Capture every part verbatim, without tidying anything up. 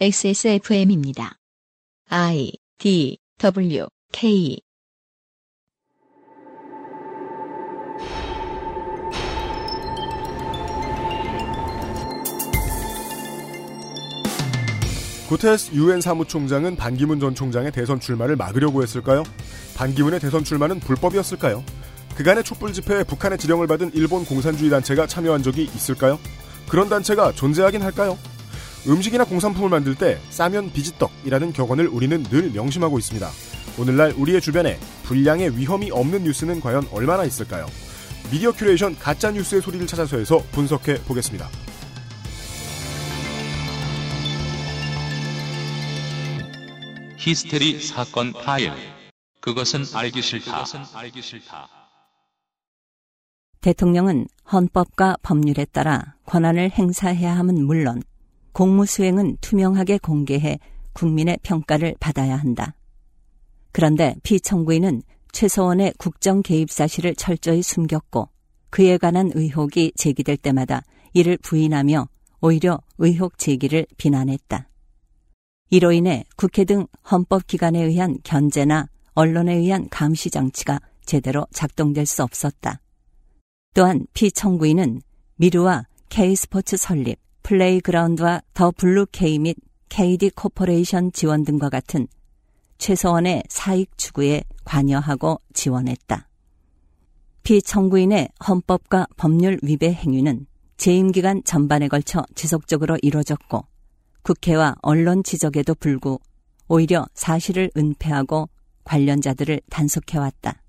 엑스에스에프엠입니다. I, D, W, K 구테레스 유엔 사무총장은 반기문 전 총장의 대선 출마를 막으려고 했을까요? 반기문의 대선 출마는 불법이었을까요? 그간의 촛불 집회에 북한의 지령을 받은 일본 공산주의 단체가 참여한 적이 있을까요? 그런 단체가 존재하긴 할까요? 음식이나 공산품을 만들 때 싸면 비지떡이라는 격언을 우리는 늘 명심하고 있습니다. 오늘날 우리의 주변에 불량의 위험이 없는 뉴스는 과연 얼마나 있을까요? 미디어 큐레이션 가짜 뉴스의 소리를 찾아서 해서 분석해 보겠습니다. 히스테리 사건 파일. 그것은 알기 싫다. 대통령은 헌법과 법률에 따라 권한을 행사해야 함은 물론 공무 수행은 투명하게 공개해 국민의 평가를 받아야 한다. 그런데 피청구인은 최서원의 국정 개입 사실을 철저히 숨겼고 그에 관한 의혹이 제기될 때마다 이를 부인하며 오히려 의혹 제기를 비난했다. 이로 인해 국회 등 헌법기관에 의한 견제나 언론에 의한 감시 장치가 제대로 작동될 수 없었다. 또한 피청구인은 미르와 K스포츠 설립, 플레이그라운드와 더 블루K 및 케이디 코퍼레이션 지원 등과 같은 최서원의 사익 추구에 관여하고 지원했다. 피청구인의 헌법과 법률 위배 행위는 재임기간 전반에 걸쳐 지속적으로 이루어졌고 국회와 언론 지적에도 불구 오히려 사실을 은폐하고 관련자들을 단속해왔다.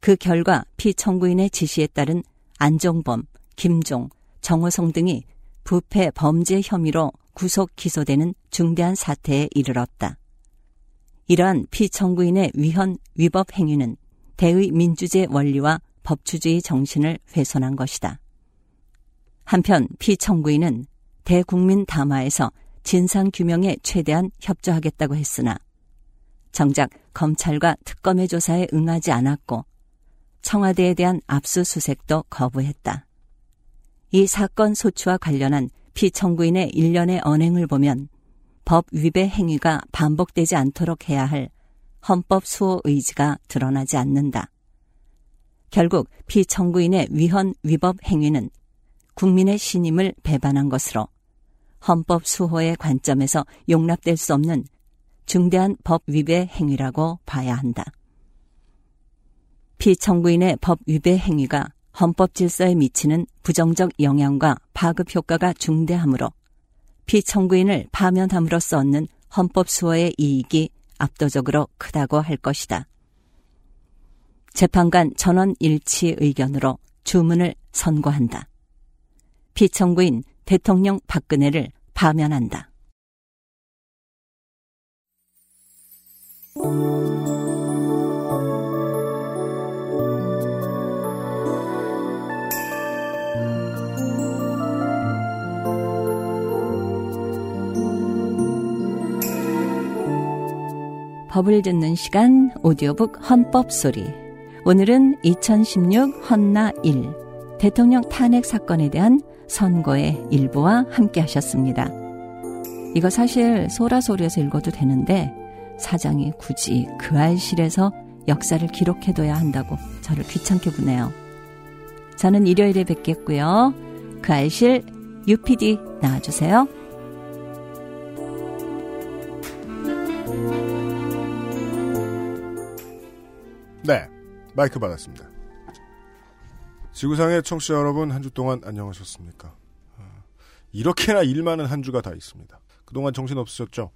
그 결과 피청구인의 지시에 따른 안종범, 김종, 정호성 등이 부패 범죄 혐의로 구속 기소되는 중대한 사태에 이르렀다. 이러한 피청구인의 위헌 위법 행위는 대의 민주주의 원리와 법치주의 정신을 훼손한 것이다. 한편 피청구인은 대국민 담화에서 진상규명에 최대한 협조하겠다고 했으나 정작 검찰과 특검의 조사에 응하지 않았고 청와대에 대한 압수수색도 거부했다. 이 사건 소추와 관련한 피청구인의 일련의 언행을 보면 법 위배 행위가 반복되지 않도록 해야 할 헌법 수호 의지가 드러나지 않는다. 결국 피청구인의 위헌 위법 행위는 국민의 신임을 배반한 것으로 헌법 수호의 관점에서 용납될 수 없는 중대한 법 위배 행위라고 봐야 한다. 피청구인의 법 위배 행위가 헌법 질서에 미치는 부정적 영향과 파급 효과가 중대하므로 피청구인을 파면함으로써 얻는 헌법 수호의 이익이 압도적으로 크다고 할 것이다. 재판관 전원 일치 의견으로 주문을 선고한다. 피청구인 대통령 박근혜를 파면한다. 법을 듣는 시간 오디오북 헌법소리. 오늘은 이천십육 헌나 일 대통령 탄핵 사건에 대한 선고의 일부와 함께 하셨습니다. 이거 사실 소라소리에서 읽어도 되는데 사장이 굳이 그 알실에서 역사를 기록해둬야 한다고 저를 귀찮게 보네요. 저는 일요일에 뵙겠고요. 그 알실 유피디 나와주세요. 네, 마이크 받았습니다. 지구상의 청취자 여러분, 한 주 동안 안녕하셨습니까? 이렇게나 일만은 한 주가 다 있습니다. 그동안 정신 없으셨죠?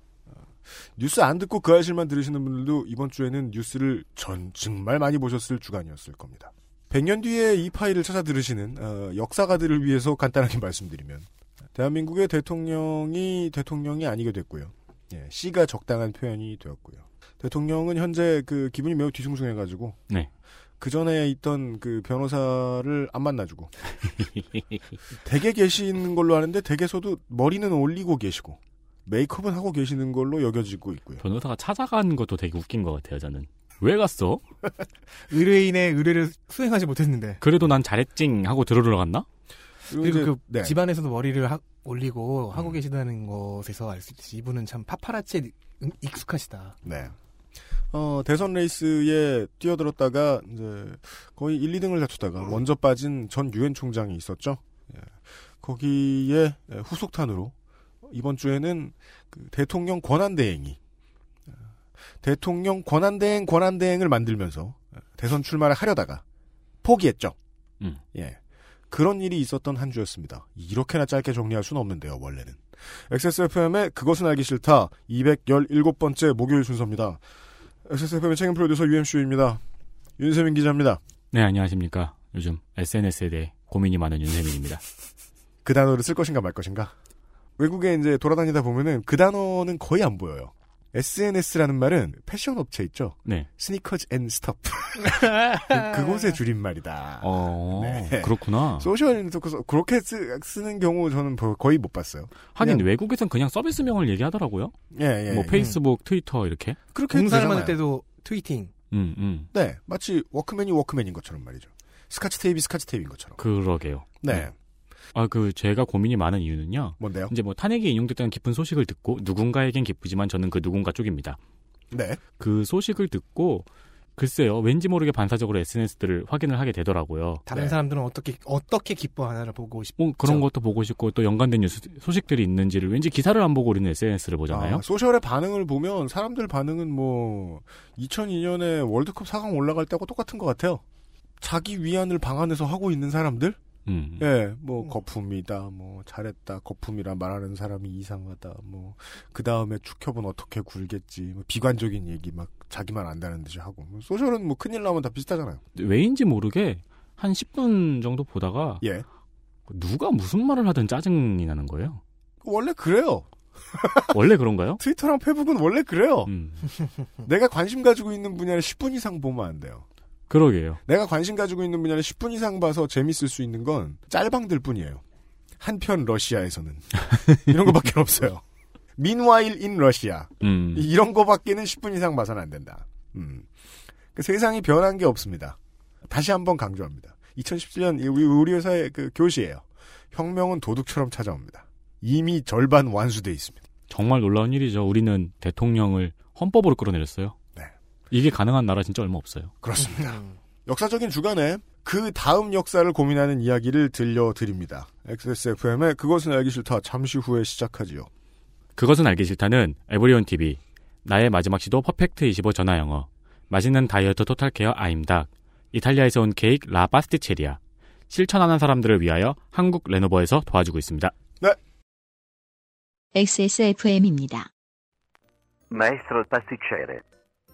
뉴스 안 듣고 그 알실만 들으시는 분들도 이번 주에는 뉴스를 전 정말 많이 보셨을 주간이었을 겁니다. 백 년 뒤에 이 파일을 찾아 들으시는 어, 역사가들을 위해서 간단하게 말씀드리면 대한민국의 대통령이 대통령이 아니게 됐고요. 예, C가 적당한 표현이 되었고요. 대통령은 현재 그 기분이 매우 뒤숭숭해가지고 네. 그 전에 있던 그 변호사를 안 만나주고 댁에 계시는 걸로 아는데 댁에서도 머리는 올리고 계시고 메이크업은 하고 계시는 걸로 여겨지고 있고요. 변호사가 찾아간 것도 되게 웃긴 것 같아요. 저는 왜 갔어? 의뢰인의 의뢰를 수행하지 못했는데 그래도 난 잘했징 하고 들으러 갔나? 그리고 그 네. 집안에서도 머리를 하, 올리고 하고 음. 계시다는 것에서 알 수 있듯이 이분은 참 파파라치에 익숙하시다. 네. 어, 대선 레이스에 뛰어들었다가 이제 거의 일, 이 등을 다투다가 음. 먼저 빠진 전 유엔 총장이 있었죠. 예. 거기에 후속탄으로 이번 주에는 그 대통령 권한대행이 대통령 권한대행 권한대행을 만들면서 대선 출마를 하려다가 포기했죠. 음. 예. 그런 일이 있었던 한 주였습니다. 이렇게나 짧게 정리할 수는 없는데요, 원래는. 엑스에스에프엠의 그것은 알기 싫다. 이백십칠 번째 목요일 순서입니다. 엑스에스에프엠의 책임 프로듀서 유엠씨입니다. 윤세민 기자입니다. 네, 안녕하십니까. 요즘 에스엔에스에 대해 고민이 많은 윤세민입니다. 그 단어를 쓸 것인가 말 것인가? 외국에 이제 돌아다니다 보면은 그 단어는 거의 안 보여요. 에스엔에스라는 말은 패션 업체 있죠? 네. 스니커즈 앤 스톱. 그곳의 줄임말이다. 어, 네. 그렇구나. 소셜 네트워크에서 그렇게 쓰, 쓰는 경우 저는 거의 못 봤어요. 하긴 그냥, 외국에선 그냥 서비스명을 얘기하더라고요. 예, 예. 뭐 페이스북, 음. 트위터 이렇게. 그렇게 공사를 만들 때도 트위팅. 음, 음. 네. 마치 워크맨이 워크맨인 것처럼 말이죠. 스카치 테이프 스카치 테이프인 것처럼. 그러게요. 네. 네. 아, 그, 제가 고민이 많은 이유는요. 뭔데요? 이제 뭐 탄핵이 인용됐다는 기쁜 소식을 듣고 누군가에겐 기쁘지만 저는 그 누군가 쪽입니다. 네. 그 소식을 듣고 글쎄요. 왠지 모르게 반사적으로 에스엔에스들을 확인을 하게 되더라고요. 다른 네. 사람들은 어떻게, 어떻게 기뻐하나를 보고 싶죠. 어, 그런 것도 보고 싶고 또 연관된 뉴스, 소식들이 있는지를 왠지 기사를 안 보고 우리는 에스엔에스를 보잖아요. 아, 소셜의 반응을 보면 사람들 반응은 뭐 이천이 년에 월드컵 사 강 올라갈 때하고 똑같은 것 같아요. 자기 위안을 방 안에서 하고 있는 사람들? 음. 예, 뭐, 거품이다, 뭐, 잘했다, 거품이라 말하는 사람이 이상하다, 뭐, 그 다음에 축협은 어떻게 굴겠지, 뭐 비관적인 얘기 막 자기만 안다는 듯이 하고. 소셜은 뭐 큰일 나면 다 비슷하잖아요. 왜인지 모르게 한 십 분 정도 보다가, 예. 누가 무슨 말을 하든 짜증이 나는 거예요. 원래 그래요. 원래 그런가요? 트위터랑 페북은 원래 그래요. 음. 내가 관심 가지고 있는 분야를 십 분 이상 보면 안 돼요. 그러게요. 내가 관심 가지고 있는 분야를 십 분 이상 봐서 재밌을 수 있는 건 짤방들 뿐이에요. 한편 러시아에서는. 이런 거밖에 없어요. Meanwhile in Russia. 음. 이런 거밖에는 십 분 이상 봐서는 안 된다. 음. 그 세상이 변한 게 없습니다. 다시 한번 강조합니다. 이천십칠 년 우리, 우리 회사의 그 교시예요. 혁명은 도둑처럼 찾아옵니다. 이미 절반 완수돼 있습니다. 정말 놀라운 일이죠. 우리는 대통령을 헌법으로 끌어내렸어요. 이게 가능한 나라 진짜 얼마 없어요. 그렇습니다. 역사적인 주간에 그 다음 역사를 고민하는 이야기를 들려드립니다. 엑스에스에프엠의 그것은 알기 싫다 잠시 후에 시작하지요. 그것은 알기 싫다는 에브리온 티비, 나의 마지막 시도 퍼펙트 이십오 전화 영어, 맛있는 다이어트 토탈 케어 아임닭, 이탈리아에서 온 케이크 라 파스티체리아, 실천 안 한 사람들을 위하여 한국 레노버에서 도와주고 있습니다. 네. 엑스에스에프엠입니다. 마에스트로 파스티체레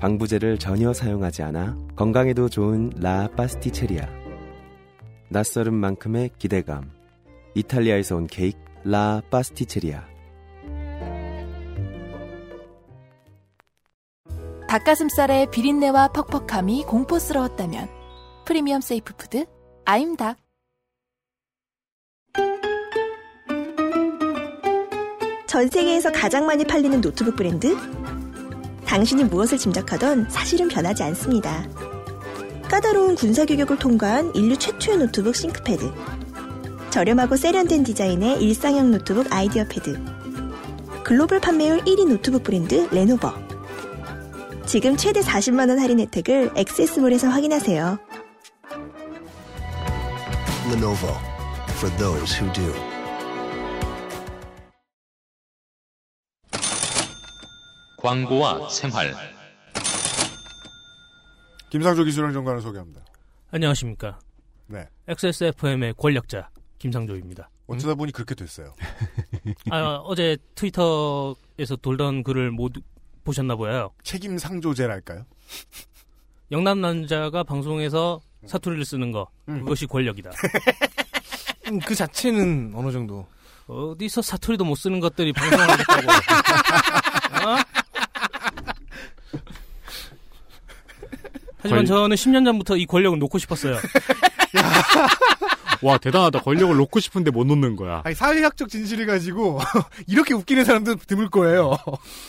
방부제를 전혀 사용하지 않아 건강에도 좋은 라 파스티체리아. 낯설은 만큼의 기대감. 이탈리아에서 온 케이크 라 파스티체리아. 닭가슴살의 비린내와 퍽퍽함이 공포스러웠다면 프리미엄 세이프푸드 아임닭. 전 세계에서 가장 많이 팔리는 노트북 브랜드? 당신이 무엇을 짐작하던 사실은 변하지 않습니다. 까다로운 군사규격을 통과한 인류 최초의 노트북 싱크패드. 저렴하고 세련된 디자인의 일상형 노트북 아이디어 패드. 글로벌 판매율 일 위 노트북 브랜드 레노버. 지금 최대 사십만 원 할인 혜택을 액세스몰에서 확인하세요. Lenovo. For those who do. 광고와 생활. 김상조 기술행정관을 소개합니다. 안녕하십니까. 네. 엑스에스에프엠의 권력자 김상조입니다. 어쩌다 보니 그렇게 됐어요. 아, 어제 트위터에서 돌던 글을 못 보셨나 봐요. 책임 상조제랄까요? 영남 남자가 방송에서 사투리를 쓰는 거. 음. 그것이 권력이다. 음, 그 자체는 어느 정도. 어디서 사투리도 못 쓰는 것들이 방송하겠다고. 어? 하지만 관... 저는 십 년 전부터 이 권력을 놓고 싶었어요. 와, 대단하다. 권력을 놓고 싶은데 못 놓는 거야. 아니, 사회학적 진실을 가지고 이렇게 웃기는 사람도 드물 거예요.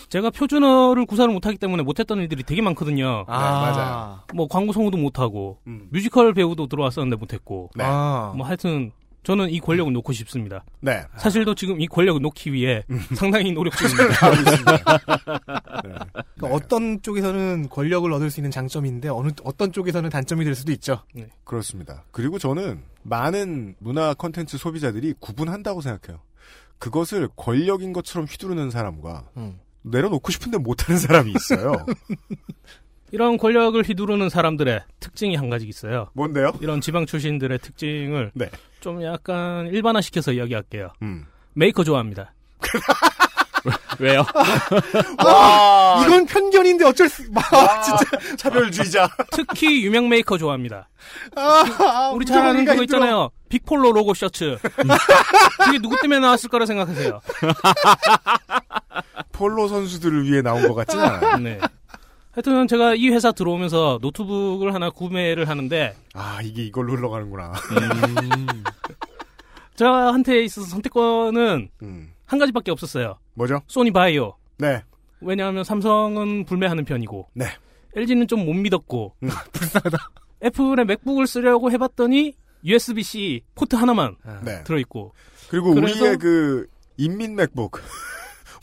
제가 표준어를 구사를 못하기 때문에 못했던 일들이 되게 많거든요. 아, 네, 맞아요. 뭐 광고 성우도 못하고 음. 뮤지컬 배우도 들어왔었는데 못했고. 네. 아. 뭐 하여튼 저는 이 권력을 놓고 싶습니다. 네. 사실도 지금 이 권력을 놓기 위해 음. 상당히 노력 중입니다. 네. 그러니까 네. 어떤 쪽에서는 권력을 얻을 수 있는 장점인데 어느 어떤 쪽에서는 단점이 될 수도 있죠. 네. 그렇습니다. 그리고 저는 많은 문화 콘텐츠 소비자들이 구분한다고 생각해요. 그것을 권력인 것처럼 휘두르는 사람과 음. 내려놓고 싶은데 못하는 사람이 있어요. 이런 권력을 휘두르는 사람들의 특징이 한 가지 있어요. 뭔데요? 이런 지방 출신들의 특징을 네. 좀 약간 일반화시켜서 이야기할게요. 음. 메이커 좋아합니다. 왜요? 와, 이건 편견인데 어쩔 수... 아, 진짜 차별주의자. 특히 유명 메이커 좋아합니다. 아, 아, 우리 잘 아는 그거 있잖아요. 빅폴로 로고 셔츠. 그게 누구 때문에 나왔을 거라 생각하세요? 폴로 선수들을 위해 나온 것 같진 않아요. 네. 하여튼 제가 이 회사 들어오면서 노트북을 하나 구매를 하는데 아 이게 이걸로 흘러가는구나. 음. 저한테 있어서 선택권은 음. 한 가지밖에 없었어요. 뭐죠? 소니 바이오. 네. 왜냐하면 삼성은 불매하는 편이고 네. 엘지는 좀 못 믿었고 음. 불쌍하다. 애플의 맥북을 쓰려고 해봤더니 유에스비-C 포트 하나만 아. 네. 들어있고 그리고 그래서... 우리의 그 인민 맥북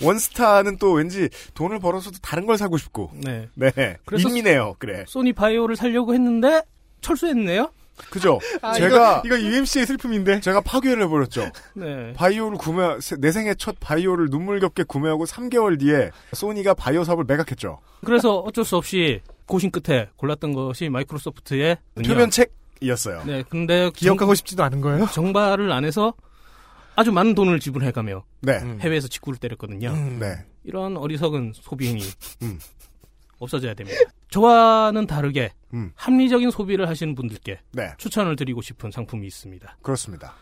원스타는 또 왠지 돈을 벌어서도 다른 걸 사고 싶고. 네. 네. 그래서 인미네요. 그래. 소니 바이오를 사려고 했는데 철수했네요. 그죠. 아, 제가 이거, 이거 유엠씨의 슬픔인데. 제가 파괴를 해버렸죠. 네. 바이오를 구매 내 생애 첫 바이오를 눈물겹게 구매하고 삼 개월 뒤에 소니가 바이오 사업을 매각했죠. 그래서 어쩔 수 없이 고심 끝에 골랐던 것이 마이크로소프트의 표면책이었어요. 네. 근데 기억하고 정, 싶지도 않은 거예요. 정발을 안 해서. 아주 많은 돈을 지불해가며 네. 해외에서 직구를 때렸거든요. 음, 네. 이런 어리석은 소비행위 음. 없어져야 됩니다. 저와는 다르게 음. 합리적인 소비를 하시는 분들께 네. 추천을 드리고 싶은 상품이 있습니다. 그렇습니다.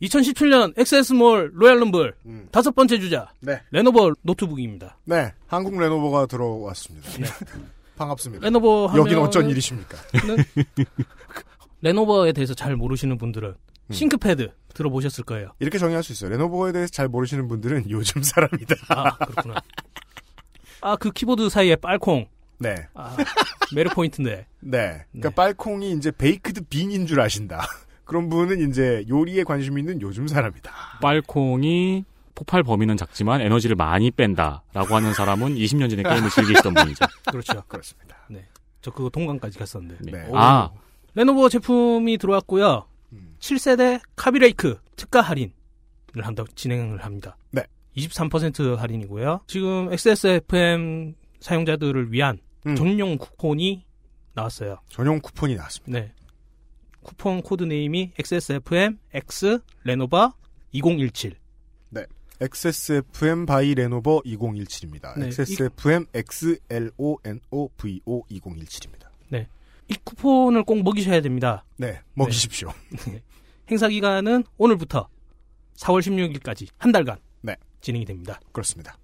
이천십칠 년 엑스에스몰 로얄럼블 음. 다섯 번째 주자 네. 레노버 노트북입니다. 네, 한국 레노버가 들어왔습니다. 네. 반갑습니다. 레노버 하면... 여긴 어쩐 일이십니까? 레노버에 대해서 잘 모르시는 분들은 음. 싱크패드 들어보셨을 거예요. 이렇게 정의할 수 있어요. 레노버에 대해서 잘 모르시는 분들은 요즘 사람이다. 아, 그렇구나. 아, 그 키보드 사이에 빨콩. 네. 아, 매력 포인트인데. 네. 그러니까 네. 빨콩이 이제 베이크드 빈인 줄 아신다. 그런 분은 이제 요리에 관심 있는 요즘 사람이다. 빨콩이 폭발 범위는 작지만 에너지를 많이 뺀다라고 하는 사람은 이십 년 전에 게임을 즐기시던 분이죠. 그렇죠. 그렇습니다. 네. 저 그거 동강까지 갔었는데. 네. 아. 레노버 제품이 들어왔고요. 칠 세대 카비레이크 특가 할인을 한다고 진행을 합니다. 네. 이십삼 퍼센트 할인이고요. 지금 엑스에스에프엠 사용자들을 위한 음. 전용 쿠폰이 나왔어요. 전용 쿠폰이 나왔습니다. 네. 쿠폰 코드 네임이 엑스에스에프엠 X 레노버 이공일칠. 네. 엑스에스에프엠 바이 레노버 이공일칠입니다. 네. 엑스에스에프엠 XLONOVO 이공일칠입니다. 네. 이 쿠폰을 꼭 먹이셔야 됩니다. 네, 먹이십시오. 네. 행사 기간은 오늘부터 사월 십육일까지 한 달간 네. 진행이 됩니다. 그렇습니다.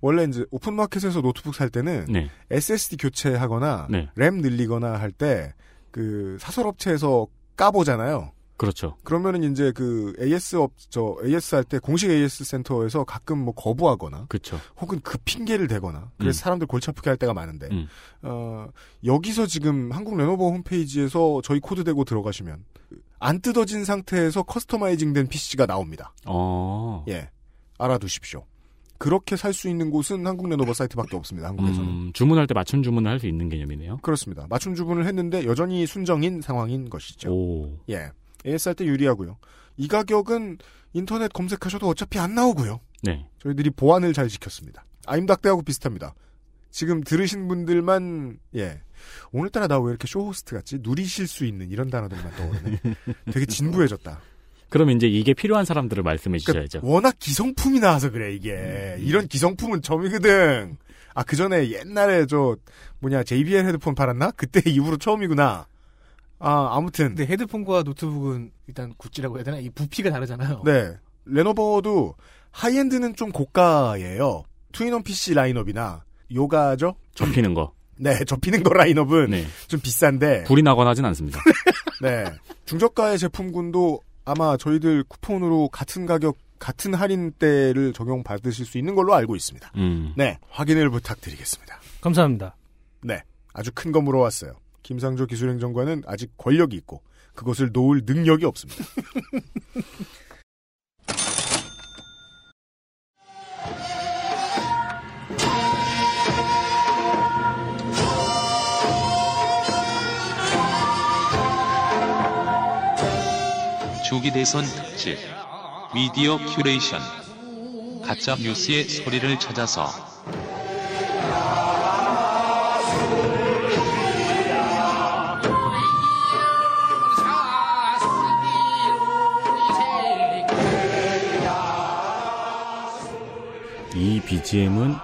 원래 이제 오픈마켓에서 노트북 살 때는 네. 에스에스디 교체하거나 네. 램 늘리거나 할 때 그 사설업체에서 까보잖아요. 그렇죠. 그러면은 이제 그 에이에스 업, 저 에이에스 할 때 공식 에이에스 센터에서 가끔 뭐 거부하거나, 그렇죠. 혹은 그 핑계를 대거나, 그래서 음. 사람들 골치 아프게 할 때가 많은데, 음. 어, 여기서 지금 한국 레노버 홈페이지에서 저희 코드 대고 들어가시면 안 뜯어진 상태에서 커스터마이징된 피씨가 나옵니다. 어, 예, 알아두십시오. 그렇게 살 수 있는 곳은 한국 레노버 사이트밖에 없습니다. 한국에서는. 음, 주문할 때 맞춤 주문을 할 수 있는 개념이네요. 그렇습니다. 맞춤 주문을 했는데 여전히 순정인 상황인 것이죠. 오, 예. 에이에스 할 때 유리하고요. 이 가격은 인터넷 검색하셔도 어차피 안 나오고요. 네. 저희들이 보안을 잘 지켰습니다. 아임닭대하고 비슷합니다. 지금 들으신 분들만 예 오늘따라 나 왜 이렇게 쇼호스트 같지? 누리실 수 있는 이런 단어들만 떠오르네. 되게 진부해졌다. 그럼 이제 이게 필요한 사람들을 말씀해 주셔야죠. 그러니까 워낙 기성품이 나와서 그래 이게. 음. 이런 기성품은 처음이거든. 아, 그 전에 옛날에 저 뭐냐 제이비엘 헤드폰 팔았나? 그때 이후로 처음이구나. 아, 아무튼. 근데 헤드폰과 노트북은 일단 구찌라고 해야 되나? 이 부피가 다르잖아요. 네. 레노버도 하이엔드는 좀 고가예요. 투인원 피씨 라인업이나 요가죠? 접히는 거. 네, 접히는 거 라인업은 네. 좀 비싼데. 불이 나거나 하진 않습니다. 네, 중저가의 제품군도 아마 저희들 쿠폰으로 같은 가격, 같은 할인대를 적용받으실 수 있는 걸로 알고 있습니다. 음. 네, 확인을 부탁드리겠습니다. 감사합니다. 네, 아주 큰 거 물어왔어요. 김상조 기술행정관은 아직 권력이 있고 그것을 놓을 능력이 없습니다. 조기 대선 특집 미디어 큐레이션 가짜 뉴스의 소리를 찾아서 이 비지엠은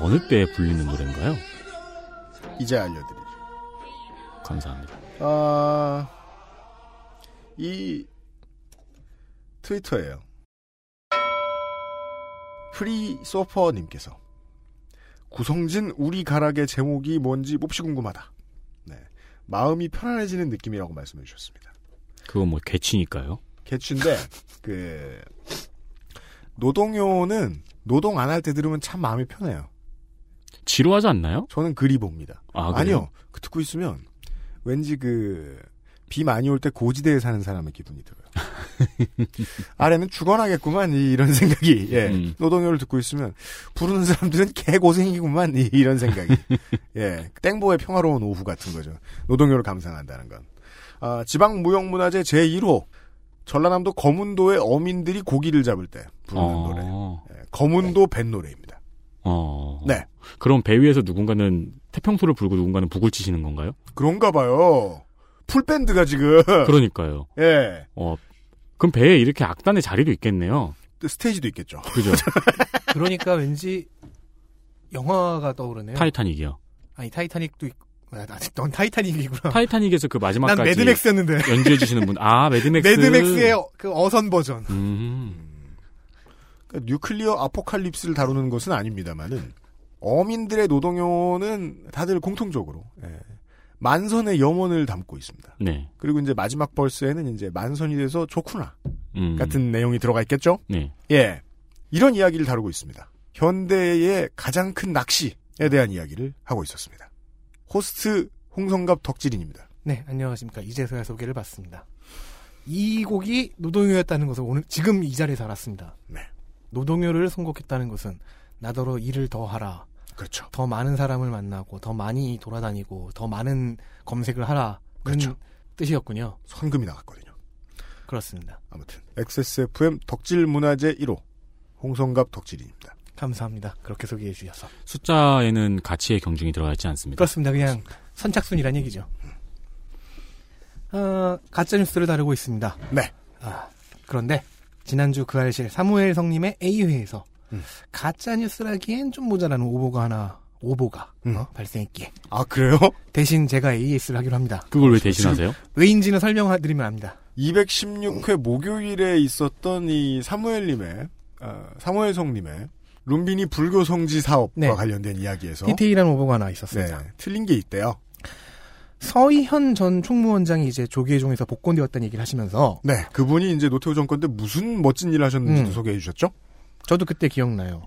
어느 때에 불리는 노래인가요? 이제 알려드리죠. 감사합니다. 아... 이... 트위터예요. 프리소퍼님께서 구성진 우리 가락의 제목이 뭔지 몹시 궁금하다. 네, 마음이 편안해지는 느낌이라고 말씀해 주셨습니다. 그건 뭐 개취니까요. 개취인데 그 노동요는 노동 안 할 때 들으면 참 마음이 편해요. 지루하지 않나요? 저는 그리 봅니다. 아, 아니요. 그 듣고 있으면 왠지 그 비 많이 올 때 고지대에 사는 사람의 기분이 들어요. 아래는 죽어나겠구만 이런 생각이 예. 음. 노동요를 듣고 있으면 부르는 사람들은 개고생이구만 이런 생각이 예. 땡보의 평화로운 오후 같은 거죠. 노동요를 감상한다는 건. 아, 지방무형문화재 제일 호 전라남도 거문도의 어민들이 고기를 잡을 때 부르는 어... 노래. 예. 거문도 뱃노래입니다. 어... 네. 그럼 배 위에서 누군가는 태평소를 부르고 누군가는 북을 치시는 건가요? 그런가 봐요. 풀밴드가 지금. 그러니까요. 예. 어, 그럼 배에 이렇게 악단의 자리도 있겠네요. 스테이지도 있겠죠. 그죠. 그러니까 왠지 영화가 떠오르네요. 타이타닉이요. 아니, 타이타닉도 있고. 아직 넌 타이타닉이구나. 타이타닉에서 그 마지막까지. 난 매드맥스였는데. 연주해주시는 분. 아, 매드맥스. 매드맥스의 그 어선 버전. 음. 그러니까 뉴클리어 아포칼립스를 다루는 것은 아닙니다만은 어민들의 노동요는 다들 공통적으로. 예. 만선의 염원을 담고 있습니다. 네. 그리고 이제 마지막 벌스에는 이제 만선이 돼서 좋구나. 음. 같은 내용이 들어가 있겠죠? 네. 예. 이런 이야기를 다루고 있습니다. 현대의 가장 큰 낚시에 대한 이야기를 하고 있었습니다. 호스트 홍성갑 덕질인입니다. 네, 안녕하십니까. 이제서야 소개를 받습니다. 이 곡이 노동요였다는 것을 오늘, 지금 이 자리에서 알았습니다. 네. 노동요를 선곡했다는 것은 나더러 일을 더 하라. 그렇죠. 더 많은 사람을 만나고 더 많이 돌아다니고 더 많은 검색을 하라는 그렇죠. 뜻이었군요. 선금이 나갔거든요. 그렇습니다. 아무튼 엑스에스에프엠 덕질문화재 일 호 홍성갑 덕질인입니다. 감사합니다. 그렇게 소개해 주셔서. 숫자에는 가치의 경중이 들어가 있지 않습니다. 그렇습니다. 그냥 그렇습니다. 선착순이란 얘기죠. 음. 어, 가짜뉴스를 다루고 있습니다. 네. 아, 그런데 지난주 그 알실 사무엘 성님의 A회에서 음. 가짜 뉴스라기엔 좀 모자라는 오보가 하나 오보가 음. 어? 발생했기에. 아 그래요? 대신 제가 에이에스를 하기로 합니다. 그걸 왜 대신하세요? 왜인지는 설명드리면 압니다. 이백십육 회 목요일에 있었던 이 사무엘님의 어, 사무엘성님의 룸비니 불교 성지 사업과 네. 관련된 이야기에서 디테일한 오보가 하나 있었습니다. 네, 틀린 게 있대요. 서희현 전 총무원장이 이제 조계종에서 복권되었다는 얘기를 하시면서 네, 그분이 이제 노태우 정권 때 무슨 멋진 일을 하셨는지도 음. 소개해 주셨죠? 저도 그때 기억나요.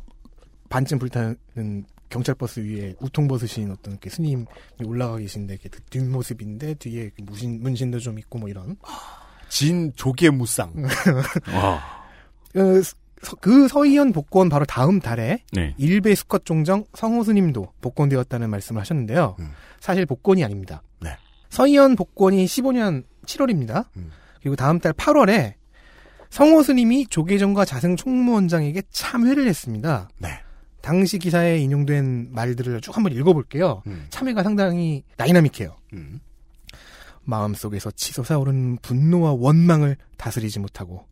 반쯤 불타는 경찰버스 위에 우통벗으신 어떤 이렇게 스님이 올라가 계신데 이렇게 뒷모습인데 뒤에 무신, 문신도 좀 있고 뭐 이런. 진 조개 무쌍. 그, 그 서희현 복권 바로 다음 달에 네. 일베 수컷 종정 성호 스님도 복권되었다는 말씀을 하셨는데요. 음. 사실 복권이 아닙니다. 네. 서희현 복권이 십오 년 칠월입니다. 음. 그리고 다음 달 팔월에 성호 스님이 조계종과 자승 총무원장에게 참회를 했습니다. 네. 당시 기사에 인용된 말들을 쭉 한번 읽어볼게요. 음. 참회가 상당히 다이나믹해요. 음. 마음속에서 치솟아오르는 분노와 원망을 다스리지 못하고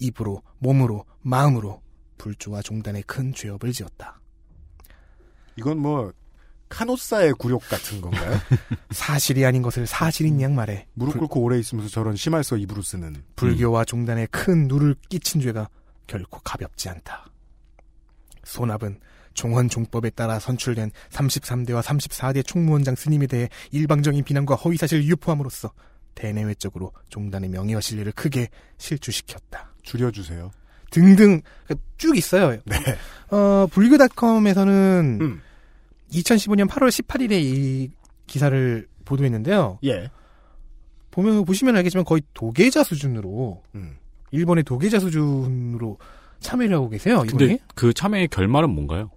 입으로, 몸으로, 마음으로 불조와 종단의 큰 죄업을 지었다. 이건 뭐 카노사의 굴욕 같은 건가요? 사실이 아닌 것을 사실인 양 말해. 무릎 꿇고 불... 오래 있으면서 저런 심할서 입으로 쓰는. 불교와 종단에 큰 누를 끼친 죄가 결코 가볍지 않다. 소납은 종헌종법에 따라 선출된 삼십삼 대와 삼십사 대 총무원장 스님에 대해 일방적인 비난과 허위사실을 유포함으로써 대내외적으로 종단의 명예와 신뢰를 크게 실추시켰다. 줄여주세요. 등등 쭉 있어요. 네. 어, 불교닷컴에서는 음. 이천십오 년 팔월 십팔 일에 이 기사를 보도했는데요. 예. 보면, 보시면 알겠지만 거의 도계자 수준으로 음. 일본의 도계자 수준으로 참여를 하고 계세요. 근데 이번에? 그 참여의 결말은 뭔가요?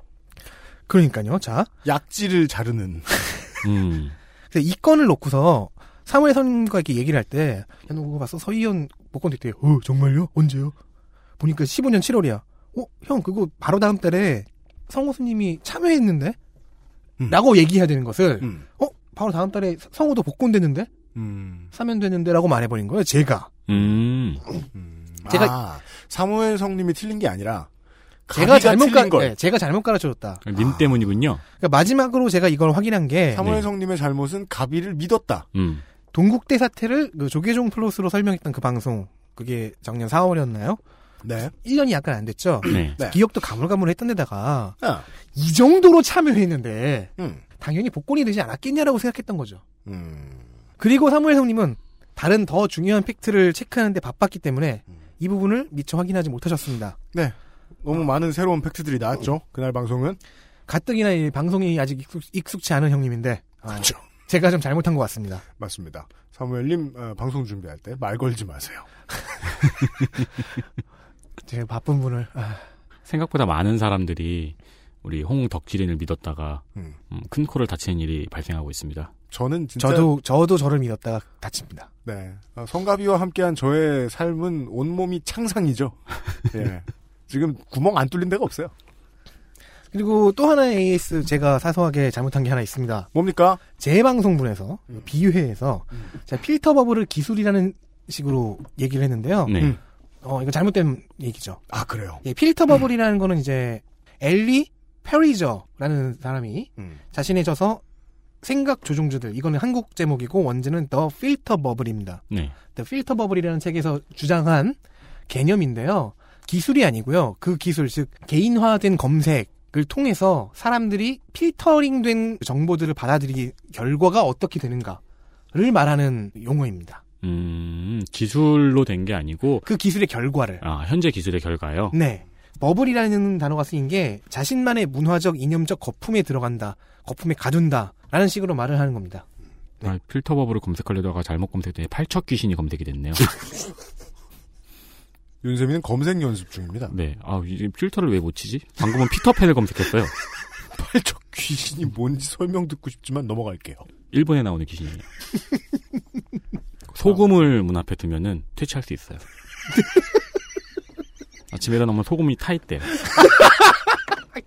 그러니까요. 자, 약지를 자르는. 음. 그래서 이 건을 놓고서 사무엘 선과 이렇게 얘기를 할 때, 야, 너 그거 봤어? 서희연 복권 됐대요. 어, 정말요? 언제요? 보니까 십오 년 칠월이야. 어, 형 그거 바로 다음 달에 성호수님이 참여했는데? 음. 라고 얘기해야 되는 것을 음. 어? 바로 다음 달에 성호도 복권 됐는데? 음. 사면 되는데? 라고 말해버린 거예요. 제가. 음. 음. 제가 아, 사무엘 성님이 틀린 게 아니라 제가 잘못 가, 네, 제가 잘못 가르쳐줬다. 님 아. 때문이군요. 그러니까 마지막으로 제가 이걸 확인한 게 사무엘 성님의 네. 잘못은 가비를 믿었다. 음. 동국대 사태를 그 조계종 플러스로 설명했던 그 방송, 그게 작년 사월이었나요? 네. 일 년이 약간 안 됐죠. 네. 기억도 가물가물했던 데다가 어. 이 정도로 참여했는데 음. 당연히 복권이 되지 않았겠냐라고 생각했던 거죠. 음. 그리고 사무엘 성님은 다른 더 중요한 팩트를 체크하는데 바빴기 때문에 음. 이 부분을 미처 확인하지 못하셨습니다. 네. 너무 어. 많은 새로운 팩트들이 나왔죠. 어. 그날 방송은. 가뜩이나 이 방송이 아직 익숙, 익숙치 않은 형님인데 아, 그렇죠. 제가 좀 잘못한 것 같습니다. 맞습니다. 사무엘님 어, 방송 준비할 때 말 걸지 마세요. 제가 바쁜 분을 아. 생각보다 많은 사람들이 우리 홍덕질인을 믿었다가 음. 음, 큰 코를 다치는 일이 발생하고 있습니다. 저는 진짜 저도 저도 저를 믿었다가 다칩니다. 네, 어, 성가비와 함께한 저의 삶은 온몸이 창상이죠. 예, 지금 구멍 안 뚫린 데가 없어요. 그리고 또 하나의 에이에스 제가 사소하게 잘못한 게 하나 있습니다. 뭡니까? 재방송분에서 음. 비유회에서 음. 제가 필터 버블을 기술이라는 식으로 얘기를 했는데요. 네. 음. 어, 이거 잘못된 얘기죠. 아, 그래요? 예, 필터 버블이라는 음. 거는 이제, 엘리 페리저라는 사람이 음. 자신의 저서 생각 조종주들, 이거는 한국 제목이고 원제는 The Filter Bubble입니다. 네. The Filter Bubble이라는 책에서 주장한 개념인데요. 기술이 아니고요. 그 기술, 즉, 개인화된 검색을 통해서 사람들이 필터링된 정보들을 받아들이기, 결과가 어떻게 되는가를 말하는 용어입니다. 음, 기술로 된 게 아니고 그 기술의 결과를 아 현재 기술의 결과요? 네. 버블이라는 단어가 쓰인 게 자신만의 문화적 이념적 거품에 들어간다, 거품에 가둔다 라는 식으로 말을 하는 겁니다. 네. 아, 필터 버블을 검색하려다가 잘못 검색했더니 팔척 귀신이 검색이 됐네요. 윤세민은 검색 연습 중입니다. 네. 아, 필터를 왜 못 치지? 방금은 피터팬을 검색했어요. 팔척 귀신이 뭔지 설명 듣고 싶지만 넘어갈게요. 일본에 나오는 귀신이에요. 소금을 문 앞에 두면은 퇴치할 수 있어요. 아침에 일어나면 소금이 타 있대요.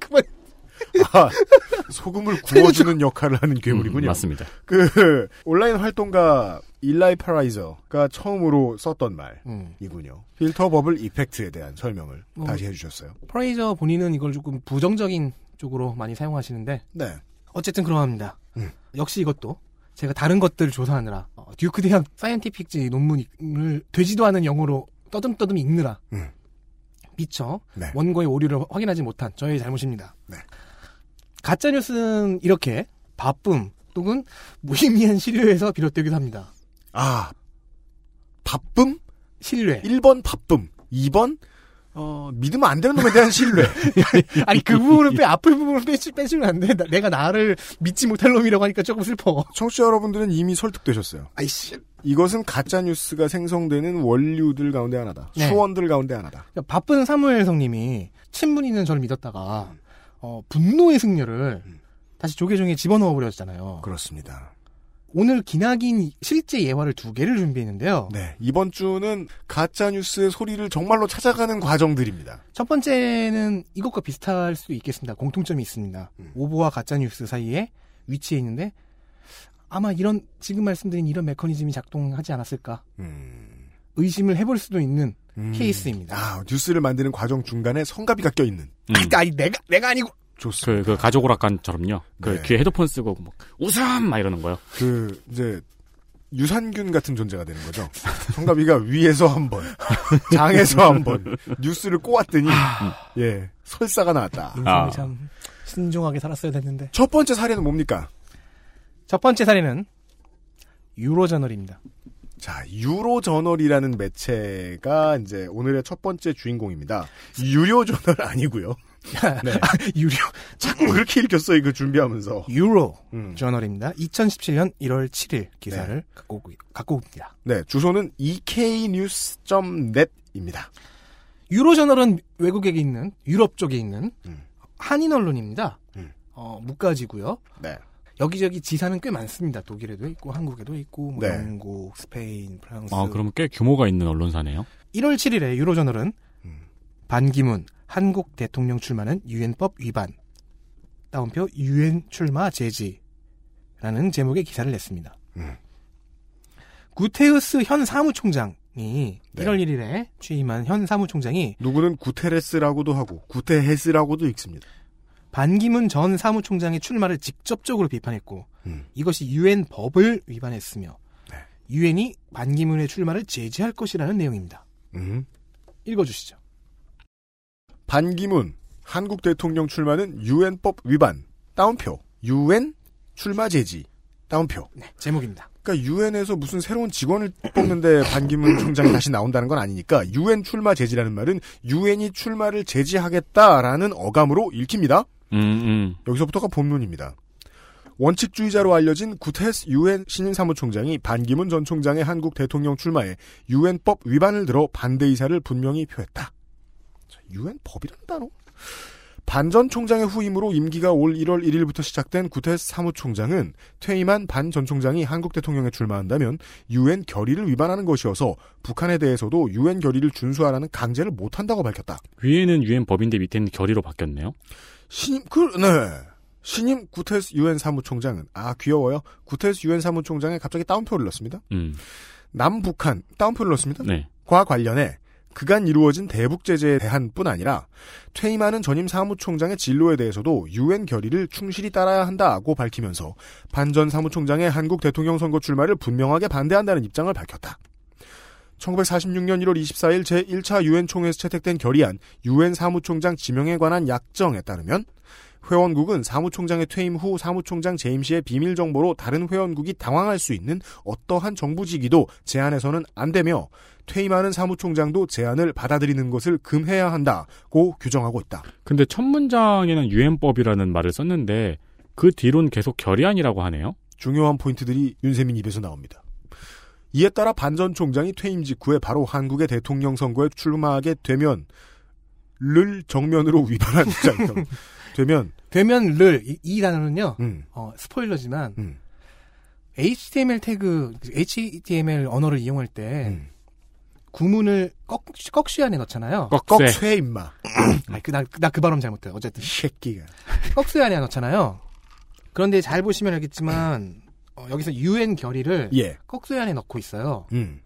그만. 아, 소금을 구워주는 역할을 하는 괴물이군요. 음, 맞습니다. 그 온라인 활동가 일라이 파라이저가 처음으로 썼던 말이군요. 음. 필터 버블 이펙트에 대한 설명을 어, 다시 해주셨어요. 파라이저 본인은 이걸 조금 부정적인 쪽으로 많이 사용하시는데, 네. 어쨌든 그러합니다. 음. 역시 이것도. 제가 다른 것들을 조사하느라 어, 듀크 대학 사이언티픽지 논문을 되지도 않은 영어로 떠듬떠듬 읽느라 음. 미처 네. 원고의 오류를 확인하지 못한 저의 잘못입니다. 네. 가짜뉴스는 이렇게 바쁨 또는 무의미한 신뢰에서 비롯되기도 합니다. 아, 바쁨? 신뢰. 일 번 바쁨, 이 번 어, 믿으면 안 되는 놈에 대한 신뢰. 아니, 그 부분은 빼, 아플 부분은 빼, 빼주면 안 돼. 나, 내가 나를 믿지 못할 놈이라고 하니까 조금 슬퍼. 청취자 여러분들은 이미 설득되셨어요. 아이씨. 이것은 가짜뉴스가 생성되는 원류들 가운데 하나다. 네. 수원들 가운데 하나다. 그러니까 바쁜 사무엘 성님이 친분 있는 저를 믿었다가, 음. 어, 분노의 승려를 음. 다시 조계종에 집어넣어버렸잖아요. 그렇습니다. 오늘 기나긴 실제 예화를 두 개를 준비했는데요. 네, 이번 주는 가짜뉴스의 소리를 정말로 찾아가는 과정들입니다. 첫 번째는 이것과 비슷할 수 있겠습니다. 공통점이 있습니다. 음. 오보와 가짜뉴스 사이에 위치해 있는데 아마 이런 지금 말씀드린 이런 메커니즘이 작동하지 않았을까 음. 의심을 해볼 수도 있는 음. 케이스입니다. 아, 뉴스를 만드는 과정 중간에 성가비가 껴있는. 음. 아, 아니, 내가, 내가 아니고. 좋습니다. 그, 그 가족 오락관처럼요. 그 네. 귀에 헤드폰 쓰고 막 웃음 막 이러는 거요. 그 이제 유산균 같은 존재가 되는 거죠. 성가비가 위에서 한 번, 장에서 한 번 뉴스를 꼬았더니 예, 설사가 나왔다. 인생이 아. 참 신중하게 살았어야 됐는데. 첫 번째 사례는 뭡니까? 첫 번째 사례는 유로저널입니다. 자, 유로저널이라는 매체가 이제 오늘의 첫 번째 주인공입니다. 유료저널 아니고요. 네. 유료. 자꾸 그렇게 읽혔어, 이거 준비하면서. 유로저널입니다. 음. 이천십칠 년 일 월 칠 일 기사를 네. 갖고, 오고, 갖고 옵니다. 네, 주소는 이케이뉴스 닷 넷입니다. 유로저널은 외국에 있는, 유럽 쪽에 있는 음. 한인 언론입니다. 음. 어, 무가지고요. 네. 여기저기 지사는 꽤 많습니다. 독일에도 있고 한국에도 있고 뭐 네. 영국, 스페인, 프랑스. 아, 그럼 꽤 규모가 있는 언론사네요. 일 월 칠 일에 유로저널은 음. 반기문 한국 대통령 출마는 유엔법 위반 따옴표 유엔 출마 제지라는 제목의 기사를 냈습니다. 음. 구테레스 현 사무총장이 네. 일 월 일 일에 취임한 현 사무총장이 누구는 구테레스라고도 하고 구테헤스라고도 읽습니다. 반기문 전 사무총장의 출마를 직접적으로 비판했고 음. 이것이 유엔 법을 위반했으며 유엔이 네. 반기문의 출마를 제지할 것이라는 내용입니다. 음. 읽어주시죠. 반기문 한국 대통령 출마는 유엔법 위반 따옴표 유엔 출마 제지 따옴표 네, 제목입니다. 그러니까 유엔에서 무슨 새로운 직원을 뽑는데 반기문 총장이 다시 나온다는 건 아니니까 유엔 출마 제지라는 말은 유엔이 출마를 제지하겠다라는 어감으로 읽힙니다. 음, 음. 여기서부터가 본론입니다. 원칙주의자로 알려진 구테레스 유엔 신임사무총장이 반기문 전 총장의 한국 대통령 출마에 유엔법 위반을 들어 반대 의사를 분명히 표했다. 유엔법이라는 단어? 반 전 총장의 후임으로 임기가 올 일 월 일 일부터 시작된 구테레스 사무총장은 퇴임한 반 전 총장이 한국 대통령에 출마한다면 유엔 결의를 위반하는 것이어서 북한에 대해서도 유엔 결의를 준수하라는 강제를 못한다고 밝혔다. 위에는 유엔법인데 밑에는 결의로 바뀌었네요. 신임, 그, 네. 신임 구테레스 유엔 사무총장은, 아, 귀여워요. 구테레스 유엔 사무총장에 갑자기 따옴표를 넣습니다. 음. 남북한, 따옴표를 넣습니다. 네. 과 관련해 그간 이루어진 대북 제재에 대한 뿐 아니라 퇴임하는 전임 사무총장의 진로에 대해서도 유엔 결의를 충실히 따라야 한다고 밝히면서 반 전 사무총장의 한국 대통령 선거 출마를 분명하게 반대한다는 입장을 밝혔다. 천구백사십육 년 일 월 이십사 일 제일 차 유엔 총회에서 채택된 결의안 유엔 사무총장 지명에 관한 약정에 따르면 회원국은 사무총장의 퇴임 후 사무총장 재임 시의 비밀 정보로 다른 회원국이 당황할 수 있는 어떠한 정부직위도 제안해서는 안 되며 퇴임하는 사무총장도 제안을 받아들이는 것을 금해야 한다고 규정하고 있다. 근데 첫 문장에는 유엔법이라는 말을 썼는데 그 뒤로는 계속 결의안이라고 하네요. 중요한 포인트들이 윤세민 입에서 나옵니다. 이에 따라 반 전 총장이 퇴임 직후에 바로 한국의 대통령 선거에 출마하게 되면 를 정면으로 위반한 입장이다. 되면 되면 를 이, 이 단어는요. 음. 어, 스포일러지만 음. 에이치티엠엘 태그 에이치티엠엘 언어를 이용할 때 음. 구문을 꺽 꺽쇠 안에 넣잖아요. 꺽쇠 임마. 아니 그 나 나 그 발음 잘못해요. 어쨌든 새끼가 꺽쇠 안에 넣잖아요. 그런데 잘 보시면 알겠지만 음. 어, 여기서 유엔 결의를 예. 꺽쇠 안에 넣고 있어요. 음.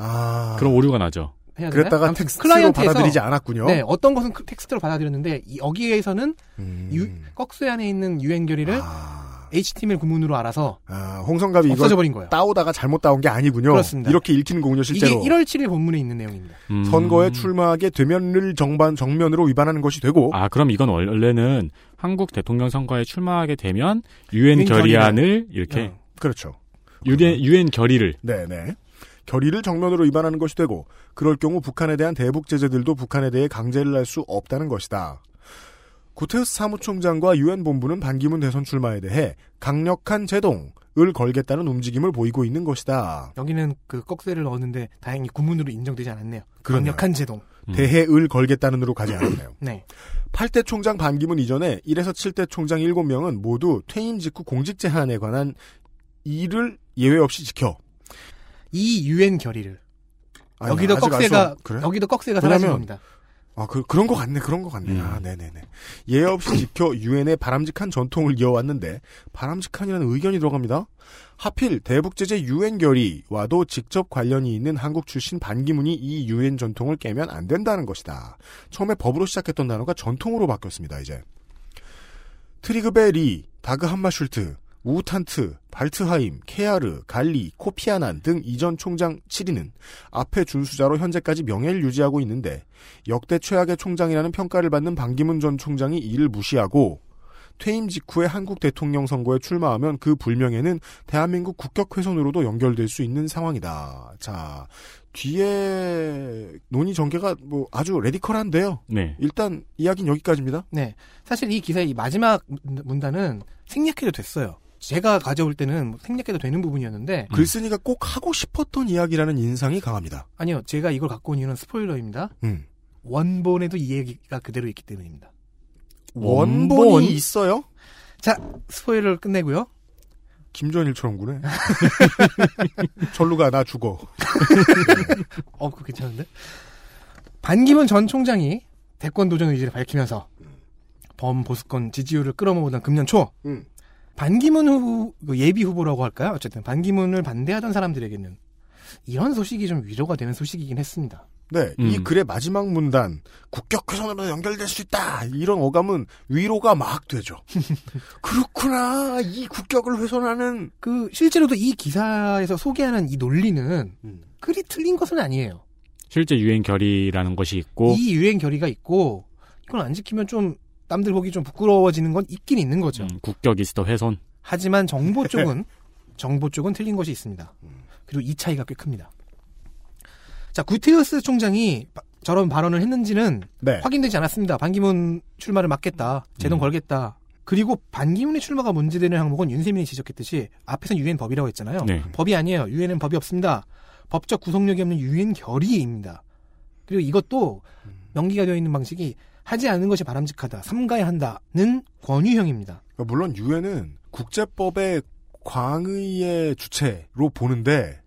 아 그럼 오류가 나죠. 그랬다가 텍스트로 받아들이지 않았군요. 네, 어떤 것은 텍스트로 받아들였는데 여기에서는 음. 유, 꺽쇠 안에 있는 유엔 결의를 아. 에이치티엠엘 구문으로 알아서 아, 홍성갑이 없어져 버린 거예요. 따오다가 잘못 따온 게 아니군요. 그렇습니다. 이렇게 읽히는 거군요, 실제로. 이게 일 월 칠 일 본문에 있는 내용입니다. 음. 선거에 출마하게 되면을 정반 정면으로 위반하는 것이 되고. 아, 그럼 이건 원래는 한국 대통령 선거에 출마하게 되면 유엔 결의안을 이렇게 네. 그렇죠. 유엔 유엔 결의를. 네, 네. 결의를 정면으로 위반하는 것이 되고 그럴 경우 북한에 대한 대북 제재들도 북한에 대해 강제를 할 수 없다는 것이다. 구테레스 사무총장과 유엔 본부는 반기문 대선 출마에 대해 강력한 제동을 걸겠다는 움직임을 보이고 있는 것이다. 여기는 그 꺽쇠를 넣었는데 다행히 구문으로 인정되지 않았네요. 그러네요. 강력한 제동. 음. 대해을 걸겠다는으로 가지 않았네요. 네. 팔 대 총장 반기문 이전에 일에서 칠 대 총장 일곱 명은 모두 퇴임 직후 공직 제한에 관한 일을 예외 없이 지켜 이 유엔 결의를 아니, 여기도 꺽쇠가 그래? 여기도 꺽쇠가 사라진 겁니다. 아, 그 그런 거 같네, 그런 거 같네. 음. 아, 네네네. 예외 없이 지켜 유엔의 바람직한 전통을 이어왔는데 바람직한이라는 의견이 들어갑니다. 하필 대북 제재 유엔 결의와도 직접 관련이 있는 한국 출신 반기문이 이 유엔 전통을 깨면 안 된다는 것이다. 처음에 법으로 시작했던 단어가 전통으로 바뀌었습니다. 이제 트리그베리, 다그 함마슐트, 우탄트, 발트하임, 케아르, 갈리, 코피아난 등 이전 총장 칠 인은 앞에 준수자로 현재까지 명예를 유지하고 있는데 역대 최악의 총장이라는 평가를 받는 반기문 전 총장이 이를 무시하고 퇴임 직후에 한국 대통령 선거에 출마하면 그 불명예는 대한민국 국격 훼손으로도 연결될 수 있는 상황이다. 자, 뒤에 논의 전개가 뭐 아주 레디컬한데요. 네. 일단 이야기는 여기까지입니다. 네. 사실 이 기사의 이 마지막 문단은 생략해도 됐어요. 제가 가져올 때는 생략해도 되는 부분이었는데 음. 글쓴이가 꼭 하고 싶었던 이야기라는 인상이 강합니다. 아니요. 제가 이걸 갖고 온 이유는 스포일러입니다. 음. 원본에도 이 얘기가 그대로 있기 때문입니다. 원본이 원본? 있어요? 자, 스포일러를 끝내고요. 김전일처럼 구네. 절로 가, 나 죽어. 어, 그거 괜찮은데? 반기문 전 총장이 대권 도전 의지를 밝히면서 범보수권 지지율을 끌어모으던 금년 초 음. 반기문 후보, 예비 후보라고 할까요? 어쨌든 반기문을 반대하던 사람들에게는 이런 소식이 좀 위로가 되는 소식이긴 했습니다. 네, 음. 이 글의 마지막 문단 국격 훼손으로 연결될 수 있다 이런 어감은 위로가 막 되죠. 그렇구나, 이 국격을 훼손하는 그 실제로도 이 기사에서 소개하는 이 논리는 음. 그리 틀린 것은 아니에요. 실제 유엔 결의라는 것이 있고 이 유엔 결의가 있고 이걸 안 지키면 좀 남들 보기 좀 부끄러워지는 건 있긴 있는 거죠. 음, 국격 이스터 훼손. 하지만 정보 쪽은 정보 쪽은 틀린 것이 있습니다. 그리고 이 차이가 꽤 큽니다. 자, 구테레스 총장이 저런 발언을 했는지는 네. 확인되지 않았습니다. 반기문 출마를 막겠다. 제동 음. 걸겠다. 그리고 반기문의 출마가 문제되는 항목은 윤세민이 지적했듯이 앞에서는 유엔 법이라고 했잖아요. 네. 법이 아니에요. 유엔은 법이 없습니다. 법적 구속력이 없는 유엔 결의입니다. 그리고 이것도 명기가 되어 있는 방식이 하지 않은 것이 바람직하다. 삼가야 한다는 권유형입니다. 물론 유엔은 국제법의 광의의 주체로 보는데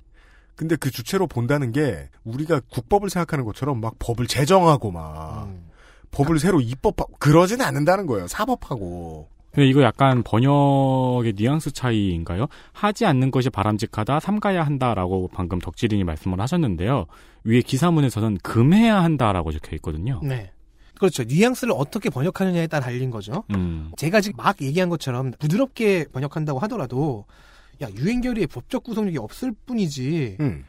근데 그 주체로 본다는 게 우리가 국법을 생각하는 것처럼 막 법을 제정하고 막 음. 법을 새로 입법하고 그러진 않는다는 거예요. 사법하고. 근데 이거 약간 번역의 뉘앙스 차이인가요? 하지 않는 것이 바람직하다, 삼가야 한다라고 방금 덕질인이 말씀을 하셨는데요. 위에 기사문에서는 금해야 한다라고 적혀 있거든요. 네. 그렇죠. 뉘앙스를 어떻게 번역하느냐에 따라 달린 거죠. 음. 제가 지금 막 얘기한 것처럼 부드럽게 번역한다고 하더라도 야, 유엔 결의에 법적 구속력이 없을 뿐이지 음.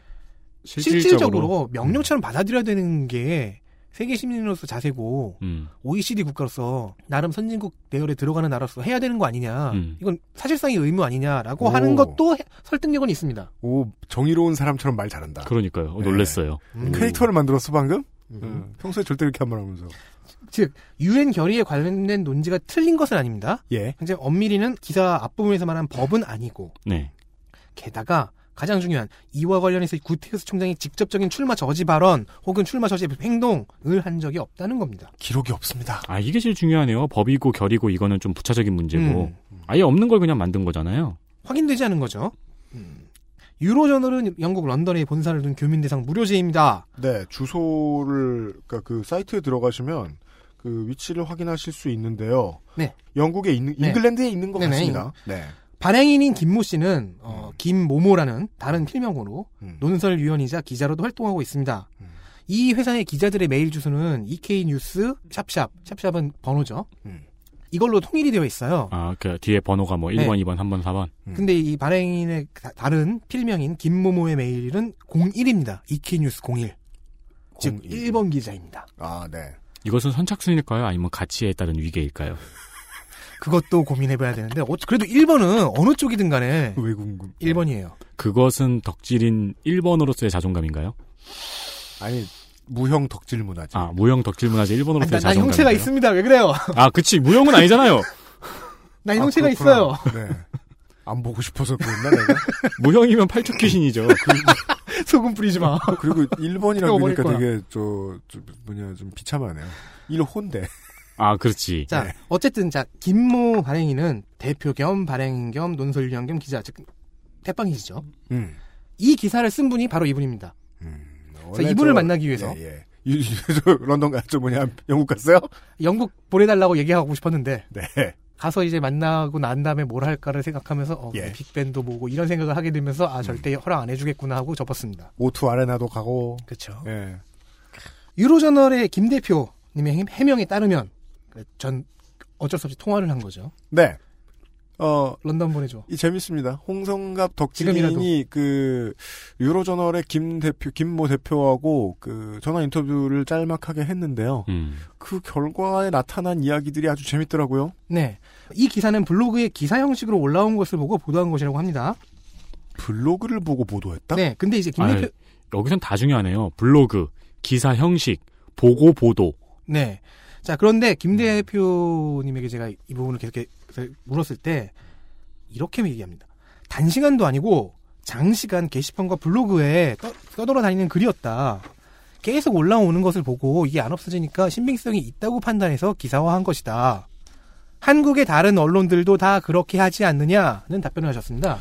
실질적으로, 실질적으로 명령처럼 음. 받아들여야 되는 게 세계 시민으로서 자세고 음. 오이시디 국가로서 나름 선진국 대열에 들어가는 나라로서 해야 되는 거 아니냐. 음. 이건 사실상의 의무 아니냐라고 오. 하는 것도 해, 설득력은 있습니다. 오, 정의로운 사람처럼 말 잘한다. 그러니까요. 네. 놀랐어요. 음. 캐릭터를 만들었어 방금? 음. 음. 평소에 절대 이렇게 한 말 하면서. 즉 유엔 결의에 관련된 논지가 틀린 것은 아닙니다. 예. 굉장히 엄밀히는 기사 앞부분에서 말한 법은 아니고 네. 게다가 가장 중요한 이와 관련해서 구테레스 총장이 직접적인 출마 저지 발언 혹은 출마 저지 행동을 한 적이 없다는 겁니다. 기록이 없습니다. 아, 이게 제일 중요하네요. 법이고 결의고 이거는 좀 부차적인 문제고 음. 아예 없는 걸 그냥 만든 거잖아요. 확인되지 않은 거죠. 음. 유로저널은 영국 런던에 본사를 둔 교민대상 무료제입니다. 네, 주소를 그러니까 그 사이트에 들어가시면 그 위치를 확인하실 수 있는데요. 네. 영국에 있는, 잉글랜드에 네. 있는 것 네네. 같습니다. 네. 발행인인 김모 씨는, 어, 김모모라는 다른 필명으로 음. 논설위원이자 기자로도 활동하고 있습니다. 음. 이 회사의 기자들의 메일 주소는 이케이뉴스, 샵샵, 샵샵은 번호죠. 음. 이걸로 통일이 되어 있어요. 아, 그 뒤에 번호가 뭐 일 번, 네. 이 번, 삼 번, 사 번. 음. 근데 이 발행인의 다, 다른 필명인 김모모의 메일은 공일입니다. 이케이뉴스 공일. 즉, 일 번 기자입니다. 아, 네. 이것은 선착순일까요? 아니면 가치에 따른 위계일까요? 그것도 고민해봐야 되는데 그래도 일 번은 어느 쪽이든 간에 왜 궁금? 일 번이에요. 그것은 덕질인 일 번으로서의 자존감인가요? 아니 무형 덕질 문화지. 아, 무형 덕질 문화지 일 번으로서의 아니, 난, 난 자존감. 난 형체가 있습니다. 왜 그래요? 아, 그치. 무형은 아니잖아요. 난 아, 형체가 그렇구나. 있어요. 네. 안 보고 싶어서 그랬나 내가? 무형이면 팔뚝 귀신이죠. 그... 소금 뿌리지 마. 그리고 일 번이라고 그러니까 되게 저, 저 뭐냐 좀 비참하네요. 일 호인데. 아, 그렇지. 자, 네. 어쨌든 자 김모 발행인은 대표 겸 발행인 겸 논설위원 겸 기자, 즉 태빵이시죠. 음. 이 기사를 쓴 분이 바로 이분입니다. 음, 자, 이분을 저, 만나기 위해서. 예, 예. 런던 갔죠 뭐냐 영국 갔어요? 영국 보내달라고 얘기하고 싶었는데. 네. 가서 이제 만나고 난 다음에 뭘 할까를 생각하면서 어, 예. 빅밴도 보고 이런 생각을 하게 되면서 아 절대 음. 허락 안 해주겠구나 하고 접었습니다. 오투 아레나도 가고. 그렇죠. 예. 유로저널의 김 대표님의 해명에 따르면 전 어쩔 수 없이 통화를 한 거죠. 네. 어, 런던 보내줘. 이 재밌습니다. 홍성갑 덕질인이 그 유로저널의 김 대표, 김모 대표하고 그 전화 인터뷰를 짤막하게 했는데요. 음. 그 결과에 나타난 이야기들이 아주 재밌더라고요. 네. 이 기사는 블로그에 기사 형식으로 올라온 것을 보고 보도한 것이라고 합니다. 블로그를 보고 보도했다? 네. 근데 이제 김 대표. 여기선 다 중요하네요. 블로그, 기사 형식, 보고 보도. 네. 자, 그런데 김 대표님에게 제가 이 부분을 계속 물었을 때 이렇게 얘기합니다. 단시간도 아니고 장시간 게시판과 블로그에 떠, 떠돌아다니는 글이었다. 계속 올라오는 것을 보고 이게 안 없어지니까 신빙성이 있다고 판단해서 기사화한 것이다. 한국의 다른 언론들도 다 그렇게 하지 않느냐는 답변을 하셨습니다.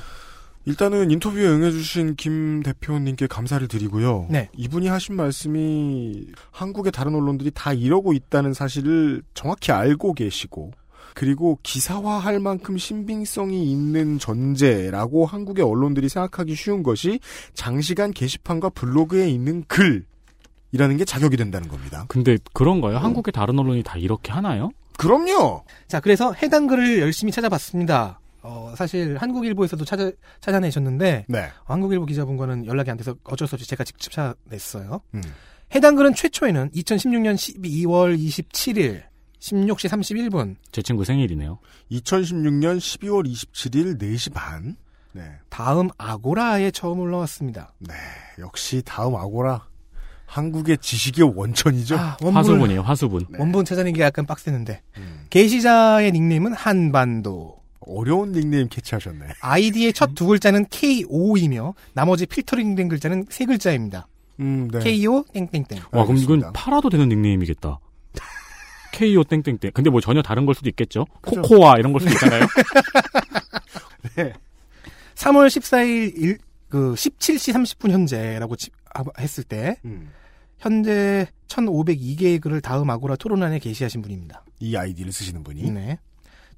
일단은 인터뷰에 응해주신 김 대표님께 감사를 드리고요. 네. 이분이 하신 말씀이 한국의 다른 언론들이 다 이러고 있다는 사실을 정확히 알고 계시고 그리고 기사화할 만큼 신빙성이 있는 전제라고 한국의 언론들이 생각하기 쉬운 것이 장시간 게시판과 블로그에 있는 글이라는 게 자격이 된다는 겁니다. 근데 그런가요? 음. 한국의 다른 언론이 다 이렇게 하나요? 그럼요. 자, 그래서 해당 글을 열심히 찾아봤습니다. 어, 사실 한국일보에서도 찾아, 찾아내셨는데 네. 어, 한국일보 기자분과는 연락이 안 돼서 어쩔 수 없이 제가 직접 찾아냈어요. 음. 해당 글은 최초에는 이천십육 년 십이월 이십칠일 열여섯 시 삼십일 분 제 친구 생일이네요. 이천십육 년 십이월 이십칠일 네 시 반 네. 다음 아고라에 처음 올라왔습니다. 네, 역시 다음 아고라 한국의 지식의 원천이죠. 아, 원본, 화수분이에요. 화수분. 네. 원본 찾아내기가 약간 빡세는데 음. 게시자의 닉네임은 한반도. 어려운 닉네임 캐치하셨네. 아이디의 첫 두 글자는 케이오이며 나머지 필터링된 글자는 세 글자입니다. 음, 네. 케이오 땡땡땡. 와, 그럼 이건 팔아도 되는 닉네임이겠다. 케이오 땡땡땡. 근데 뭐 전혀 다른 걸 수도 있겠죠. 그렇죠. 코코아 이런 걸 수도 있잖아요. 네. 삼월 십사일 일, 그 열일곱 시 삼십 분 현재라고 했을 때 음. 현재 천오백두 개의 글을 다음 아고라 토론안에 게시하신 분입니다. 이 아이디를 쓰시는 분이. 네.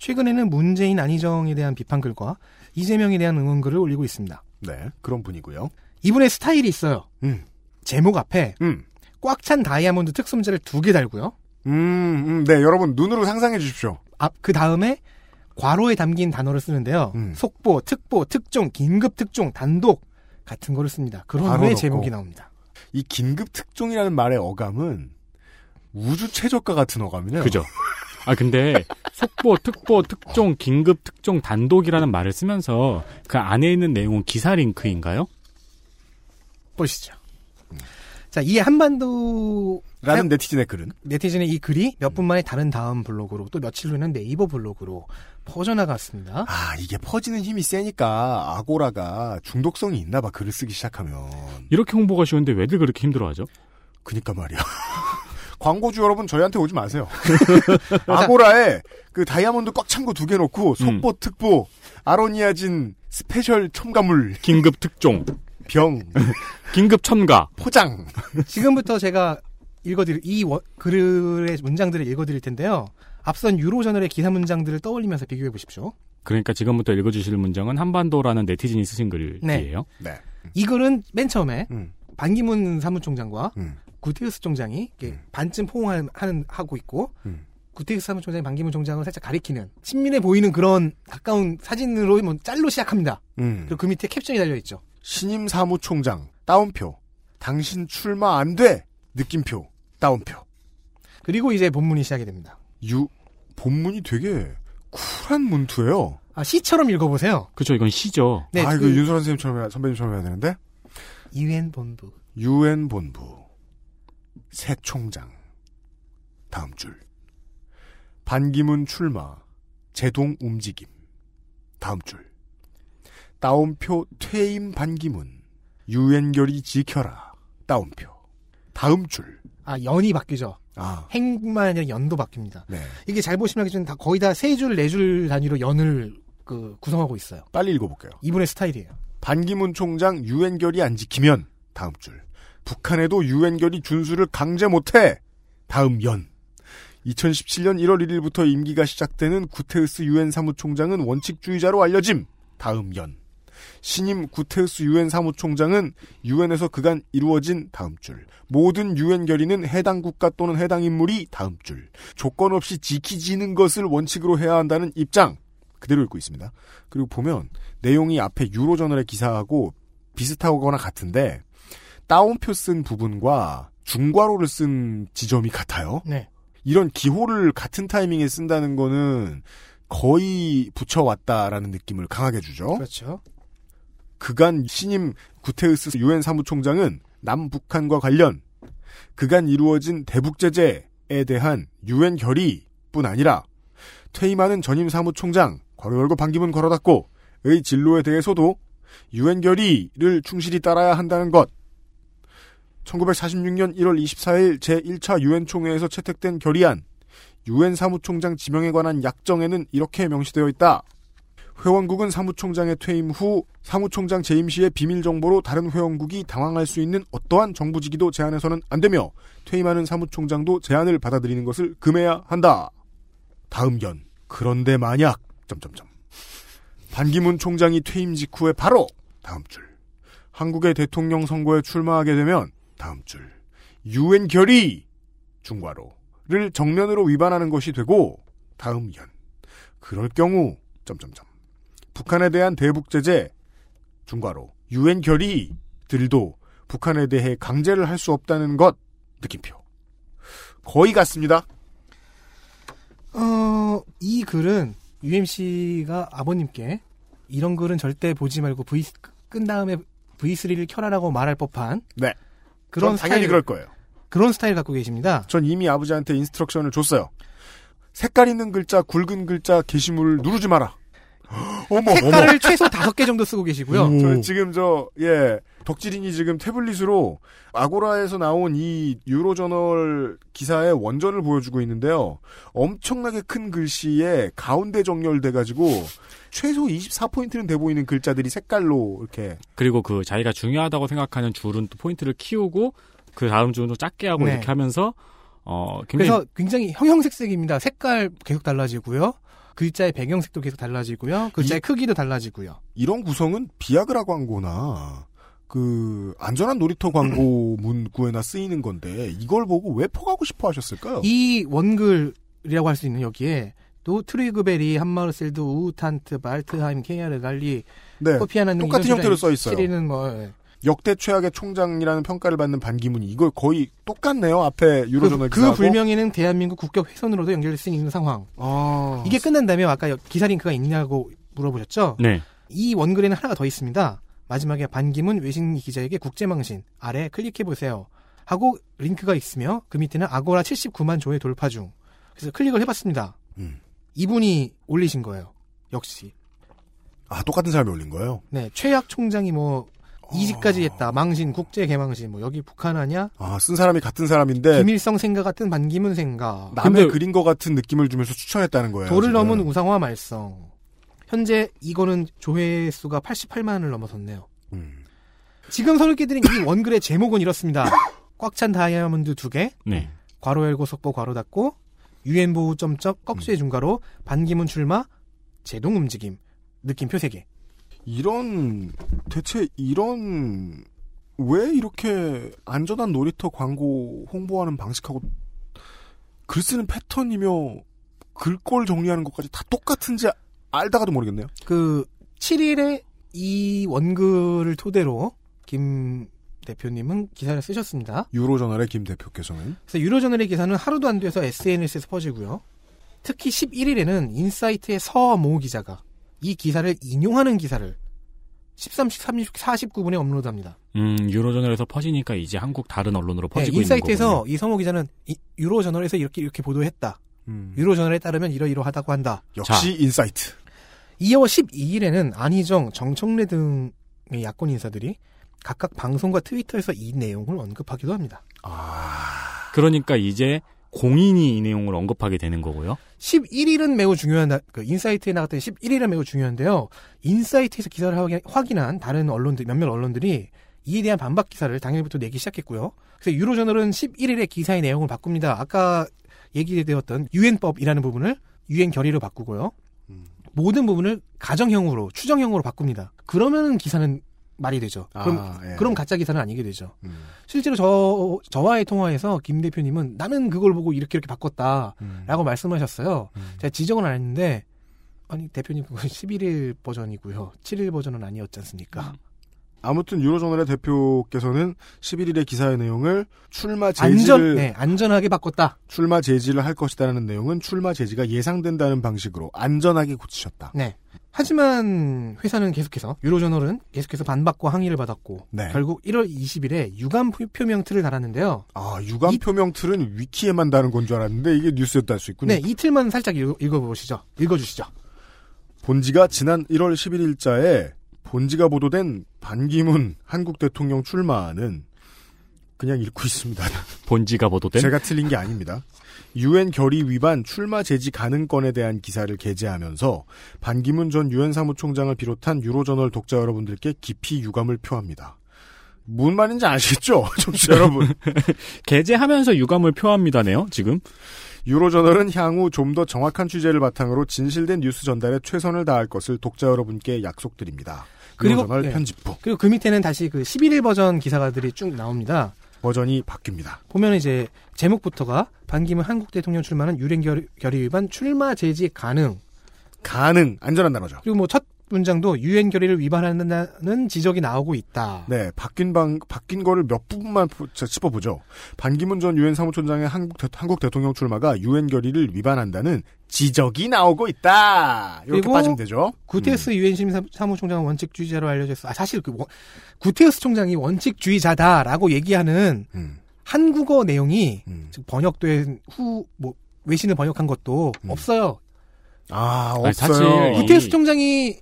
최근에는 문재인, 안희정에 대한 비판글과 이재명에 대한 응원글을 올리고 있습니다. 네, 그런 분이고요. 이분의 스타일이 있어요. 음. 제목 앞에 음. 꽉 찬 다이아몬드 특수문자를 두 개 달고요. 음, 음, 네, 여러분 눈으로 상상해 주십시오. 아, 그 다음에 괄호에 담긴 단어를 쓰는데요. 음. 속보, 특보, 특종, 긴급 특종, 단독 같은 거를 씁니다. 그런 후에 제목이 나옵니다. 이 긴급 특종이라는 말의 어감은 우주 최저가 같은 어감이네요. 그죠. 아, 근데, 속보, 특보, 특종, 긴급, 특종, 단독이라는 말을 쓰면서 그 안에 있는 내용은 기사 링크인가요? 보시죠. 음. 자, 이 한반도. 라는 네티즌의 글은? 네티즌의 이 글이 몇 분 만에 다른 다음 블로그로 또 며칠 후에는 네이버 블로그로 퍼져나갔습니다. 아, 이게 퍼지는 힘이 세니까 아고라가 중독성이 있나 봐, 글을 쓰기 시작하면. 이렇게 홍보가 쉬운데 왜들 그렇게 힘들어하죠? 그니까 말이야. 광고주 여러분 저희한테 오지 마세요. 아고라에 그 다이아몬드 꽉 찬 거 두 개 넣고 속보 음. 특보 아로니아진 스페셜 첨가물 긴급 특종 병 긴급 첨가 포장. 지금부터 제가 읽어드릴 이 워, 글의 문장들을 읽어드릴 텐데요. 앞선 유로저널의 기사 문장들을 떠올리면서 비교해 보십시오. 그러니까 지금부터 읽어주실 문장은 한반도라는 네티즌이 쓰신 글이에요. 네. 네. 이 글은 맨 처음에 음. 반기문 사무총장과 음. 구테레스 총장이 음. 반쯤 포옹하는 하고 있고 음. 구테레스 사무총장이 반기문 총장을 살짝 가리키는 친밀해 보이는 그런 가까운 사진으로 뭐 짤로 시작합니다. 음. 그리고 그 밑에 캡션이 달려있죠. 신임 사무총장 따옴표 당신 출마 안 돼 느낌표 따옴표. 그리고 이제 본문이 시작이 됩니다. 유 본문이 되게 쿨한 문투예요. 아, 시처럼 읽어보세요. 그렇죠. 이건 시죠. 네, 아, 이거 그, 윤소란 선생님처럼 선배님처럼 해야 되는데. 유엔 본부. 유엔 본부. 새 총장. 다음 줄. 반기문 출마. 제동 움직임. 다음 줄. 따옴표 퇴임 반기문. 유엔 결의 지켜라. 따옴표. 다음 줄. 아, 연이 바뀌죠. 아. 행만 아니라 연도 바뀝니다. 네. 이게 잘 보시면 지금 다 거의 다 세 줄, 네 줄 단위로 연을 그 구성하고 있어요. 빨리 읽어볼게요. 이분의 스타일이에요. 반기문 총장 유엔 결의 안 지키면. 다음 줄. 북한에도 유엔 결의 준수를 강제 못해. 다음 연. 이천십칠년 일월 일일부터 임기가 시작되는 구테흐스 유엔 사무총장은 원칙주의자로 알려짐. 다음 연. 신임 구테흐스 유엔 사무총장은 유엔에서 그간 이루어진. 다음 줄. 모든 유엔 결의는 해당 국가 또는 해당 인물이. 다음 줄. 조건 없이 지키지는 것을 원칙으로 해야 한다는 입장. 그대로 읽고 있습니다. 그리고 보면 내용이 앞에 유로저널의 기사하고 비슷하거나 같은데 따옴표 쓴 부분과 중괄호를 쓴 지점이 같아요. 네. 이런 기호를 같은 타이밍에 쓴다는 거는 거의 붙여왔다라는 느낌을 강하게 주죠. 그렇죠. 그간 신임 구테레스 유엔 사무총장은 남북한과 관련 그간 이루어진 대북 제재에 대한 유엔 결의뿐 아니라 퇴임하는 전임 사무총장 괄호 열고 반기문 걸어 닫고의 진로에 대해서도 유엔 결의를 충실히 따라야 한다는 것. 천구백사십육 년 일월 이십사일 제일 차 유엔 총회에서 채택된 결의안 유엔 사무총장 지명에 관한 약정에는 이렇게 명시되어 있다. 회원국은 사무총장의 퇴임 후 사무총장 재임 시의 비밀 정보로 다른 회원국이 당황할 수 있는 어떠한 정부지기도 제안해서는 안 되며 퇴임하는 사무총장도 제안을 받아들이는 것을 금해야 한다. 다음 연. 그런데 만약 점점점 반기문 총장이 퇴임 직후에 바로 다음 줄 한국의 대통령 선거에 출마하게 되면 다음 줄 유엔 결의 중괄호를 정면으로 위반하는 것이 되고 다음 연. 그럴 경우 점점점 북한에 대한 대북 제재 중괄호 유엔 결의들도 북한에 대해 강제를 할 수 없다는 것 느낌표. 거의 같습니다. 어, 이 글은 유엠씨가 아버님께 이런 글은 절대 보지 말고 V 끈 다음에 브이쓰리를 켜라라고 말할 법한 네. 그런 스타일, 당연히 그럴 거예요. 그런 스타일 갖고 계십니다. 전 이미 아버지한테 인스트럭션을 줬어요. 색깔 있는 글자, 굵은 글자 게시물을 누르지 마라. 어머, 색깔을 어머. 최소 다섯 개 정도 쓰고 계시고요. 저 지금 저, 예, 덕질인이 지금 태블릿으로 아고라에서 나온 이 유로저널 기사의 원전을 보여주고 있는데요. 엄청나게 큰 글씨에 가운데 정렬돼가지고 최소 이십사 포인트는 돼 보이는 글자들이 색깔로 이렇게. 그리고 그 자기가 중요하다고 생각하는 줄은 또 포인트를 키우고 그 다음 줄은 또 작게 하고 네. 이렇게 하면서 어, 굉장히 그래서 굉장히 형형색색입니다. 색깔 계속 달라지고요. 글자의 배경색도 계속 달라지고요. 글자의 이, 크기도 달라지고요. 이런 구성은 비아그라 광고나 그 안전한 놀이터 광고 문구에나 쓰이는 건데 이걸 보고 왜 퍼가고 싶어 하셨을까요? 이 원글이라고 할 수 있는 여기에 또 트리그베리, 함마르셀드, 우탄트, 발트하임, 케야르, 갈리, 네, 코피아나는 똑같은 형태로 써 있어요. 뭐, 역대 최악의 총장이라는 평가를 받는 반기문이 이걸 거의 똑같네요. 앞에 유로저널 기사하고. 그 불명예는 대한민국 국격 훼손으로도 연결될 수 있는 상황. 아... 이게 끝난다면 아까 기사 링크가 있냐고 물어보셨죠? 네. 이 원글에는 하나가 더 있습니다. 마지막에 반기문 외신 기자에게 국제망신 아래 클릭해보세요 하고 링크가 있으며 그 밑에는 아고라 칠십구만 조회 돌파 중. 그래서 클릭을 해봤습니다. 음. 이분이 올리신 거예요. 역시. 아, 똑같은 사람이 올린 거예요? 네. 최악 총장이 뭐 이직까지 했다. 망신, 국제 개망신. 뭐 여기 북한하냐? 아, 쓴 사람이 같은 사람인데 김일성 생각 같은 반기문 생각. 남의 그린 것 같은 느낌을 주면서 추천했다는 거예요. 도를 지금. 넘은 우상화 말썽. 현재 이거는 조회 수가 팔십팔만을 넘어섰네요. 음. 지금 소개해드린 이 원글의 제목은 이렇습니다. 꽉 찬 다이아몬드 두 개. 네. 괄호 열고 속보 괄호 닫고 유엔 보호 점점 꺽쇠 중괄호 반기문 출마 제동 움직임 느낌표 세 개. 이런 대체 이런 왜 이렇게 안전한 놀이터 광고 홍보하는 방식하고 글 쓰는 패턴이며 글꼴 정리하는 것까지 다 똑같은지 알다가도 모르겠네요. 그 칠일에 이 원글을 토대로 김 대표님은 기사를 쓰셨습니다. 유로저널의 김 대표께서는. 그래서 유로저널의 기사는 하루도 안 돼서 에스엔에스에서 퍼지고요. 특히 십일일에는 인사이트의 서모 기자가 이 기사를 인용하는 기사를 열세 시 사십구 분에 업로드합니다. 음, 유로저널에서 퍼지니까 이제 한국 다른 언론으로 퍼지고 네, 있는 거군요. 인사이트에서 이 성호 기자는 이, 유로저널에서 이렇게 이렇게 보도했다. 음. 유로저널에 따르면 이러이러하다고 한다. 역시 자, 인사이트. 이어 십이일에는 안희정, 정청래 등의 야권 인사들이 각각 방송과 트위터에서 이 내용을 언급하기도 합니다. 아, 그러니까 이제 공인이 이 내용을 언급하게 되는 거고요. 십일일은 매우 중요한, 그 인사이트에 나갔던 십일일은 매우 중요한데요. 인사이트에서 기사를 확인한 다른 언론들, 몇몇 언론들이 이에 대한 반박 기사를 당일부터 내기 시작했고요. 그래서 유로저널은 십일일에 기사의 내용을 바꿉니다. 아까 얘기되었던 유엔법이라는 부분을 유엔 결의로 바꾸고요. 음. 모든 부분을 가정형으로, 추정형으로 바꿉니다. 그러면 기사는 말이 되죠. 그럼, 아, 예. 그럼 가짜 기사는 아니게 되죠. 음. 실제로 저, 저와의 통화에서 김 대표님은 나는 그걸 보고 이렇게 이렇게 바꿨다라고 음. 말씀하셨어요. 음. 제가 지적은 안 했는데 아니 대표님 그건 십일 일 버전이고요. 칠 일 버전은 아니었지 않습니까? 음. 아무튼 유로저널의 대표께서는 십일 일의 기사의 내용을 출마 제지를 안전, 네, 안전하게 바꿨다. 출마 제지를 할 것이라는 내용은 출마 제지가 예상된다는 방식으로 안전하게 고치셨다. 네. 하지만 회사는 계속해서 유로저널은 계속해서 반박과 항의를 받았고 네. 결국 일월 이십일에 유감 표명 틀을 달았는데요. 아 유감 이... 표명 틀은 위키에만 다는 건 줄 알았는데 이게 뉴스에 달 수 있군요. 네, 이 틀만 살짝 읽어보시죠. 읽어주시죠. 본지가 지난 일월 십일일자에 본지가 보도된 반기문 한국 대통령 출마는 그냥 읽고 있습니다. 본지가 보도된? 제가 틀린 게 아닙니다. 유엔 결의 위반 출마 제지 가능 건에 대한 기사를 게재하면서 반기문 전 유엔 사무총장을 비롯한 유로저널 독자 여러분들께 깊이 유감을 표합니다. 무슨 말인지 아시겠죠? 청취자 여러분. 게재하면서 유감을 표합니다네요, 지금. 유로저널은 향후 좀 더 정확한 취재를 바탕으로 진실된 뉴스 전달에 최선을 다할 것을 독자 여러분께 약속드립니다. 유로저널 그리고, 편집부. 네. 그리고 그 밑에는 다시 그 십일 일 버전 기사들이 쭉 나옵니다. 버전이 바뀝니다. 보면 이제 제목부터가 반기문 한국 대통령 출마는 유엔 결의 위반 출마 제지 가능. 가능. 안전한 단어죠. 그리고 뭐 첫 문장도 유엔 결의를 위반한다는 지적이 나오고 있다. 네, 바뀐 방 바뀐 거를 몇 부분만 짚어보죠. 반기문 전 유엔 사무총장의 한국, 대, 한국 대통령 출마가 유엔 결의를 위반한다는 지적이 나오고 있다. 이렇게 빠지면 되죠. 구테레스 유엔 음. 사무총장은 원칙주의자로 알려져 있어. 아, 사실 그 구테레스 총장이 원칙주의자다라고 얘기하는 음. 한국어 내용이 음. 번역된 후 뭐 외신을 번역한 것도 음. 없어요. 아, 없어요. 아니, 사실 구테레스 총장이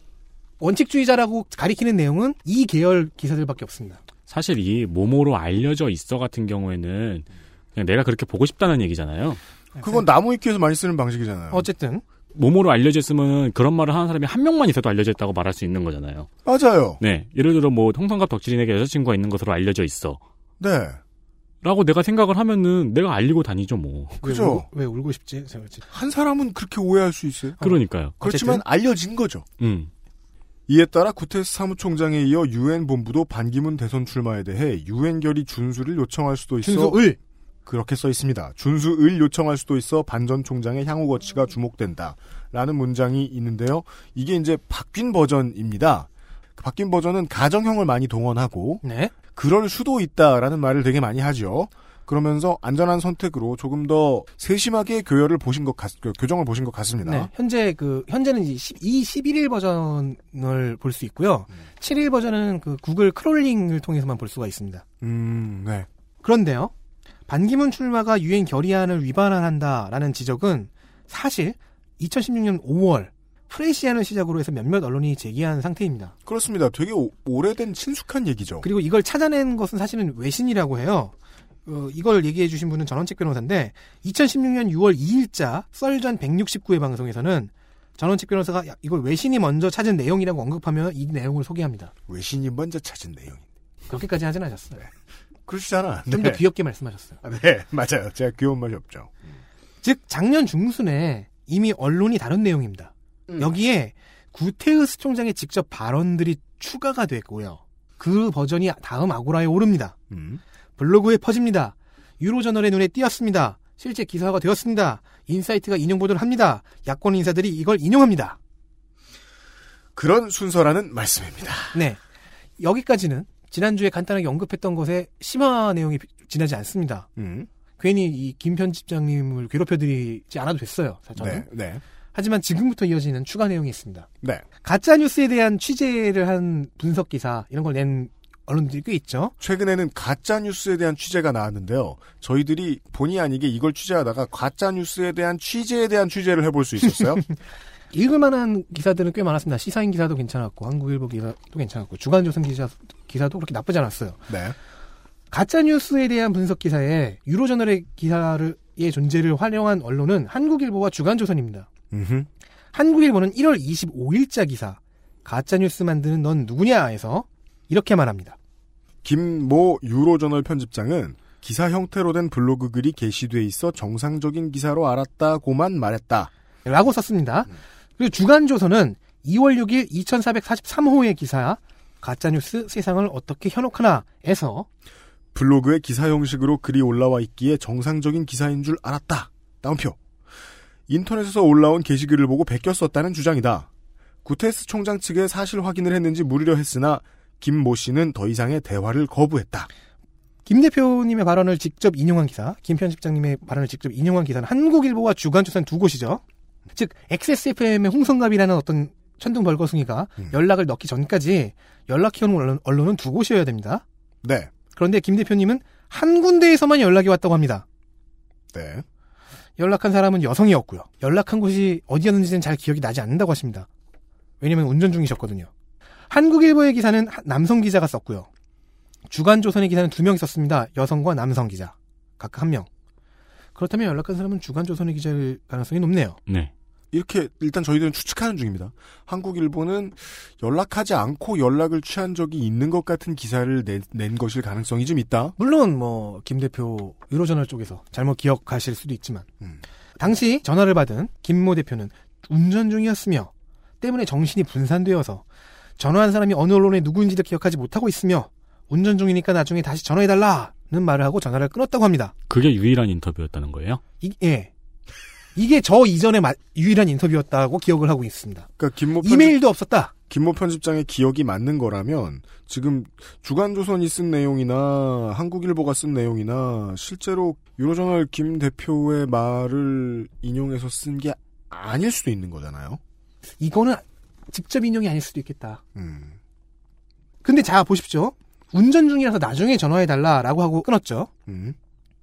원칙주의자라고 가리키는 내용은 이 계열 기사들밖에 없습니다. 사실 이 뭐뭐로 알려져 있어 같은 경우에는 그냥 내가 그렇게 보고 싶다는 얘기잖아요. 그건 나무위키에서 많이 쓰는 방식이잖아요. 어쨌든 뭐뭐로 알려져 있으면 그런 말을 하는 사람이 한 명만 있어도 알려져 있다고 말할 수 있는 거잖아요. 맞아요. 네, 예를 들어 뭐 홍성갑 덕질인에게 여자친구가 있는 것으로 알려져 있어. 네. 라고 내가 생각을 하면은 내가 알리고 다니죠 뭐. 그죠? 왜, 왜 울고 싶지? 한 사람은 그렇게 오해할 수 있어요. 그러니까요. 그렇지만 어쨌든. 알려진 거죠. 음. 이에 따라 구테레스 사무총장에 이어 유엔 본부도 반기문 대선 출마에 대해 유엔 결의 준수를 요청할 수도 있어. 준수을 그렇게 써 있습니다. 준수을 요청할 수도 있어 반전 총장의 향후 거취가 주목된다라는 문장이 있는데요. 이게 이제 바뀐 버전입니다. 바뀐 버전은 가정형을 많이 동원하고 네? 그럴 수도 있다라는 말을 되게 많이 하죠. 그러면서 안전한 선택으로 조금 더 세심하게 교열을 보신 것 같, 교정을 보신 것 같습니다. 네, 현재 그 현재는 이, 이 십일 일 버전을 볼 수 있고요. 음. 칠 일 버전은 그 구글 크롤링을 통해서만 볼 수가 있습니다. 음, 네. 그런데요, 반기문 출마가 유엔 결의안을 위반한다라는 지적은 사실 이천십육년 오월 프레시안을 시작으로 해서 몇몇 언론이 제기한 상태입니다. 그렇습니다. 되게 오, 오래된 친숙한 얘기죠. 그리고 이걸 찾아낸 것은 사실은 외신이라고 해요. 어, 이걸 얘기해 주신 분은 전원책 변호사인데 이천십육년 유월 이일자 썰전 백육십구회 방송에서는 전원책 변호사가 이걸 외신이 먼저 찾은 내용이라고 언급하며 이 내용을 소개합니다. 외신이 먼저 찾은 내용인데. 그렇게까지 하진 않으셨어요. 네. 그렇잖아. 좀 더 네. 귀엽게 말씀하셨어요. 아, 네. 맞아요. 제가 귀여운 말이 없죠. 음. 즉 작년 중순에 이미 언론이 다룬 내용입니다. 음. 여기에 구테레스 총장의 직접 발언들이 추가가 됐고요. 그 버전이 다음 아고라에 오릅니다. 음. 블로그에 퍼집니다. 유로저널의 눈에 띄었습니다. 실제 기사화가 되었습니다. 인사이트가 인용 보도를 합니다. 야권 인사들이 이걸 인용합니다. 그런 순서라는 말씀입니다. 네, 여기까지는 지난주에 간단하게 언급했던 것에 심화 내용이 지나지 않습니다. 음. 괜히 이 김 편집장님을 괴롭혀드리지 않아도 됐어요. 저는. 네, 네. 하지만 지금부터 이어지는 추가 내용이 있습니다. 네. 가짜 뉴스에 대한 취재를 한 분석 기사 이런 걸 낸 언론들이 꽤 있죠. 최근에는 가짜뉴스에 대한 취재가 나왔는데요. 저희들이 본의 아니게 이걸 취재하다가 가짜뉴스에 대한 취재에 대한 취재를 해볼 수 있었어요. 읽을만한 기사들은 꽤 많았습니다. 시사인 기사도 괜찮았고 한국일보 기사도 괜찮았고 주간조선 기사, 기사도 그렇게 나쁘지 않았어요. 네. 가짜뉴스에 대한 분석 기사에 유로저널의 기사의 존재를 활용한 언론은 한국일보와 주간조선입니다. 음흠. 한국일보는 일월 이십오일자 기사 가짜뉴스 만드는 넌 누구냐에서 이렇게 말합니다. 김모 유로저널 편집장은 기사 형태로 된 블로그 글이 게시돼 있어 정상적인 기사로 알았다고만 말했다. 라고 썼습니다. 그리고 주간조선은 이월 육일 이천사백사십삼호의 기사 가짜뉴스 세상을 어떻게 현혹하나에서 블로그에 기사 형식으로 글이 올라와 있기에 정상적인 기사인 줄 알았다. 따옴표. 인터넷에서 올라온 게시글을 보고 베꼈었다는 주장이다. 구테스 총장 측에 사실 확인을 했는지 물으려 했으나 김모 씨는 더 이상의 대화를 거부했다. 김 대표님의 발언을 직접 인용한 기사, 김 편집장님의 발언을 직접 인용한 기사는 한국일보와 주간조선 두 곳이죠. 즉 엑스에스에프엠의 홍성갑이라는 어떤 천둥벌거숭이가 음. 연락을 넣기 전까지 연락해오는 언론, 언론은 두 곳이어야 됩니다. 네. 그런데 김 대표님은 한 군데에서만 연락이 왔다고 합니다. 네. 연락한 사람은 여성이었고요. 연락한 곳이 어디였는지는 잘 기억이 나지 않는다고 하십니다. 왜냐면 운전 중이셨거든요. 한국일보의 기사는 남성 기자가 썼고요. 주간조선의 기사는 두 명이 썼습니다. 여성과 남성 기자. 각각 한 명. 그렇다면 연락한 사람은 주간조선의 기자일 가능성이 높네요. 네. 이렇게 일단 저희들은 추측하는 중입니다. 한국일보는 연락하지 않고 연락을 취한 적이 있는 것 같은 기사를 낸, 낸 것일 가능성이 좀 있다. 물론 뭐 김 대표 유로저널 쪽에서 잘못 기억하실 수도 있지만 음. 당시 전화를 받은 김모 대표는 운전 중이었으며 때문에 정신이 분산되어서 전화한 사람이 어느 언론의 누구인지도 기억하지 못하고 있으며 운전 중이니까 나중에 다시 전화해달라는 말을 하고 전화를 끊었다고 합니다. 그게 유일한 인터뷰였다는 거예요? 이, 예. 이게 저 이전에 마, 유일한 인터뷰였다고 기억을 하고 있습니다. 그러니까 김모 편집, 이메일도 없었다. 김모 편집장의 기억이 맞는 거라면 지금 주간조선이 쓴 내용이나 한국일보가 쓴 내용이나 실제로 유로저널 김 대표의 말을 인용해서 쓴 게 아닐 수도 있는 거잖아요. 이거는 직접 인용이 아닐 수도 있겠다. 음. 근데 자 보십시오. 운전 중이라서 나중에 전화해달라라고 하고 끊었죠. 음.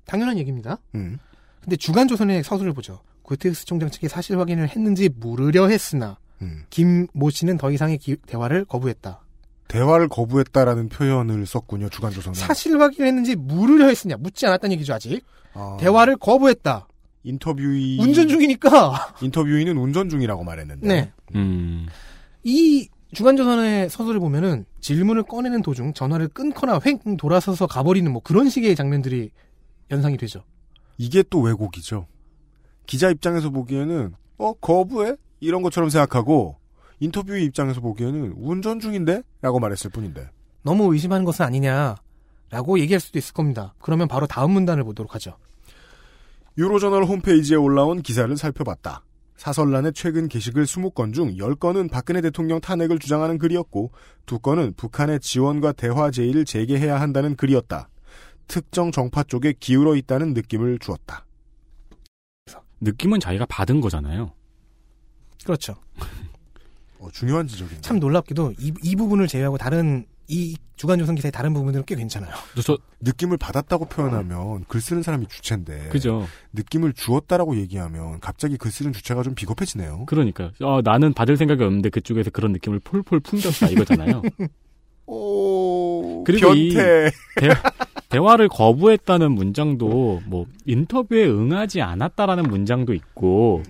당연한 얘기입니다. 음. 근데 주간조선의 서술을 보죠. 구테스 총장 측이 사실 확인을 했는지 물으려 했으나 음. 김 모 씨는 더 이상의 기, 대화를 거부했다. 대화를 거부했다라는 표현을 썼군요. 주간조선은. 사실 확인을 했는지 물으려 했으냐. 묻지 않았다는 얘기죠. 아직. 아... 대화를 거부했다. 인터뷰이. 운전 중이니까. 인터뷰이는 운전 중이라고 말했는데. 네. 음. 이 주간조선의 서술을 보면은 질문을 꺼내는 도중 전화를 끊거나 횡 돌아서서 가버리는 뭐 그런 식의 장면들이 연상이 되죠. 이게 또 왜곡이죠. 기자 입장에서 보기에는 어 거부해? 이런 것처럼 생각하고 인터뷰 입장에서 보기에는 운전 중인데? 라고 말했을 뿐인데. 너무 의심하는 것은 아니냐라고 얘기할 수도 있을 겁니다. 그러면 바로 다음 문단을 보도록 하죠. 유로저널 홈페이지에 올라온 기사를 살펴봤다. 사설란의 최근 게시글 이십 건 중 십 건은 박근혜 대통령 탄핵을 주장하는 글이었고 이 건은 북한의 지원과 대화 제의를 재개해야 한다는 글이었다. 특정 정파 쪽에 기울어 있다는 느낌을 주었다. 느낌은 자기가 받은 거잖아요. 그렇죠. 어, 중요한 지적이네요. 참 놀랍게도 이, 이 부분을 제외하고 다른 이 주간조선 기사의 다른 부분들은 꽤 괜찮아요. 저, 느낌을 받았다고 표현하면 글 쓰는 사람이 주체인데 그죠. 느낌을 주었다라고 얘기하면 갑자기 글 쓰는 주체가 좀 비겁해지네요. 그러니까요. 어, 나는 받을 생각이 없는데 그쪽에서 그런 느낌을 폴폴 풍겼다 이거잖아요. 오, 그리고 변태. 이 대, 대화를 거부했다는 문장도 뭐 인터뷰에 응하지 않았다라는 문장도 있고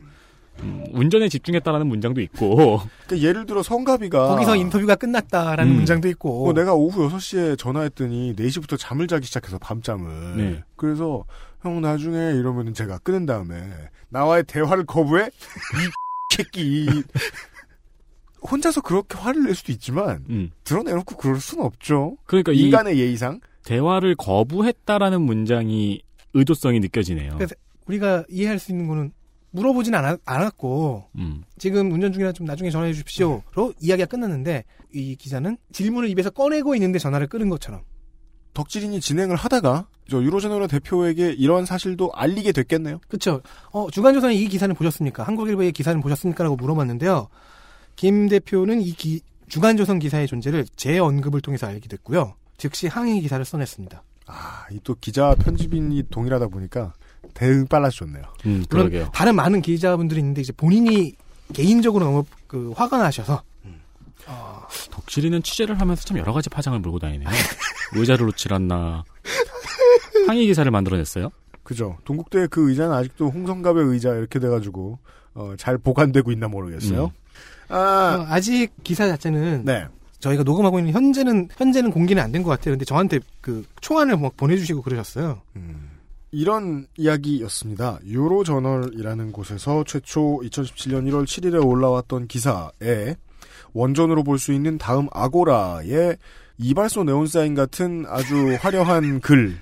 음, 운전에 집중했다라는 문장도 있고 그러니까 예를 들어 성가비가 거기서 인터뷰가 끝났다라는 음. 문장도 있고 어, 내가 오후 여섯 시에 전화했더니 네 시부터 잠을 자기 시작해서 밤잠을 네. 그래서 형 나중에 이러면 제가 끊은 다음에 나와의 대화를 거부해? 이 새끼 혼자서 그렇게 화를 낼 수도 있지만 음. 드러내놓고 그럴 순 없죠. 그러니까 인간의 예의상 대화를 거부했다라는 문장이 의도성이 느껴지네요. 그래서 우리가 이해할 수 있는 거는 물어보진 않았, 않았고 음. 지금 운전 중이라 좀 나중에 전화해 주십시오로 음. 이야기가 끝났는데 이 기자는 질문을 입에서 꺼내고 있는데 전화를 끊은 것처럼 덕질인이 진행을 하다가 저 유로저널 대표에게 이러한 사실도 알리게 됐겠네요. 그렇죠. 어, 주간조선의 이 기사는 보셨습니까? 한국일보의 기사는 보셨습니까? 라고 물어봤는데요. 김 대표는 이 기, 주간조선 기사의 존재를 재언급을 통해서 알게 됐고요. 즉시 항의 기사를 써냈습니다. 아, 이 또 기자 편집인이 동일하다 보니까 대응 빨라졌네요. 음, 그러게요. 다른 많은 기자분들이 있는데 이제 본인이 개인적으로 너무 그 화가 나셔서 음. 어... 덕질이는 취재를 하면서 참 여러 가지 파장을 몰고 다니네요. 의자를 놓질 않나. 항의 기사를 만들어냈어요. 그죠. 동국대 그 의자는 아직도 홍성갑의 의자 이렇게 돼가지고 어, 잘 보관되고 있나 모르겠어요. 음. 아... 어, 아직 기사 자체는 네. 저희가 녹음하고 있는 현재는 현재는 공개는 안 된 것 같아요. 근데 저한테 그 초안을 막 보내주시고 그러셨어요. 음. 이런 이야기였습니다. 유로저널이라는 곳에서 최초 이천십칠 년 일 월 칠 일에 올라왔던 기사에 원전으로 볼 수 있는 다음 아고라의 이발소 네온사인 같은 아주 화려한 글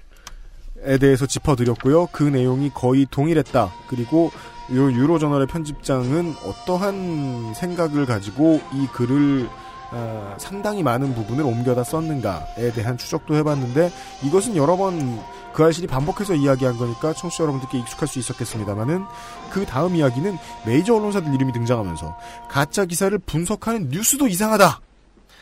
대해서 짚어드렸고요. 그 내용이 거의 동일했다. 그리고 유로저널의 편집장은 어떠한 생각을 가지고 이 글을 어, 상당히 많은 부분을 옮겨다 썼는가에 대한 추적도 해봤는데, 이것은 여러 번 그 알실이 반복해서 이야기한 거니까 청취자 여러분들께 익숙할 수 있었겠습니다만은, 그 다음 이야기는 메이저 언론사들 이름이 등장하면서 가짜 기사를 분석하는 뉴스도 이상하다!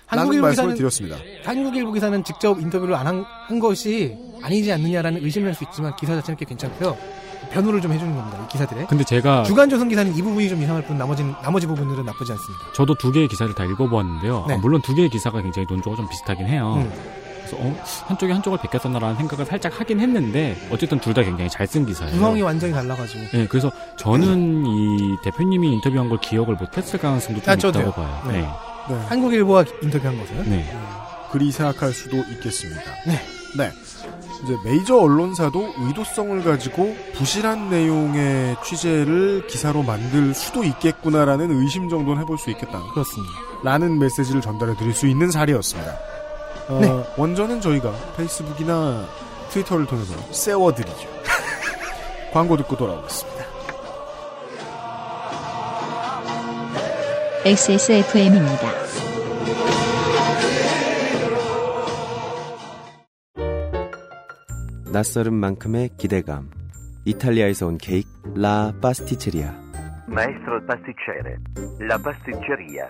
한국일보 기사는, 드렸습니다. 한국일보 기사는 직접 인터뷰를 안 한, 한 것이 아니지 않느냐라는 의심을 할 수 있지만 기사 자체는 꽤 괜찮고요. 변호를 좀 해주는 겁니다, 기사들의. 근데 제가 주간조선 기사는 이 부분이 좀 이상할 뿐 나머지 나머지 부분들은 나쁘지 않습니다. 저도 두 개의 기사를 다 읽어보았는데요. 네. 아, 물론 두 개의 기사가 굉장히 논조가 좀 비슷하긴 해요. 음. 그래서 어, 한쪽이 한쪽을 베꼈었나라는 생각을 살짝 하긴 했는데 어쨌든 둘 다 굉장히 잘 쓴 기사예요. 구성이 완전히 달라가지고. 네, 그래서 저는 음. 이 대표님이 인터뷰한 걸 기억을 못했을 가능성도 좀 아, 있다고 저도요. 봐요. 네. 네. 네. 한국일보와 인터뷰한 거세요? 네. 네. 그리 생각할 수도 있겠습니다. 네. 네. 이제 메이저 언론사도 의도성을 가지고 부실한 내용의 취재를 기사로 만들 수도 있겠구나라는 의심 정도는 해볼 수 있겠다. 그렇습니다. 라는 메시지를 전달해 드릴 수 있는 사례였습니다. 어, 네. 원전은 저희가 페이스북이나 트위터를 통해서 세워드리죠. 광고 듣고 돌아오겠습니다. 엑스에스에프엠입니다. 낯설은 만큼의 기대감. 이탈리아에서 온 케이크 라 파스티체리아. 마에스트로 파스티체레 라 파스티체리아.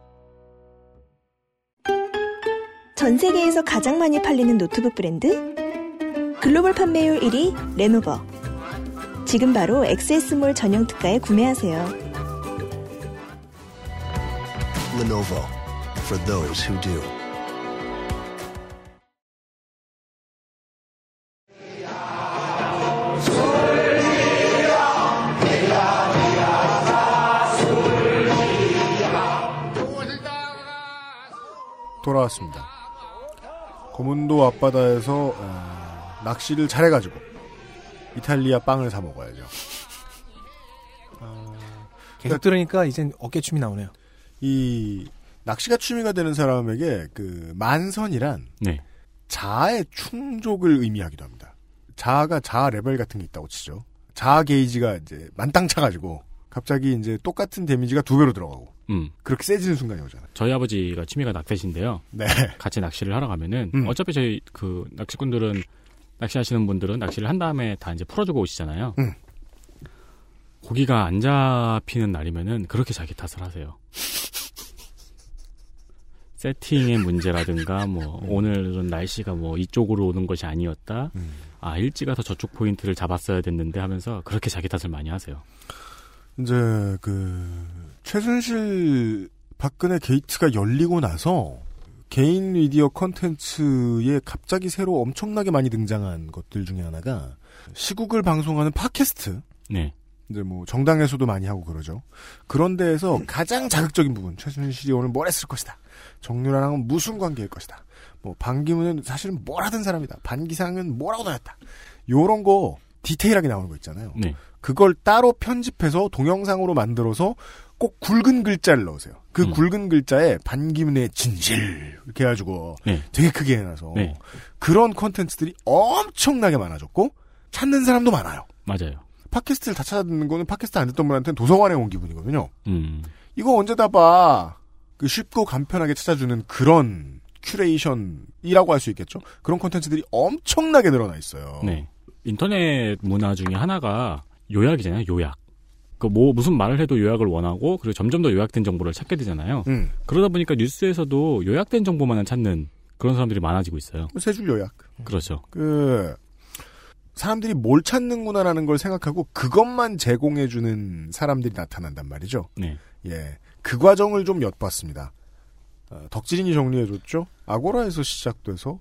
전 세계에서 가장 많이 팔리는 노트북 브랜드, 글로벌 판매율 일 위 레노버. 지금 바로 엑스에스몰 전용 특가에 구매하세요. Lenovo, for those who do. 돌아왔습니다. 고문도 앞바다에서 어, 낚시를 잘해가지고 이탈리아 빵을 사 먹어야죠. 어, 계속 들으니까 이젠 어깨춤이 나오네요. 이 낚시가 취미가 되는 사람에게 그 만선이란, 네, 자아의 충족을 의미하기도 합니다. 자아가 자아 레벨 같은 게 있다고 치죠. 자아 게이지가 이제 만땅 차가지고 갑자기 이제 똑같은 데미지가 두 배로 들어가고, 음, 그렇게 세지는 순간이 오잖아요. 저희 아버지가 취미가 낚시신데요. 네. 같이 낚시를 하러 가면은 음. 어차피 저희 그 낚시꾼들은, 낚시하시는 분들은 낚시를 한 다음에 다 이제 풀어주고 오시잖아요. 음. 고기가 안 잡히는 날이면은 그렇게 자기 탓을 하세요. 세팅의 문제라든가, 뭐, 오늘은 날씨가 뭐, 이쪽으로 오는 것이 아니었다. 음. 아, 일찍 가서 저쪽 포인트를 잡았어야 됐는데 하면서 그렇게 자기 탓을 많이 하세요. 이제, 그, 최순실, 박근혜 게이트가 열리고 나서 개인 미디어 콘텐츠에 갑자기 새로 엄청나게 많이 등장한 것들 중에 하나가 시국을 방송하는 팟캐스트. 네. 이제 뭐 정당에서도 많이 하고 그러죠. 그런 데에서 가장 자극적인 부분, 최순실이 오늘 뭘 했을 것이다, 정유라랑은 무슨 관계일 것이다, 뭐 반기문은 사실은 뭘 하던 사람이다, 반기상은 뭐라고 다녔다, 요런 거 디테일하게 나오는 거 있잖아요. 네. 그걸 따로 편집해서 동영상으로 만들어서 꼭 굵은 글자를 넣으세요. 그 음. 굵은 글자에 반기문의 진실 이렇게 해가지고, 네, 되게 크게 해놔서, 네, 그런 콘텐츠들이 엄청나게 많아졌고 찾는 사람도 많아요. 맞아요. 팟캐스트를 다 찾아듣는 거는 팟캐스트 안 듣던 분한테는 도서관에 온 기분이거든요. 음. 이거 언제 다 봐. 그 쉽고 간편하게 찾아주는 그런 큐레이션이라고 할 수 있겠죠. 그런 콘텐츠들이 엄청나게 늘어나 있어요. 네. 인터넷 문화 중에 하나가 요약이잖아요. 요약. 그 뭐 무슨 말을 해도 요약을 원하고, 그리고 점점 더 요약된 정보를 찾게 되잖아요. 음. 그러다 보니까 뉴스에서도 요약된 정보만 찾는 그런 사람들이 많아지고 있어요. 세 줄 요약. 그렇죠. 그... 사람들이 뭘 찾는구나라는 걸 생각하고 그것만 제공해주는 사람들이 나타난단 말이죠. 네. 예, 그 과정을 좀 엿봤습니다. 어, 덕질인이 정리해줬죠. 아고라에서 시작돼서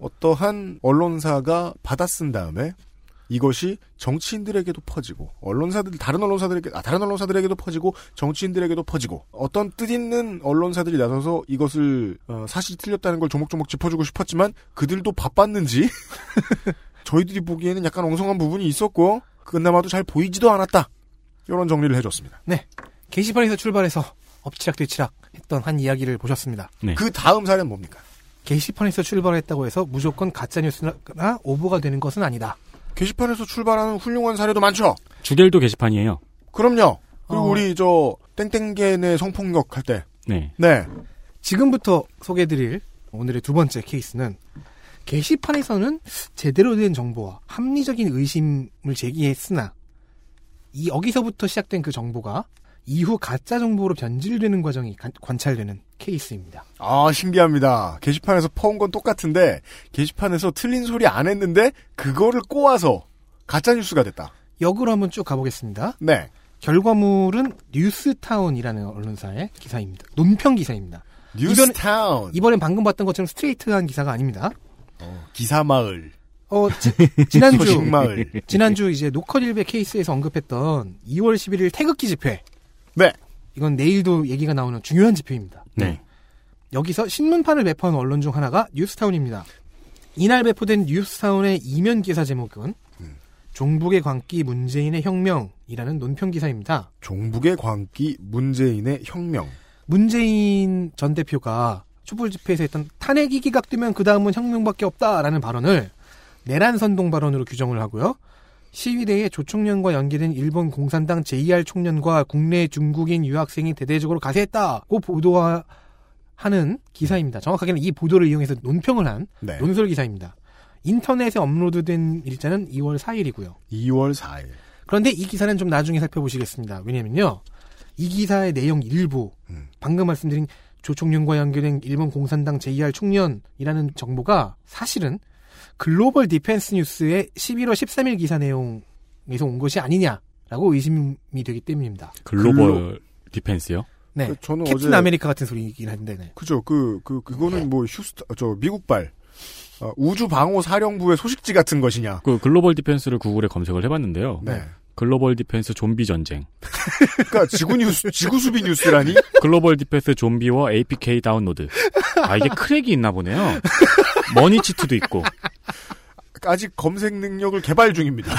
어떠한 언론사가 받아쓴 다음에 이것이 정치인들에게도 퍼지고 언론사들 다른 언론사들에게 아, 다른 언론사들에게도 퍼지고 정치인들에게도 퍼지고 어떤 뜻있는 언론사들이 나서서 이것을 어, 사실이 틀렸다는 걸 조목조목 짚어주고 싶었지만 그들도 바빴는지 저희들이 보기에는 약간 엉성한 부분이 있었고 그나마도 잘 보이지도 않았다. 이런 정리를 해줬습니다. 네. 게시판에서 출발해서 엎치락뒤치락 했던 한 이야기를 보셨습니다. 네. 그 다음 사례는 뭡니까? 게시판에서 출발했다고 해서 무조건 가짜뉴스나 오보가 되는 것은 아니다. 게시판에서 출발하는 훌륭한 사례도 많죠. 주겔도 게시판이에요. 그럼요. 그리고 어... 우리 저 땡땡겐의 성폭력 할 때. 네. 네. 지금부터 소개해드릴 오늘의 두 번째 케이스는 게시판에서는 제대로 된 정보와 합리적인 의심을 제기했으나 이 여기서부터 시작된 그 정보가 이후 가짜 정보로 변질되는 과정이 관, 관찰되는 케이스입니다. 아, 신기합니다. 게시판에서 퍼온 건 똑같은데 게시판에서 틀린 소리 안 했는데 그거를 꼬아서 가짜 뉴스가 됐다. 역으로 한번 쭉 가보겠습니다. 네. 결과물은 뉴스타운이라는 언론사의 기사입니다. 논평 기사입니다. 뉴스타운. 이번엔, 이번엔 방금 봤던 것처럼 스트레이트한 기사가 아닙니다. 어, 기사마을. 어, 지, 지난주 소식마을. 지난주 이제 노컷일베 케이스에서 언급했던 이월 십일일 태극기 집회. 네. 이건 내일도 얘기가 나오는 중요한 지표입니다. 네. 여기서 신문판을 배포한 언론 중 하나가 뉴스타운입니다. 이날 배포된 뉴스타운의 이면 기사 제목은 음. 종북의 광기 문재인의 혁명이라는 논평 기사입니다. 종북의 광기 문재인의 혁명. 문재인 전 대표가 촛불 집회에서 했던 탄핵이 기각되면 그 다음은 혁명밖에 없다라는 발언을 내란 선동 발언으로 규정을 하고요. 시위대의 조총련과 연계된 일본 공산당 제이알총련과 국내 중국인 유학생이 대대적으로 가세했다고 보도하는 기사입니다. 정확하게는 이 보도를 이용해서 논평을 한 네. 논설 기사입니다. 인터넷에 업로드된 일자는 이월 사일이고요. 이월 사일. 그런데 이 기사는 좀 나중에 살펴보시겠습니다. 왜냐면요. 이 기사의 내용 일부, 음. 방금 말씀드린 조총련과 연계된 일본 공산당 제이알총련이라는 정보가 사실은 글로벌 디펜스 뉴스의 십일월 십삼일 기사 내용에서 온 것이 아니냐라고 의심이 되기 때문입니다. 글로벌 글로... 디펜스요? 네. 그, 저는 캡틴 어제... 아메리카 같은 소리이긴 한데. 네. 그죠. 그, 그, 그거는 네. 뭐 휴스타, 저, 미국발. 어, 우주방호사령부의 소식지 같은 것이냐. 그 글로벌 디펜스를 구글에 검색을 해봤는데요. 네. 글로벌 디펜스 좀비 전쟁. 그러니까 지구 뉴스, 지구 수비 뉴스라니? 글로벌 디펜스 좀비와 에이피케이 다운로드. 아, 이게 크랙이 있나 보네요. 머니치트도 있고. 아직 검색 능력을 개발 중입니다.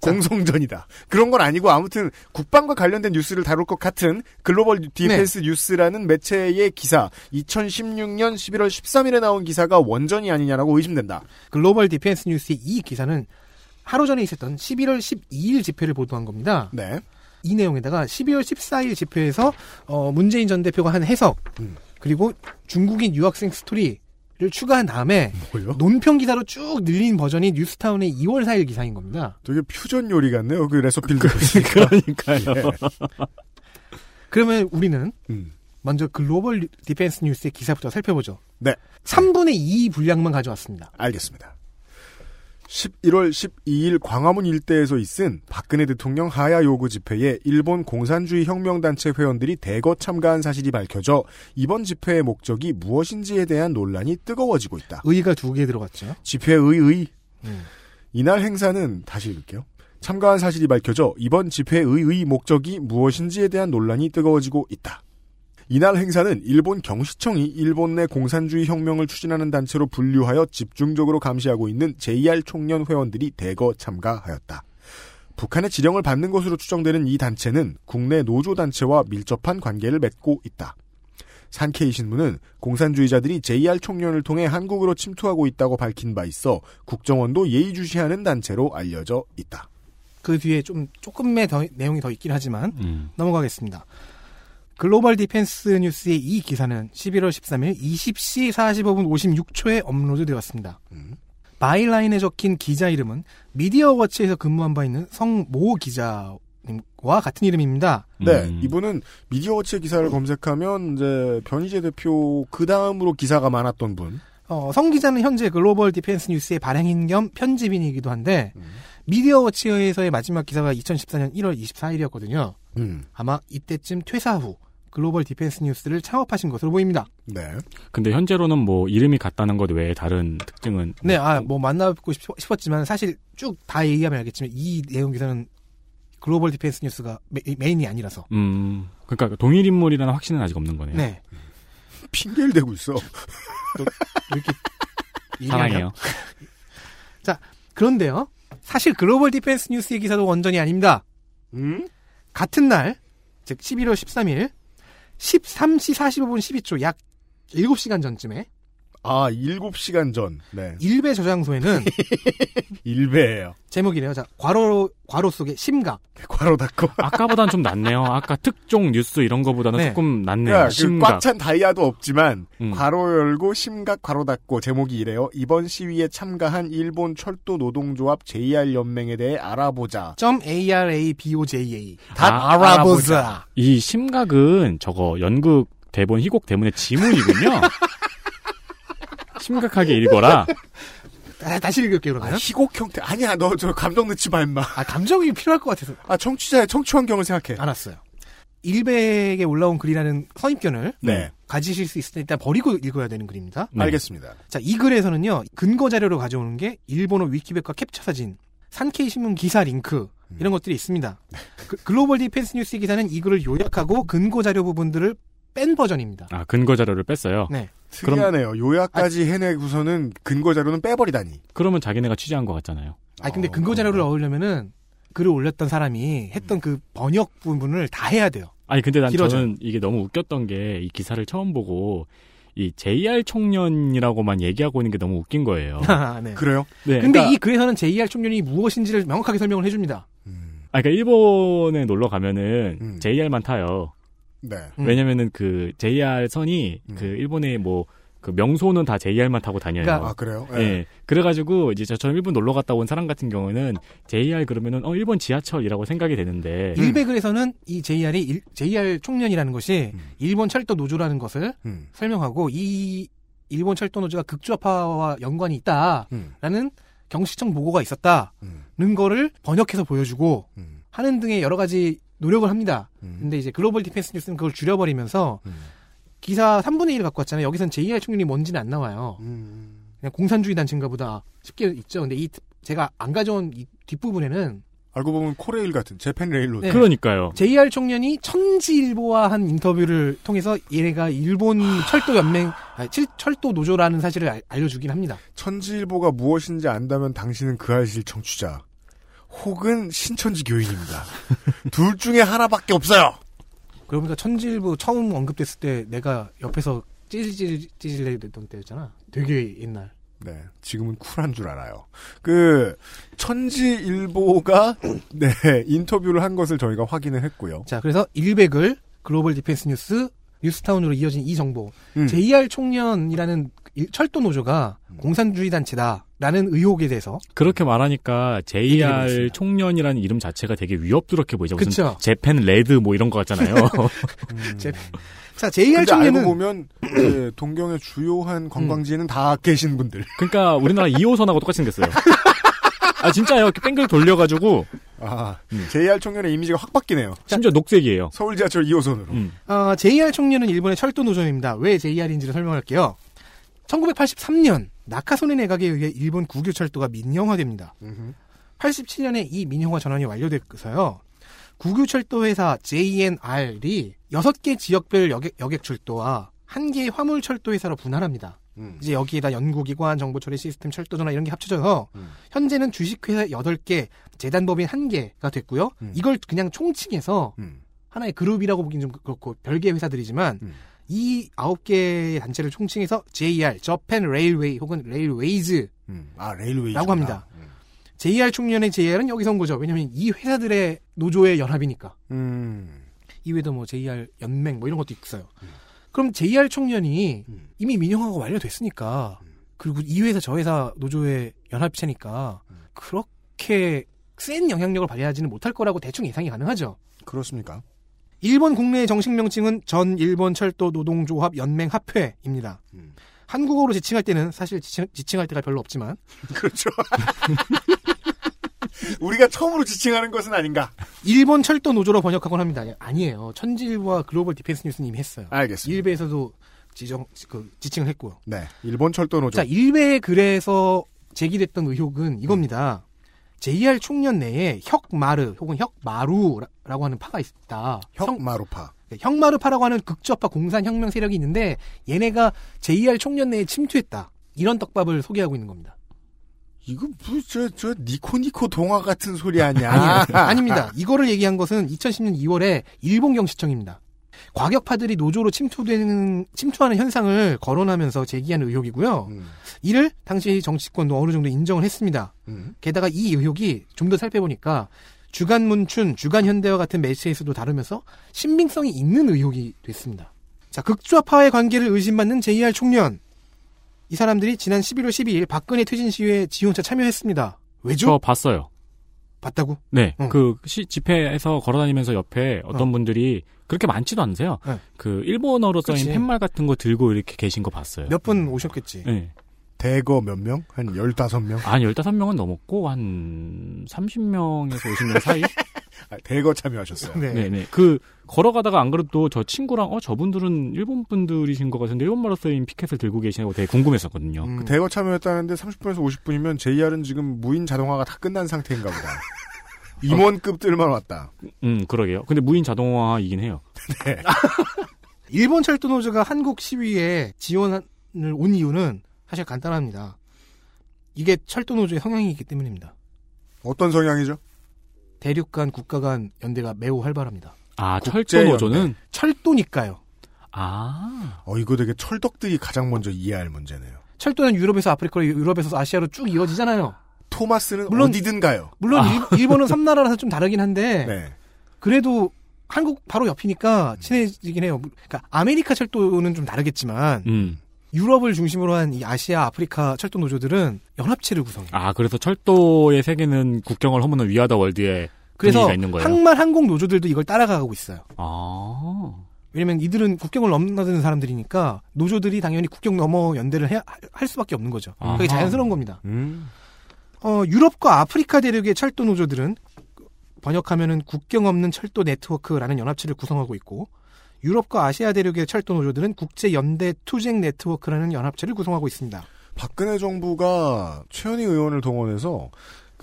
공성전이다. 그런 건 아니고 아무튼 국방과 관련된 뉴스를 다룰 것 같은 글로벌 디펜스 네. 뉴스라는 매체의 기사. 이천십육년 십일월 십삼일에 나온 기사가 원전이 아니냐라고 의심된다. 글로벌 디펜스 뉴스의 이 기사는 하루 전에 있었던 십일월 십이일 집회를 보도한 겁니다. 네. 이 내용에다가 십이월 십사일 집회에서 어, 문재인 전 대표가 한 해석 음. 그리고 중국인 유학생 스토리를 추가한 다음에 뭐요? 논평 기사로 쭉 늘린 버전이 뉴스타운의 이월 사일 기사인 겁니다. 되게 퓨전 요리 같네요. 그 레서필드 그러니까요. 예. 그러면 우리는 음. 먼저 글로벌 디펜스 뉴스의 기사부터 살펴보죠. 네. 삼분의 이 분량만 가져왔습니다. 알겠습니다. 십일월 십이일 광화문 일대에서 있은 박근혜 대통령 하야 요구 집회에 일본 공산주의 혁명단체 회원들이 대거 참가한 사실이 밝혀져 이번 집회의 목적이 무엇인지에 대한 논란이 뜨거워지고 있다. 의가 두 개 들어갔죠. 집회의 의. 음. 이날 행사는 다시 읽을게요. 참가한 사실이 밝혀져 이번 집회의 의 목적이 무엇인지에 대한 논란이 뜨거워지고 있다. 이날 행사는 일본 경시청이 일본 내 공산주의 혁명을 추진하는 단체로 분류하여 집중적으로 감시하고 있는 제이알총련 회원들이 대거 참가하였다. 북한의 지령을 받는 것으로 추정되는 이 단체는 국내 노조단체와 밀접한 관계를 맺고 있다. 산케이신문은 공산주의자들이 제이알총련을 통해 한국으로 침투하고 있다고 밝힌 바 있어 국정원도 예의주시하는 단체로 알려져 있다. 그 뒤에 좀 조금의 더, 내용이 더 있긴 하지만 음. 넘어가겠습니다. 글로벌 디펜스 뉴스의 이 기사는 십일월 십삼일 이십시 사십오분 오십육초에 업로드되었습니다. 음. 마이라인에 적힌 기자 이름은 미디어워치에서 근무한 바 있는 성모 기자님과 같은 이름입니다. 음. 네, 이분은 미디어워치의 기사를 검색하면 이제 변희재 대표 그 다음으로 기사가 많았던 분. 어, 성 기자는 현재 글로벌 디펜스 뉴스의 발행인 겸 편집인이기도 한데 음. 미디어워치에서의 마지막 기사가 이천십사년 일월 이십사일이었거든요. 음. 아마 이때쯤 퇴사 후 글로벌 디펜스 뉴스를 창업하신 것으로 보입니다. 네. 근데 현재로는 뭐 이름이 같다는 것 외에 다른 특징은 네, 아, 뭐 만나뵙고 싶었지만 사실 쭉 다 얘기하면 알겠지만 이 내용 기사는 글로벌 디펜스 뉴스가 메, 메인이 아니라서. 음. 그러니까 동일 인물이라는 확신은 아직 없는 거네요. 네. 핑계를 대고 있어. 또 이렇게 사랑해요. 자, 그런데요. 사실 글로벌 디펜스 뉴스의 기사도 원전이 아닙니다. 음? 같은 날, 즉 십일월 십삼일 열세 시 사십오 분 십이 초 약 일곱 시간 전쯤에 아, 일곱 시간 전. 네. 일베 저장소에는 일베예요. 제목이래요. 자, 괄호 괄호 속에 심각. 괄호 닫고. 아까보다는 좀 낫네요. 아까 특종 뉴스 이런 거보다는 네. 조금 낫네요. 그러니까 심각. 그 꽉 찬 다이아도 없지만 음. 괄호 열고 심각 괄호 닫고 제목이 이래요. 이번 시위에 참가한 일본 철도 노동조합 제이알연맹에 대해 알아보자. .araboja. 다 아, 알아보자. 알아보자. 이 심각은 저거 연극 대본 희곡 대본의 지문이군요. 심각하게 읽어라. 아, 다시 읽을게요, 그러면. 아, 희곡 형태. 아니야, 너 저 감정 넣지 마, 임마. 아, 감정이 필요할 것 같아서. 아, 청취자의 청취 환경을 생각해. 알았어요. 일베에 올라온 글이라는 선입견을 네. 가지실 수 있으니 일단 버리고 읽어야 되는 글입니다. 네. 알겠습니다. 자, 이 글에서는요, 근거 자료로 가져오는 게 일본어 위키백과 캡처 사진, 산케이신문 기사 링크, 음. 이런 것들이 있습니다. 그, 글로벌 디펜스 뉴스 기사는 이 글을 요약하고 근거 자료 부분들을 뺀 버전입니다. 아, 근거 자료를 뺐어요? 네. 특이하네요. 그럼, 요약까지 아, 해내고서는 근거 자료는 빼버리다니. 그러면 자기네가 취재한 것 같잖아요. 아, 근데 어, 근거 자료를 어. 넣으려면은 글을 올렸던 사람이 했던 음. 그 번역 부분을 다 해야 돼요. 아니, 근데 난 길어져요. 저는 이게 너무 웃겼던 게 이 기사를 처음 보고 이 제이알총련이라고만 얘기하고 있는 게 너무 웃긴 거예요. 아, 네. 그래요? 네. 근데 그러니까, 이 글에서는 제이알총련이 무엇인지를 명확하게 설명을 해줍니다. 음. 아, 그러니까 일본에 놀러 가면은 음. 제이알만 타요. 네. 왜냐면은 그 제이알 선이 음. 그 일본의 뭐 그 명소는 다 제이알만 타고 다녀요. 그러니까, 아, 그래요? 예. 네. 그래가지고 이제 저처럼 일본 놀러 갔다 온 사람 같은 경우는 제이알 그러면은 어 일본 지하철이라고 생각이 되는데 일베 글에서는 이 제이알이 일, 제이알 총련이라는 것이 음. 일본 철도 노조라는 것을 음. 설명하고 이 일본 철도 노조가 극좌파와 연관이 있다라는 음. 경시청 보고가 있었다는 음. 거를 번역해서 보여주고 음. 하는 등의 여러 가지 노력을 합니다. 음. 근데 이제 글로벌 디펜스 뉴스는 그걸 줄여버리면서 음. 기사 삼분의 일을 갖고 왔잖아요. 여기서는 제이알 총련이 뭔지는 안 나와요. 음. 그냥 공산주의 단체인가 보다 쉽게 있죠. 근데 이 제가 안 가져온 이 뒷부분에는 알고 보면 코레일 같은 재팬 레일로드. 네. 그러니까요. 제이알 총련이 천지일보와 한 인터뷰를 통해서 얘네가 일본 철도 연맹, 아니, 철도 노조라는 사실을 아, 알려주긴 합니다. 천지일보가 무엇인지 안다면 당신은 그 알실 청취자. 혹은 신천지 교인입니다. 둘 중에 하나밖에 없어요. 그러니까 천지일보 처음 언급됐을 때 내가 옆에서 찌질찌질 찌질했던 때였잖아. 되게 옛날. 네, 지금은 쿨한 줄 알아요. 그 천지일보가 네 인터뷰를 한 것을 저희가 확인을 했고요. 자, 그래서 일백을 글로벌 디펜스 뉴스 뉴스타운으로 이어진 이 정보. 음. 제이알 총련이라는 철도 노조가 음. 공산주의 단체다라는 의혹에 대해서 그렇게 말하니까 제이알 총련이라는 이름 자체가 되게 위협스럽게 보이죠. 무슨 그쵸? 재팬 레드 뭐 이런 거 같잖아요. 음. 자, 제이알 총련은 알고 보면 그 동경의 주요한 관광지에는 음. 다 계신 분들. 그러니까 우리나라 이호선하고 똑같이 생겼어요. 아, 진짜요. 이렇게 뺑글 돌려가지고. 아, 음. 제이알 총련의 이미지가 확 바뀌네요. 심지어 녹색이에요. 서울 지하철 이 호선으로. 음. 아, 제이알 총련은 일본의 철도 노조입니다. 왜 제이알인지를 설명할게요. 천구백팔십삼 년 나카소네 내각에 의해 일본 구교철도가 민영화됩니다. 음흠. 팔십칠 년에 이 민영화 전환이 완료돼서요. 구교철도 회사 제이엔알이 여섯 개 지역별 여객, 여객 철도와 한 개의 화물철도 회사로 분할합니다. 음. 이제 여기에다 연구기관, 정보처리 시스템, 철도전화 이런 게 합쳐져서 음. 현재는 주식회사 여덟 개, 재단법인 한 개가 됐고요. 음. 이걸 그냥 총칭해서 음. 하나의 그룹이라고 보긴 좀 그렇고 별개의 회사들이지만 음. 이 아홉 개의 단체를 총칭해서 제이알, 저펜 레일웨이 혹은 레일웨이즈 음. 아, 레일웨이즈라고 합니다. 음. 제이알 총련의 제이알은 여기서 온 거죠. 왜냐하면 이 회사들의 노조의 연합이니까. 음. 이외에도 뭐 제이알 연맹 뭐 이런 것도 있어요. 음. 그럼 제이알 총련이 음. 이미 민영화가 완료됐으니까 음. 그리고 이 회사 저 회사 노조의 연합체니까 음. 그렇게 센 영향력을 발휘하지는 못할 거라고 대충 예상이 가능하죠. 그렇습니까? 일본 국내의 정식 명칭은 전 일본 철도 노동조합 연맹 합회입니다. 음. 한국어로 지칭할 때는 사실 지칭, 지칭할 때가 별로 없지만 그렇죠. 우리가 처음으로 지칭하는 것은 아닌가. 일본 철도 노조로 번역하곤 합니다. 아니, 아니에요. 천지일보와 글로벌 디펜스 뉴스 님이 했어요. 알겠습니다. 일베에서도 지정, 그, 지칭을 했고요. 네. 일본 철도 노조. 자, 일베의 글에서 제기됐던 의혹은 이겁니다. 음. 제이알총련 내에 혁마르 혹은 혁마루라고 하는 파가 있다. 혁마르파. 혁마르파라고 하는 극좌파 공산혁명 세력이 있는데 얘네가 제이알총련 내에 침투했다. 이런 떡밥을 소개하고 있는 겁니다. 이거 뭐 저 저 니코니코 동화 같은 소리 아니야? 아니야. 아닙니다. 이거를 얘기한 것은 이천십년 이월에 일본 경시청입니다. 과격파들이 노조로 침투되는 침투하는 현상을 거론하면서 제기한 의혹이고요. 음. 이를 당시 정치권도 어느 정도 인정을 했습니다. 음. 게다가 이 의혹이 좀 더 살펴보니까 주간문춘, 주간현대와 같은 매체에서도 다루면서 신빙성이 있는 의혹이 됐습니다. 자, 극좌파의 관계를 의심받는 제이알총련. 이 사람들이 지난 십일월 십이일 박근혜 퇴진 시위에 지원차 참여했습니다. 왜죠? 저 봤어요. 봤다고? 네. 응. 그 시, 집회에서 걸어다니면서 옆에 어떤 어. 분들이 그렇게 많지도 않으세요. 네. 그 일본어로 써있는 팻말 같은 거 들고 이렇게 계신 거 봤어요. 몇 분 오셨겠지? 네. 대거 몇 명? 한 열다섯 명? 한 열다섯 명은 넘었고 한 삼십 명에서 오십 명 사이? 아, 대거 참여하셨어요. 네. 네네. 그 걸어가다가 안 그래도 저 친구랑 어 저분들은 일본 분들이신 것 같은데 일본말로 쓰인 피켓을 들고 계시냐고 되게 궁금했었거든요. 음, 그 대거 참여했다는데 삼십 분에서 오십 분이면 제이알은 지금 무인 자동화가 다 끝난 상태인가 보다. 임원급들만 왔다. 음, 그러게요. 근데 무인 자동화이긴 해요. 네. 일본 철도 노조가 한국 시위에 지원을 온 이유는 사실 간단합니다. 이게 철도노조의 성향이기 때문입니다. 어떤 성향이죠? 대륙 간 국가 간 연대가 매우 활발합니다. 아, 철도노조는? 철도니까요. 아. 어, 이거 되게 철덕들이 가장 먼저 이해할 문제네요. 철도는 유럽에서 아프리카로, 유럽에서 아시아로 쭉 이어지잖아요. 토마스는 물론, 어디든 가요. 물론 아. 일, 일본은 섬나라라서 좀 다르긴 한데 네. 그래도 한국 바로 옆이니까 친해지긴 해요. 그러니까 아메리카 철도는 좀 다르겠지만 음. 유럽을 중심으로 한 이 아시아, 아프리카 철도 노조들은 연합체를 구성해요. 아, 그래서 철도의 세계는 국경을 허무는 위아더 월드의 분위기가 있는 거예요? 그래서 항만 항공 노조들도 이걸 따라가고 있어요. 아. 왜냐면 이들은 국경을 넘나드는 사람들이니까 노조들이 당연히 국경 넘어 연대를 해, 할 수밖에 없는 거죠. 아하. 그게 자연스러운 겁니다. 음. 어, 유럽과 아프리카 대륙의 철도 노조들은 번역하면은 국경 없는 철도 네트워크라는 연합체를 구성하고 있고 유럽과 아시아 대륙의 철도 노조들은 국제연대투쟁네트워크라는 연합체를 구성하고 있습니다. 박근혜 정부가 최현희 의원을 동원해서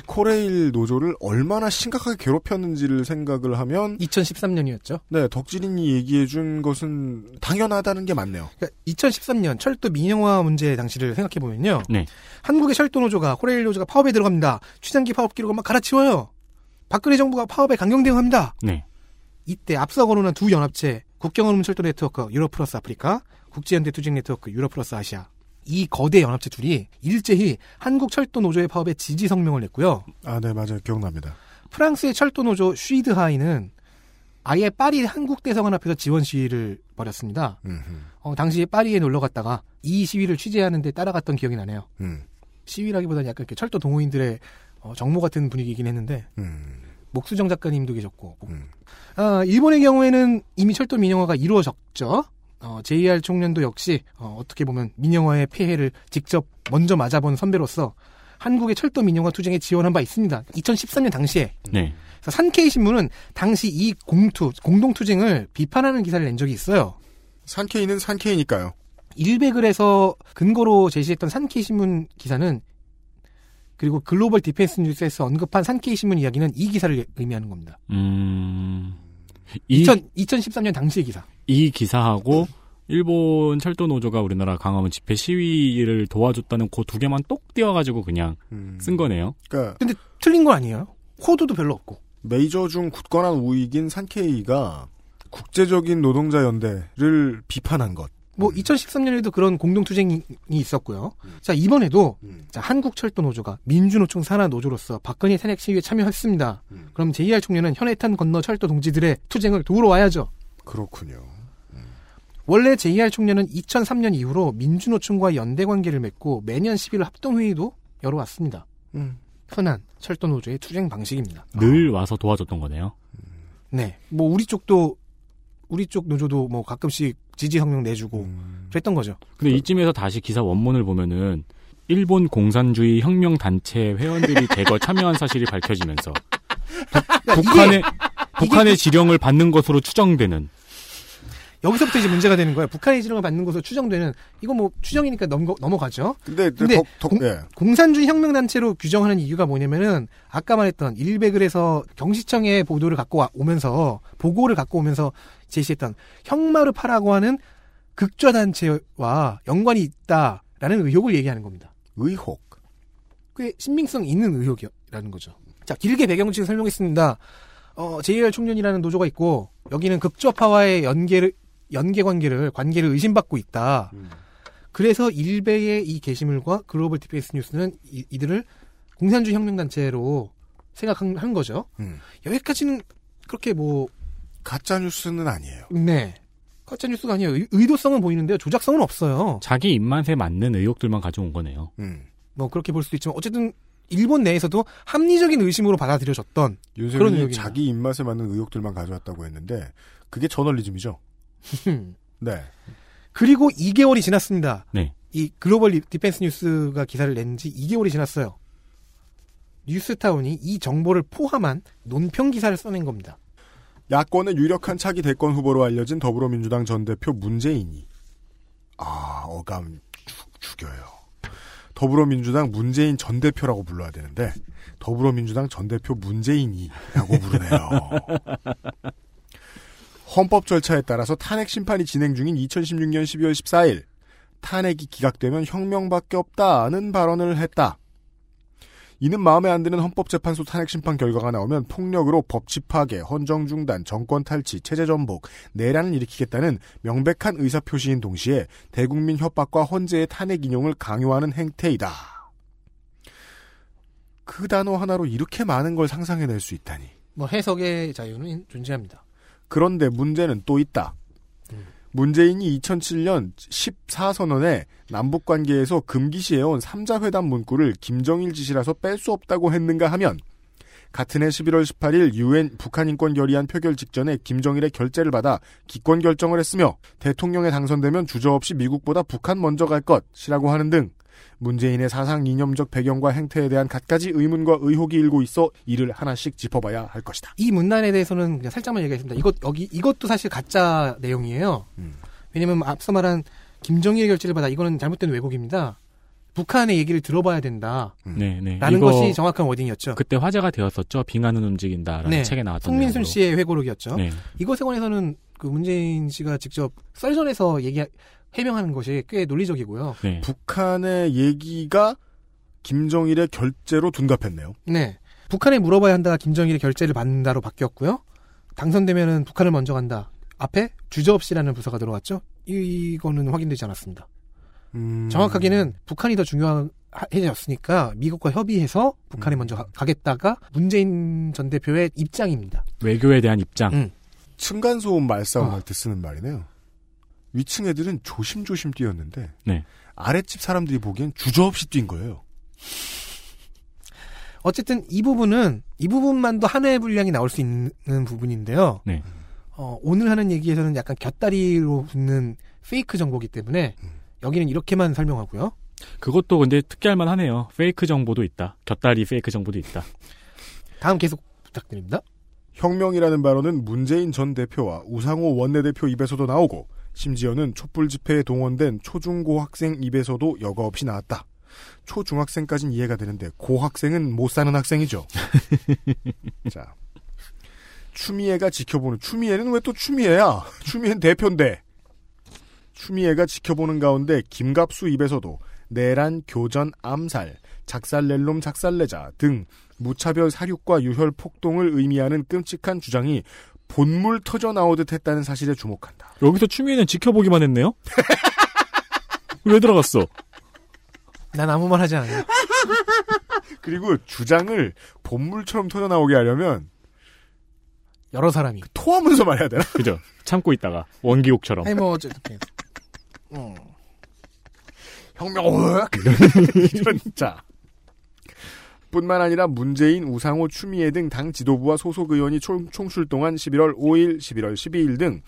코레일 노조를 얼마나 심각하게 괴롭혔는지를 생각을 하면 이천십삼년이었죠. 네, 덕질인이 얘기해 준 것은 당연하다는 게 맞네요. 그러니까 이천십삼년 철도 민영화 문제 당시를 생각해 보면요. 네. 한국의 철도 노조가 코레일 노조가 파업에 들어갑니다. 추장기 파업 기록을 막 갈아치워요. 박근혜 정부가 파업에 강경 대응합니다. 네. 이때 앞서 거론한 두 연합체 국경없는 철도 네트워크 유럽 플러스 아프리카, 국제연대 투쟁 네트워크 유럽 플러스 아시아 이 거대 연합체 둘이 일제히 한국 철도 노조의 파업에 지지 성명을 냈고요. 아, 네, 맞아요. 기억납니다. 프랑스의 철도 노조 슈이드하이는 아예 파리 한국 대사관 앞에서 지원 시위를 벌였습니다. 어, 당시에 파리에 놀러 갔다가 이 시위를 취재하는데 따라갔던 기억이 나네요. 음. 시위라기보다는 약간 이렇게 철도 동호인들의 어, 정모 같은 분위기이긴 했는데. 음. 목수정 작가님도 계셨고 음. 아, 일본의 경우에는 이미 철도 민영화가 이루어졌죠. 어, 제이알총련도 역시 어, 어떻게 보면 민영화의 폐해를 직접 먼저 맞아본 선배로서 한국의 철도 민영화 투쟁에 지원한 바 있습니다. 이천십삼 년 당시에 네. 산케이신문은 당시 이 공투, 공동투쟁을 비판하는 기사를 낸 적이 있어요. 산케이는 산케이니까요. 일베글에서 근거로 제시했던 산케이신문 기사는 그리고 글로벌 디펜스 뉴스에서 언급한 산케이신문 이야기는 이 기사를 의미하는 겁니다. 음... 이... 이천십삼 년 당시의 기사. 이 기사하고 일본 철도 노조가 우리나라 강화문 집회 시위를 도와줬다는 그 두 개만 똑 띄워가지고 그냥 음... 쓴 거네요. 그러니까... 근데 틀린 거 아니에요? 코드도 별로 없고. 메이저 중 굳건한 우익인 산케이가 국제적인 노동자 연대를 비판한 것. 뭐 음. 이천십삼 년에도 그런 공동투쟁이 있었고요. 음. 자, 이번에도 음. 자, 한국철도노조가 민주노총 산하노조로서 박근혜 탄핵 시위에 참여했습니다. 음. 그럼 제이알총련은 현해탄 건너 철도 동지들의 투쟁을 도우러 와야죠. 그렇군요. 음. 원래 제이알총련은 이천삼 년 이후로 민주노총과 연대관계를 맺고 매년 십일 합동회의도 열어왔습니다. 음. 흔한 철도노조의 투쟁 방식입니다. 늘 어. 와서 도와줬던 거네요. 음. 네. 뭐 우리 쪽도 우리 쪽 노조도 뭐 가끔씩 지지 성명 내주고 그랬던 거죠. 근데 이쯤에서 다시 기사 원문을 보면은 일본 공산주의 혁명단체 회원들이 대거 참여한 사실이 밝혀지면서 부, 북한의, 이게, 북한의 이게, 지령을 받는 것으로 추정되는, 여기서부터 이제 문제가 되는 거예요. 북한의 지령을 받는 것으로 추정되는, 이건 뭐 추정이니까 넘거, 넘어가죠. 근데, 근데 덕, 덕, 공, 네. 공산주의 혁명단체로 규정하는 이유가 뭐냐면은 아까 말했던 일베글에서 경시청의 보도를 갖고 와, 오면서 보고를 갖고 오면서 제시했던 혁마르파라고 하는 극좌단체와 연관이 있다라는 의혹을 얘기하는 겁니다. 의혹. 꽤 신빙성 있는 의혹이라는 거죠. 자, 길게 배경지를 설명했습니다. 어, 제이알총련이라는 노조가 있고 여기는 극좌파와의 연계를, 연계관계를 관계를 의심받고 있다. 음. 그래서 일베의 이 게시물과 글로벌 디펜스 뉴스는 이, 이들을 공산주의 혁명단체로 생각한 거죠. 음. 여기까지는 그렇게 뭐 가짜뉴스는 아니에요. 네. 가짜뉴스가 아니에요. 의, 의도성은 보이는데요. 조작성은 없어요. 자기 입맛에 맞는 의혹들만 가져온 거네요. 음. 뭐 그렇게 볼 수도 있지만 어쨌든 일본 내에서도 합리적인 의심으로 받아들여졌던 그런 의혹이, 자기 입맛에 맞는 의혹들만 가져왔다고 했는데 그게 저널리즘이죠. 네. 그리고 이 개월이 지났습니다. 네. 이 글로벌 디펜스 뉴스가 기사를 낸 지 이 개월이 지났어요. 뉴스타운이 이 정보를 포함한 논평 기사를 써낸 겁니다. 야권의 유력한 차기 대권 후보로 알려진 더불어민주당 전 대표 문재인이, 아, 어감 주, 죽여요. 더불어민주당 문재인 전 대표라고 불러야 되는데 더불어민주당 전 대표 문재인이라고 부르네요. 헌법 절차에 따라서 탄핵 심판이 진행 중인 이천십육 년 십이월 십사일 탄핵이 기각되면 혁명밖에 없다는 발언을 했다. 이는 마음에 안 드는 헌법재판소 탄핵 심판 결과가 나오면 폭력으로 법치 파괴, 헌정 중단, 정권 탈취, 체제 전복, 내란을 일으키겠다는 명백한 의사표시인 동시에 대국민 협박과 헌재의 탄핵 인용을 강요하는 행태이다. 그 단어 하나로 이렇게 많은 걸 상상해낼 수 있다니. 뭐 해석의 자유는 존재합니다. 그런데 문제는 또 있다. 음. 문재인이 이천칠 년 십사 선언에 남북관계에서 금기시해온 삼자회담 문구를 김정일 지시라서 뺄 수 없다고 했는가 하면 같은 해 십일월 십팔일 유엔 북한인권결의안 표결 직전에 김정일의 결재를 받아 기권 결정을 했으며 대통령에 당선되면 주저없이 미국보다 북한 먼저 갈 것이라고 하는 등 문재인의 사상 이념적 배경과 행태에 대한 갖가지 의문과 의혹이 일고 있어 이를 하나씩 짚어봐야 할 것이다. 이 문단에 대해서는 그냥 살짝만 얘기하겠습니다. 이것, 여기, 이것도 사실 가짜 내용이에요. 음. 왜냐면 앞서 말한 김정일의 결재를 받아, 이거는 잘못된 왜곡입니다. 북한의 얘기를 들어봐야 된다. 음. 네, 네. 라는 것이 정확한 워딩이었죠. 그때 화제가 되었었죠. 빙하는 움직인다라는 네. 책에 나왔던 송민순 씨의 회고록이었죠. 네. 이것에 관해서는 그 문재인 씨가 직접 썰전에서 얘기 해명하는 것이 꽤 논리적이고요. 네. 북한의 얘기가 김정일의 결재로 둔갑했네요. 네. 북한에 물어봐야 한다. 김정일의 결재를 받는다로 바뀌었고요. 당선되면은 북한을 먼저 간다. 앞에 주저없이라는 부사가 들어갔죠. 이거는 확인되지 않았습니다. 음... 정확하게는 북한이 더 중요해졌으니까 미국과 협의해서 북한에 음... 먼저 가, 가겠다가 문재인 전 대표의 입장입니다. 외교에 대한 입장. 음. 층간소음 말싸움 할 때 어. 쓰는 말이네요. 위층 애들은 조심조심 뛰었는데 네. 아랫집 사람들이 보기엔 주저없이 뛴 거예요. 어쨌든 이 부분은 이 부분만도 하나의 분량이 나올 수 있는 부분인데요. 네. 어, 오늘 하는 얘기에서는 약간 곁다리로 붙는 페이크 정보이기 때문에 음. 여기는 이렇게만 설명하고요. 그것도 근데 특이할 만하네요. 페이크 정보도 있다. 곁다리 페이크 정보도 있다. 다음 계속 부탁드립니다. 혁명이라는 발언은 문재인 전 대표와 우상호 원내대표 입에서도 나오고 심지어는 촛불 집회에 동원된 초중고 학생 입에서도 여과 없이 나왔다. 초중학생까지는 이해가 되는데 고학생은 못 사는 학생이죠. 자, 추미애가 지켜보는, 추미애는 왜 또 추미애야? 추미애는 대표인데. 추미애가 지켜보는 가운데 김갑수 입에서도 내란, 교전, 암살, 작살낼놈 작살내자 등 무차별 살육과 유혈 폭동을 의미하는 끔찍한 주장이 본물 터져 나오듯 했다는 사실에 주목한다. 여기서 추미애는 지켜보기만 했네요? 왜 들어갔어? 난 아무 말 하지 않아요. 그리고 주장을 본물처럼 터져 나오게 하려면 여러 사람이 토하면서 말해야 되나? 그죠. 참고 있다가 원기옥처럼. 아니 뭐 어쨌든 어. 혁명 이런 자. 뿐만 아니라 문재인, 우상호, 추미애 등 당 지도부와 소속 의원이 총, 총출동한 십일월 오일, 십일월 십이일 등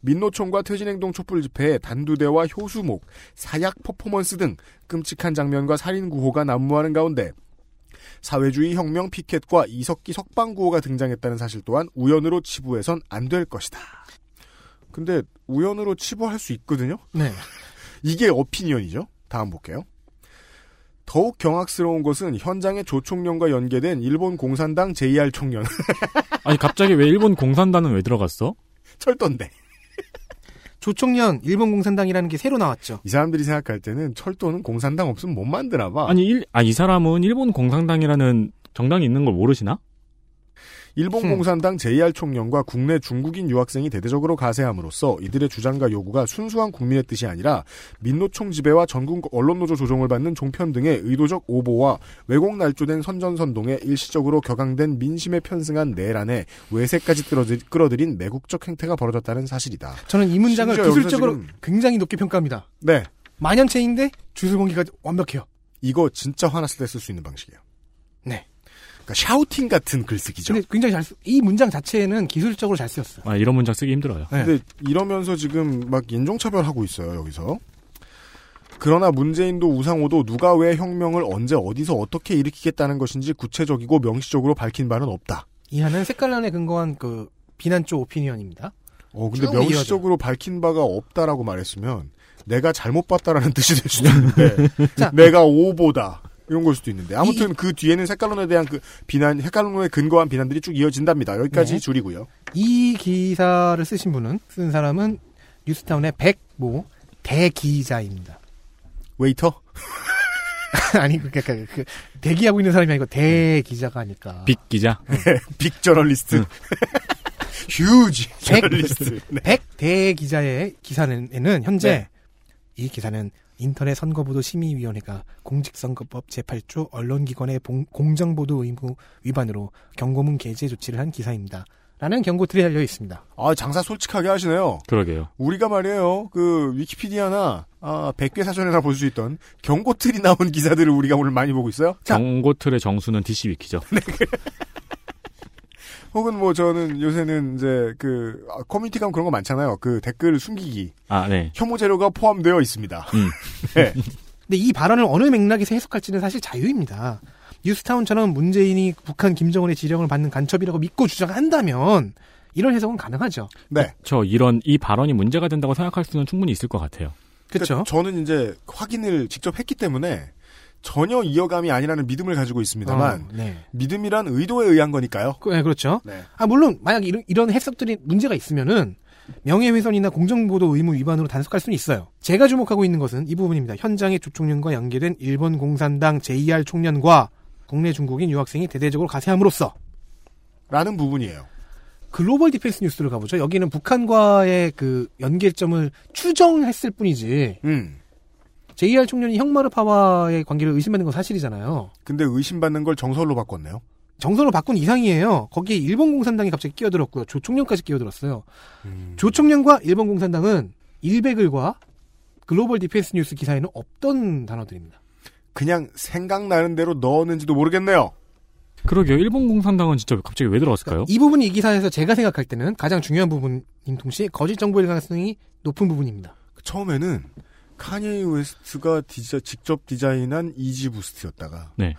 민노총과 퇴진행동 촛불 집회에 단두대와 효수목, 사약 퍼포먼스 등 끔찍한 장면과 살인 구호가 난무하는 가운데 사회주의 혁명 피켓과 이석기 석방 구호가 등장했다는 사실 또한 우연으로 치부해선 안 될 것이다. 근데 우연으로 치부할 수 있거든요. 네. 이게 어피니언이죠. 다음 볼게요. 더욱 경악스러운 것은 현장의 조총련과 연계된 일본 공산당 제이알총련. 아니 갑자기 왜 일본 공산당은 왜 들어갔어? 철도인데. 조총련, 일본 공산당이라는 게 새로 나왔죠. 이 사람들이 생각할 때는 철도는 공산당 없으면 못 만드나 봐. 아니, 일, 아, 이 사람은 일본 공산당이라는 정당이 있는 걸 모르시나? 일본 흠. 공산당 제이알총련과 국내 중국인 유학생이 대대적으로 가세함으로써 이들의 주장과 요구가 순수한 국민의 뜻이 아니라 민노총 지배와 전국 언론노조 조종을 받는 종편 등의 의도적 오보와 왜곡 날조된 선전선동에 일시적으로 격앙된 민심에 편승한 내란에 외세까지 끌어들인 매국적 행태가 벌어졌다는 사실이다. 저는 이 문장을 기술적으로 굉장히 높게 평가합니다. 네. 만연체인데 주술공기가 완벽해요. 이거 진짜 화났을 때 쓸 수 있는 방식이에요. 네. 그러니까 샤우팅 같은 글쓰기죠. 근데 굉장히 잘 쓰, 이 문장 자체는 기술적으로 잘 쓰였어요. 아, 이런 문장 쓰기 힘들어요. 네. 근데 이러면서 지금 막 인종차별하고 있어요, 여기서. 그러나 문재인도 우상호도 누가 왜 혁명을 언제 어디서 어떻게 일으키겠다는 것인지 구체적이고 명시적으로 밝힌 바는 없다. 이하는 색깔란에 근거한 그 비난 쪽 오피니언입니다. 어, 근데 명시적으로 이어져. 밝힌 바가 없다라고 말했으면 내가 잘못 봤다라는 뜻이 될 수도 있는데 내가 오보다. 이런 걸 수도 있는데 아무튼 이, 그 뒤에는 색깔론에 대한 그 비난, 색깔론에 근거한 비난들이 쭉 이어진답니다. 여기까지 네. 줄이고요. 이 기사를 쓰신 분은 쓴 사람은 뉴스타운의 백모 대기자입니다. 웨이터? 아니 그러니까 그, 그, 대기하고 있는 사람이 아니고 대기자가 아닐까. 빅 기자, 빅 저널리스트, 휴지 저널리스트. 백 대기자의 기사에는 현재 네. 이 기사는. 인터넷 선거보도 심의위원회가 공직선거법 제팔 조 언론기관의 봉, 공정보도 의무 위반으로 경고문 게재 조치를 한 기사입니다. 라는 경고틀이 달려 있습니다. 아, 장사 솔직하게 하시네요. 그러게요. 우리가 말이에요. 그 위키피디아나 아, 백괴사전에나 볼 수 있던 경고틀이 나온 기사들을 우리가 오늘 많이 보고 있어요. 자. 경고틀의 정수는 디씨 위키죠. 네. 혹은 뭐 저는 요새는 이제 그 커뮤니티 가면 그런 거 많잖아요. 그 댓글 숨기기. 아, 네. 혐오 재료가 포함되어 있습니다. 음. 네. 근데 이 발언을 어느 맥락에서 해석할지는 사실 자유입니다. 뉴스타운처럼 문재인이 북한 김정은의 지령을 받는 간첩이라고 믿고 주장한다면 이런 해석은 가능하죠. 네. 저 이런 이 발언이 문제가 된다고 생각할 수는 충분히 있을 것 같아요. 그렇죠. 그러니까 저는 이제 확인을 직접 했기 때문에 전혀 이어감이 아니라는 믿음을 가지고 있습니다만 어, 네. 믿음이란 의도에 의한 거니까요. 네, 그렇죠. 네. 아 물론 만약 이런, 이런 해석들이 문제가 있으면은 명예훼손이나 공정보도 의무 위반으로 단속할 수는 있어요. 제가 주목하고 있는 것은 이 부분입니다. 현장의 조총련과 연계된 일본 공산당 제이알총련과 국내 중국인 유학생이 대대적으로 가세함으로써 라는 부분이에요. 글로벌 디펜스 뉴스를 가보죠. 여기는 북한과의 그 연계점을 추정했을 뿐이지 음. 제이알총련이 혁마르파와의 관계를 의심받는 건 사실이잖아요. 근데 의심받는 걸 정설로 바꿨네요. 정설로 바꾼 이상이에요. 거기에 일본 공산당이 갑자기 끼어들었고요. 조총련까지 끼어들었어요. 음... 조총련과 일본 공산당은 일베글과 글로벌 디펜스 뉴스 기사에는 없던 단어들입니다. 그냥 생각나는 대로 넣었는지도 모르겠네요. 그러게요. 일본 공산당은 진짜 갑자기 왜 들어왔을까요? 그러니까 이 부분이 이 기사에서 제가 생각할 때는 가장 중요한 부분인 동시에 거짓 정보일 가능성이 높은 부분입니다. 처음에는 카니에 웨스트가 디자, 직접 디자인한 이지 부스트였다가 네.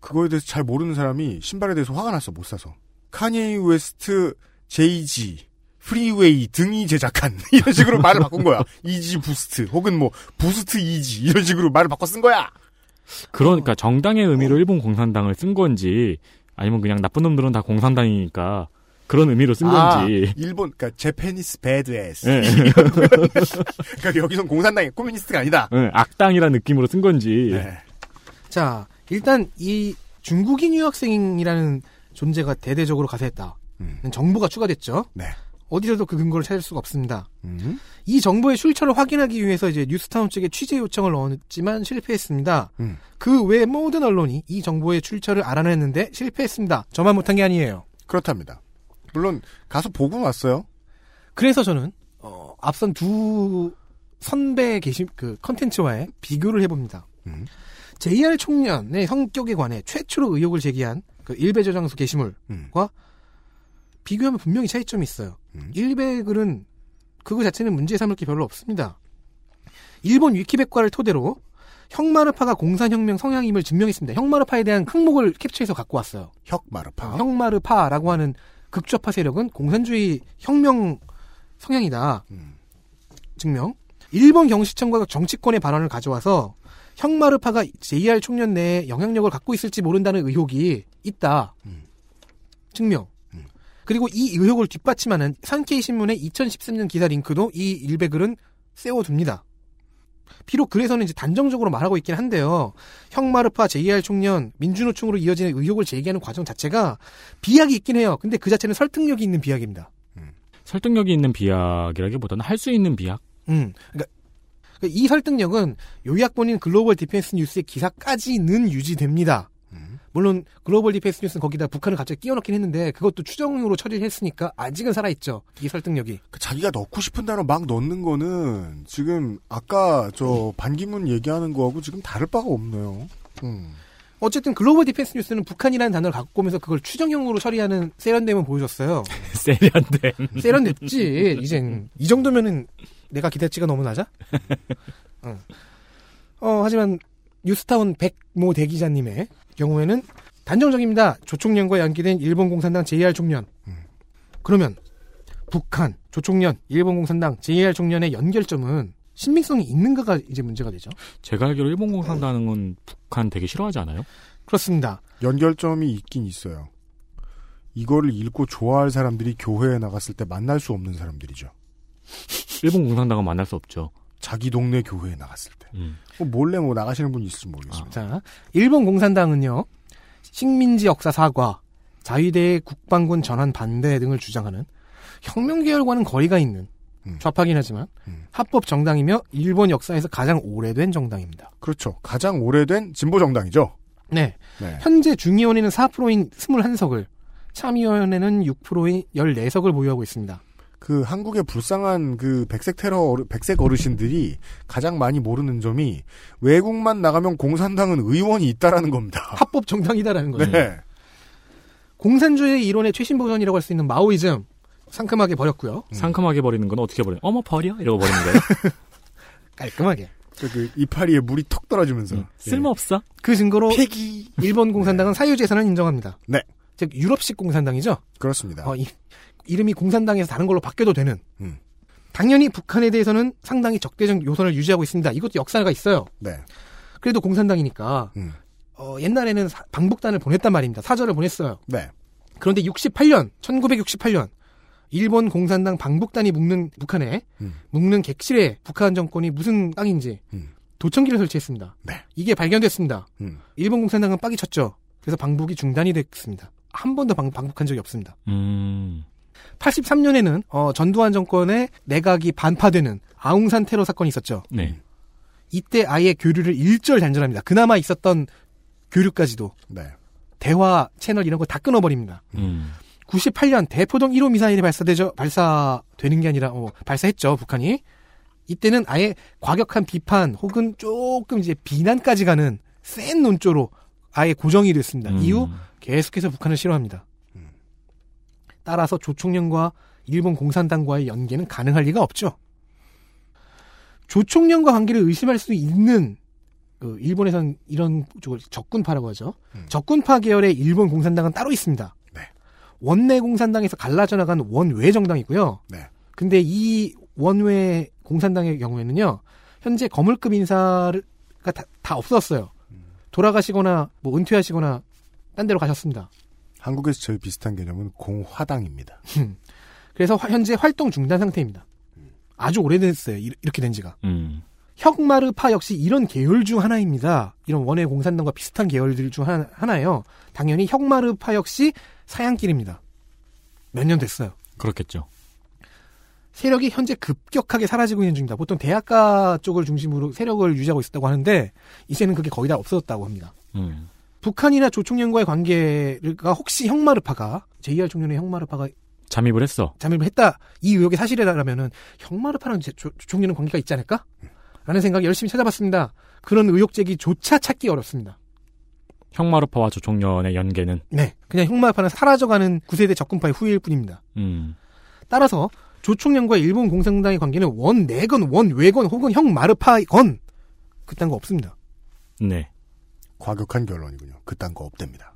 그거에 대해서 잘 모르는 사람이 신발에 대해서 화가 났어. 못 사서. 카니에 웨스트, 제이지, 프리웨이 등이 제작한 이런 식으로 말을 바꾼 거야. 이지 부스트 혹은 뭐 부스트 이지 이런 식으로 말을 바꿔 쓴 거야. 그러니까 정당의 의미로 어. 일본 공산당을 쓴 건지 아니면 그냥 나쁜 놈들은 다 공산당이니까 그런 의미로 쓴 건지. 아, 일본, 그러니까 제페니스 배드에스. 네. 그러니까 여기선 공산당이 코뮤니스트가 아니다. 네, 악당이라는 느낌으로 쓴 건지. 네. 자, 일단 이 중국인 유학생이라는 존재가 대대적으로 가세했다. 음. 정보가 추가됐죠. 네. 어디서도 그 근거를 찾을 수가 없습니다. 음. 이 정보의 출처를 확인하기 위해서 이제 뉴스타운 측에 취재 요청을 넣었지만 실패했습니다. 음. 그 외 모든 언론이 이 정보의 출처를 알아냈는데 실패했습니다. 저만 못한 게 아니에요. 그렇답니다. 물론 가서 보고 왔어요. 그래서 저는 어, 앞선 두 선배 게시 그 컨텐츠와의 비교를 해봅니다. 음. 제이알 총련의 성격에 관해 최초로 의혹을 제기한 그 일베 저장소 게시물과 음. 비교하면 분명히 차이점이 있어요. 음. 일베 글은 그거 자체는 문제 삼을 게 별로 없습니다. 일본 위키백과를 토대로 혁마르파가 공산혁명 성향임을 증명했습니다. 혁마르파에 대한 항목을 캡처해서 갖고 왔어요. 혁마르파. 혁마르파라고 하는 극좌파 세력은 공산주의 혁명 성향이다. 음. 증명. 일본 경시청과 정치권의 발언을 가져와서 혁마르파가 제이알총련 내에 영향력을 갖고 있을지 모른다는 의혹이 있다. 음. 증명. 음. 그리고 이 의혹을 뒷받침하는 산케이신문의 이천십삼 년 기사 링크도 이 일베글은 세워둡니다. 비록 글에서는 이제 단정적으로 말하고 있긴 한데요. 혁마르파, 제이알총련, 민주노총으로 이어지는 의혹을 제기하는 과정 자체가 비약이 있긴 해요. 근데 그 자체는 설득력이 있는 비약입니다. 음. 설득력이 있는 비약이라기보다는 할 수 있는 비약? 음, 그러니까 이 설득력은 요약본인 글로벌 디펜스 뉴스의 기사까지는 유지됩니다. 음. 물론 글로벌 디펜스 뉴스는 거기다 북한을 갑자기 끼워넣긴 했는데 그것도 추정으로 처리했으니까 아직은 살아있죠. 이 설득력이. 자기가 넣고 싶은 단어 막 넣는 거는 지금 아까 저 반기문 얘기하는 거하고 지금 다를 바가 없네요. 음. 어쨌든 글로벌 디펜스 뉴스는 북한이라는 단어를 갖고 오면서 그걸 추정형으로 처리하는 세련됨을 보여줬어요. 세련됨. 세련됐지. 이젠 이 정도면은 내가 기대치가 너무 낮아? 어. 어, 하지만 뉴스타운 백모 대기자님의 경우에는 단정적입니다. 조총련과 연계된 일본 공산당 제이알총련. 음. 그러면 북한, 조총련, 일본 공산당, 제이알총련의 연결점은 신빙성이 있는가가 이제 문제가 되죠. 제가 알기로 일본 공산당은 음. 북한 되게 싫어하지 않아요? 그렇습니다. 연결점이 있긴 있어요. 이거를 읽고 좋아할 사람들이 교회에 나갔을 때 만날 수 없는 사람들이죠. 일본 공산당은 만날 수 없죠. 자기 동네 교회에 나갔을 때. 음. 뭐 몰래 뭐 나가시는 분이 있을지 모르겠습니다. 아. 자, 일본 공산당은요. 식민지 역사 사과, 자위대의 국방군 전환 반대 등을 주장하는 혁명계열과는 거리가 있는 좌파긴 하지만 음. 합법 정당이며 일본 역사에서 가장 오래된 정당입니다. 그렇죠. 가장 오래된 진보 정당이죠. 네. 네. 현재 중의원에는 사 퍼센트인 이십일 석을, 참의원에는 육 퍼센트인 십사 석을 보유하고 있습니다. 그 한국의 불쌍한 그 백색 테러 백색 어르신들이 가장 많이 모르는 점이 외국만 나가면 공산당은 의원이 있다라는 겁니다. 합법 정당이다라는 거예요. 네. 공산주의 이론의 최신 버전이라고 할 수 있는 마오이즘 상큼하게 버렸고요. 음. 상큼하게 버리는 건 어떻게 버려요? 어머 버려? 이러고 버리는 거예요? 깔끔하게. 그, 그 이파리에 물이 턱 떨어지면서. 음. 쓸모없어? 그 증거로 폐기. 일본 공산당은 네. 사유재산을 인정합니다. 네. 즉 유럽식 공산당이죠? 그렇습니다. 어, 이, 이름이 공산당에서 다른 걸로 바뀌어도 되는. 음. 당연히 북한에 대해서는 상당히 적대적 요소를 유지하고 있습니다. 이것도 역사가 있어요. 네. 그래도 공산당이니까 음. 어, 옛날에는 사, 방북단을 보냈단 말입니다. 사절을 보냈어요. 네. 그런데 육십팔 년, 천구백육십팔 년 일본 공산당 방북단이 묵는 북한에 음. 묵는 객실에 북한 정권이 무슨 땅인지 음. 도청기를 설치했습니다. 네. 이게 발견됐습니다. 음. 일본 공산당은 빠기쳤죠. 그래서 방북이 중단이 됐습니다. 한 번도 방, 방북한 적이 없습니다. 음. 팔십삼 년에는 어, 전두환 정권의 내각이 반파되는 아웅산 테러 사건이 있었죠. 네. 이때 아예 교류를 일절 단절합니다. 그나마 있었던 교류까지도 네. 대화 채널 이런 거 다 끊어버립니다. 음. 구십팔 년 대포동 일 호 미사일이 발사되죠. 발사되는 게 아니라 어, 발사했죠. 북한이. 이때는 아예 과격한 비판 혹은 조금 이제 비난까지 가는 센 논조로 아예 고정이 됐습니다. 음. 이후 계속해서 북한을 싫어합니다. 음. 따라서 조총련과 일본 공산당과의 연계는 가능할 리가 없죠. 조총련과 관계를 의심할 수 있는 그 일본에선 이런 쪽을 적군파라고 하죠. 음. 적군파 계열의 일본 공산당은 따로 있습니다. 원내 공산당에서 갈라져 나간 원외 정당이고요. 네. 근데 이 원외 공산당의 경우에는요, 현재 거물급 인사가 다, 다 없었어요. 돌아가시거나, 뭐, 은퇴하시거나, 딴 데로 가셨습니다. 한국에서 제일 비슷한 개념은 공화당입니다. 그래서 현재 활동 중단 상태입니다. 아주 오래됐어요. 이렇게 된 지가. 음. 혁마르파 역시 이런 계열 중 하나입니다. 이런 원외 공산당과 비슷한 계열들 중 하나, 하나예요. 당연히 혁마르파 역시 사양길입니다. 몇 년 됐어요. 그렇겠죠. 세력이 현재 급격하게 사라지고 있는 중입니다. 보통 대학가 쪽을 중심으로 세력을 유지하고 있었다고 하는데 이제는 그게 거의 다 없어졌다고 합니다. 음. 북한이나 조총련과의 관계가 혹시 혁마르파가 제이알총련의 혁마르파가 잠입을 했어. 잠입을 했다. 이 의혹이 사실이라면 혁마르파랑 조총련은 관계가 있지 않을까? 라는 생각 열심히 찾아봤습니다. 그런 의혹 제기조차 찾기 어렵습니다. 혁마르파와 조총련의 연계는? 네. 그냥 혁마르파는 사라져가는 구세대 적군파의 후예일 뿐입니다. 음. 따라서 조총련과 일본 공산당의 관계는 원 내건 원 외건 혹은 혁마르파건 그딴 거 없습니다. 네. 과격한 결론이군요. 그딴 거 없답니다.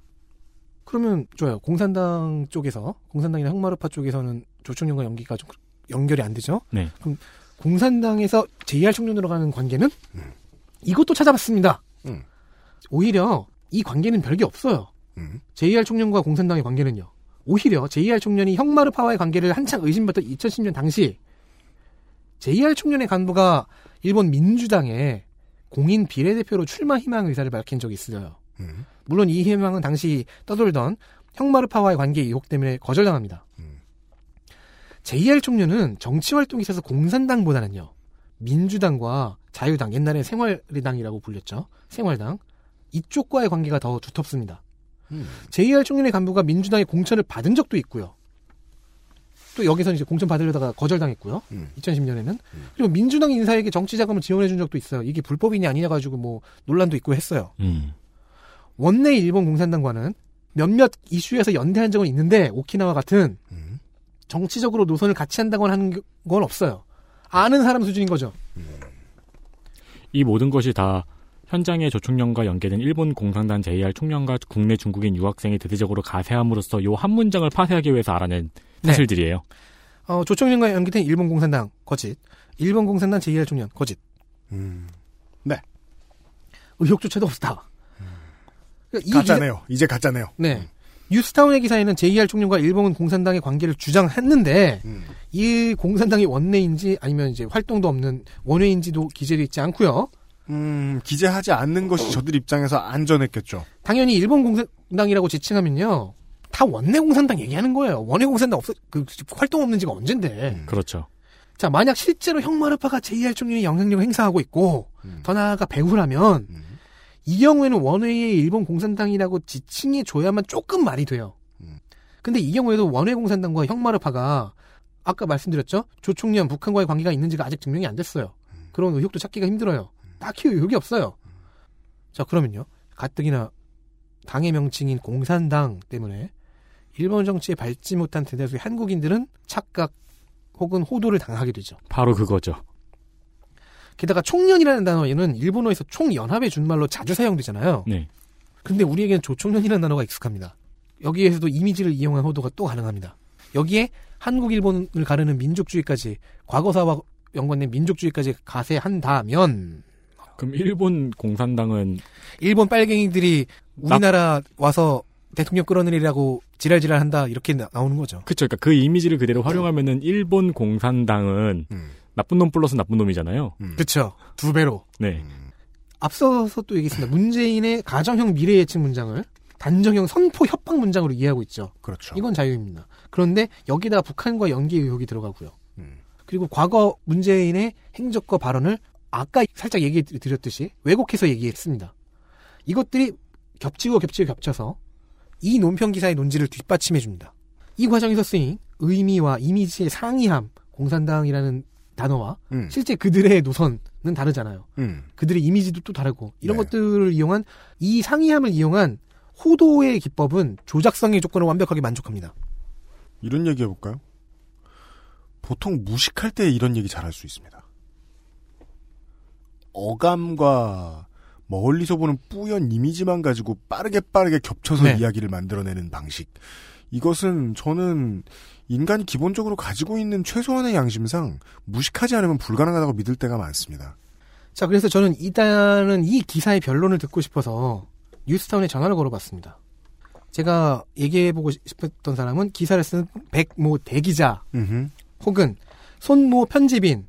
그러면 좋아요. 공산당 쪽에서 공산당이나 혁마르파 쪽에서는 조총련과 연기가 좀 연결이 안 되죠. 네. 그럼 공산당에서 제이알총련으로 가는 관계는 음. 이것도 찾아봤습니다. 음. 오히려 이 관계는 별게 없어요. 음. 제이알총련과 공산당의 관계는요. 오히려 제이알총련이 혁마르파와의 관계를 한창 의심받던 이천십 년 당시 제이알총련의 간부가 일본 민주당의 공인 비례대표로 출마 희망 의사를 밝힌 적이 있어요. 음. 물론 이 희망은 당시 떠돌던 혁마르파와의 관계 의혹 때문에 거절당합니다. 음. 제이알총련은 정치활동에 있어서 공산당보다는요. 민주당과 자유당, 옛날에 생활당이라고 불렸죠. 생활당. 이쪽과의 관계가 더 두텁습니다. 음. 제이알총련의 간부가 민주당의 공천을 받은 적도 있고요. 또 여기서 이제 공천 받으려다가 거절당했고요. 음. 이천십 년에는. 음. 그리고 민주당 인사에게 정치 자금을 지원해 준 적도 있어요. 이게 불법이냐 아니냐 가지고 뭐 논란도 있고 했어요. 음. 원내 일본 공산당과는 몇몇 이슈에서 연대한 적은 있는데 오키나와 같은 음. 정치적으로 노선을 같이 한다거나 하는 건 없어요. 아는 사람 수준인 거죠. 음. 이 모든 것이 다 현장의 조총련과 연계된 일본 공산당 제이알총련과 국내 중국인 유학생이 대대적으로 가세함으로써 요 한 문장을 파쇄하기 위해서 알아낸 사실들이에요. 네. 어, 조총련과 연계된 일본 공산당 거짓, 일본 공산당 제이알총련 거짓. 음. 네. 의혹조차도 없다. 음. 그러니까 가짜네요. 기사... 이제 가짜네요. 네. 음. 뉴스타운의 기사에는 제이알총련과 일본 공산당의 관계를 주장했는데 음. 이 공산당이 원내인지 아니면 이제 활동도 없는 원외인지도 기재되어 있지 않고요. 음, 기재하지 않는 것이 저들 입장에서 안전했겠죠. 당연히 일본 공산당이라고 지칭하면요. 다 원내 공산당 얘기하는 거예요. 원외 공산당 없어, 그, 활동 없는 지가 언젠데. 음. 그렇죠. 자, 만약 실제로 혁마르파가 제이알총련의 영향력을 행사하고 있고, 음. 더 나아가 배후라면, 음. 이 경우에는 원외의 일본 공산당이라고 지칭해줘야만 조금 말이 돼요. 음. 근데 이 경우에도 원외 공산당과 혁마르파가, 아까 말씀드렸죠? 조총련, 북한과의 관계가 있는지가 아직 증명이 안 됐어요. 음. 그런 의혹도 찾기가 힘들어요. 딱히 의혹이 없어요. 자, 그러면요. 가뜩이나 당의 명칭인 공산당 때문에 일본 정치에 밟지 못한 대다수의 한국인들은 착각 혹은 호도를 당하게 되죠. 바로 그거죠. 게다가 총련이라는 단어에는 일본어에서 총연합의 준말로 자주 사용되잖아요. 네. 근데 우리에게는 조총련이라는 단어가 익숙합니다. 여기에서도 이미지를 이용한 호도가 또 가능합니다. 여기에 한국, 일본을 가르는 민족주의까지, 과거사와 연관된 민족주의까지 가세한다면 그럼 일본 공산당은 일본 빨갱이들이 우리나라 나... 와서 대통령 끌어내리라고 지랄지랄한다 이렇게 나, 나오는 거죠. 그렇죠. 그러니까 그 이미지를 그대로 활용하면은 일본 공산당은 음. 나쁜 놈 플러스 나쁜 놈이잖아요. 음. 그렇죠. 두 배로. 네. 음. 앞서서 또 얘기했습니다. 문재인의 가정형 미래예측 문장을 단정형 선포 협박 문장으로 이해하고 있죠. 그렇죠. 이건 자유입니다. 그런데 여기다가 북한과 연계 의혹이 들어가고요. 음. 그리고 과거 문재인의 행적과 발언을 아까 살짝 얘기 드렸듯이 왜곡해서 얘기했습니다. 이것들이 겹치고 겹치고 겹쳐서 이 논평 기사의 논지를 뒷받침해 줍니다. 이 과정에서 쓰인 의미와 이미지의 상이함, 공산당이라는 단어와 음. 실제 그들의 노선은 다르잖아요. 음. 그들의 이미지도 또 다르고 이런 네. 것들을 이용한 이 상이함을 이용한 호도의 기법은 조작성의 조건을 완벽하게 만족합니다. 이런 얘기 해볼까요? 보통 무식할 때 이런 얘기 잘할 수 있습니다. 어감과 멀리서 보는 뿌연 이미지만 가지고 빠르게 빠르게 겹쳐서 네. 이야기를 만들어내는 방식. 이것은 저는 인간이 기본적으로 가지고 있는 최소한의 양심상 무식하지 않으면 불가능하다고 믿을 때가 많습니다. 자, 그래서 저는 일단은 이 기사의 변론을 듣고 싶어서 뉴스타운에 전화를 걸어봤습니다. 제가 얘기해보고 싶었던 사람은 기사를 쓴 백모 대기자 음흠. 혹은 손모 편집인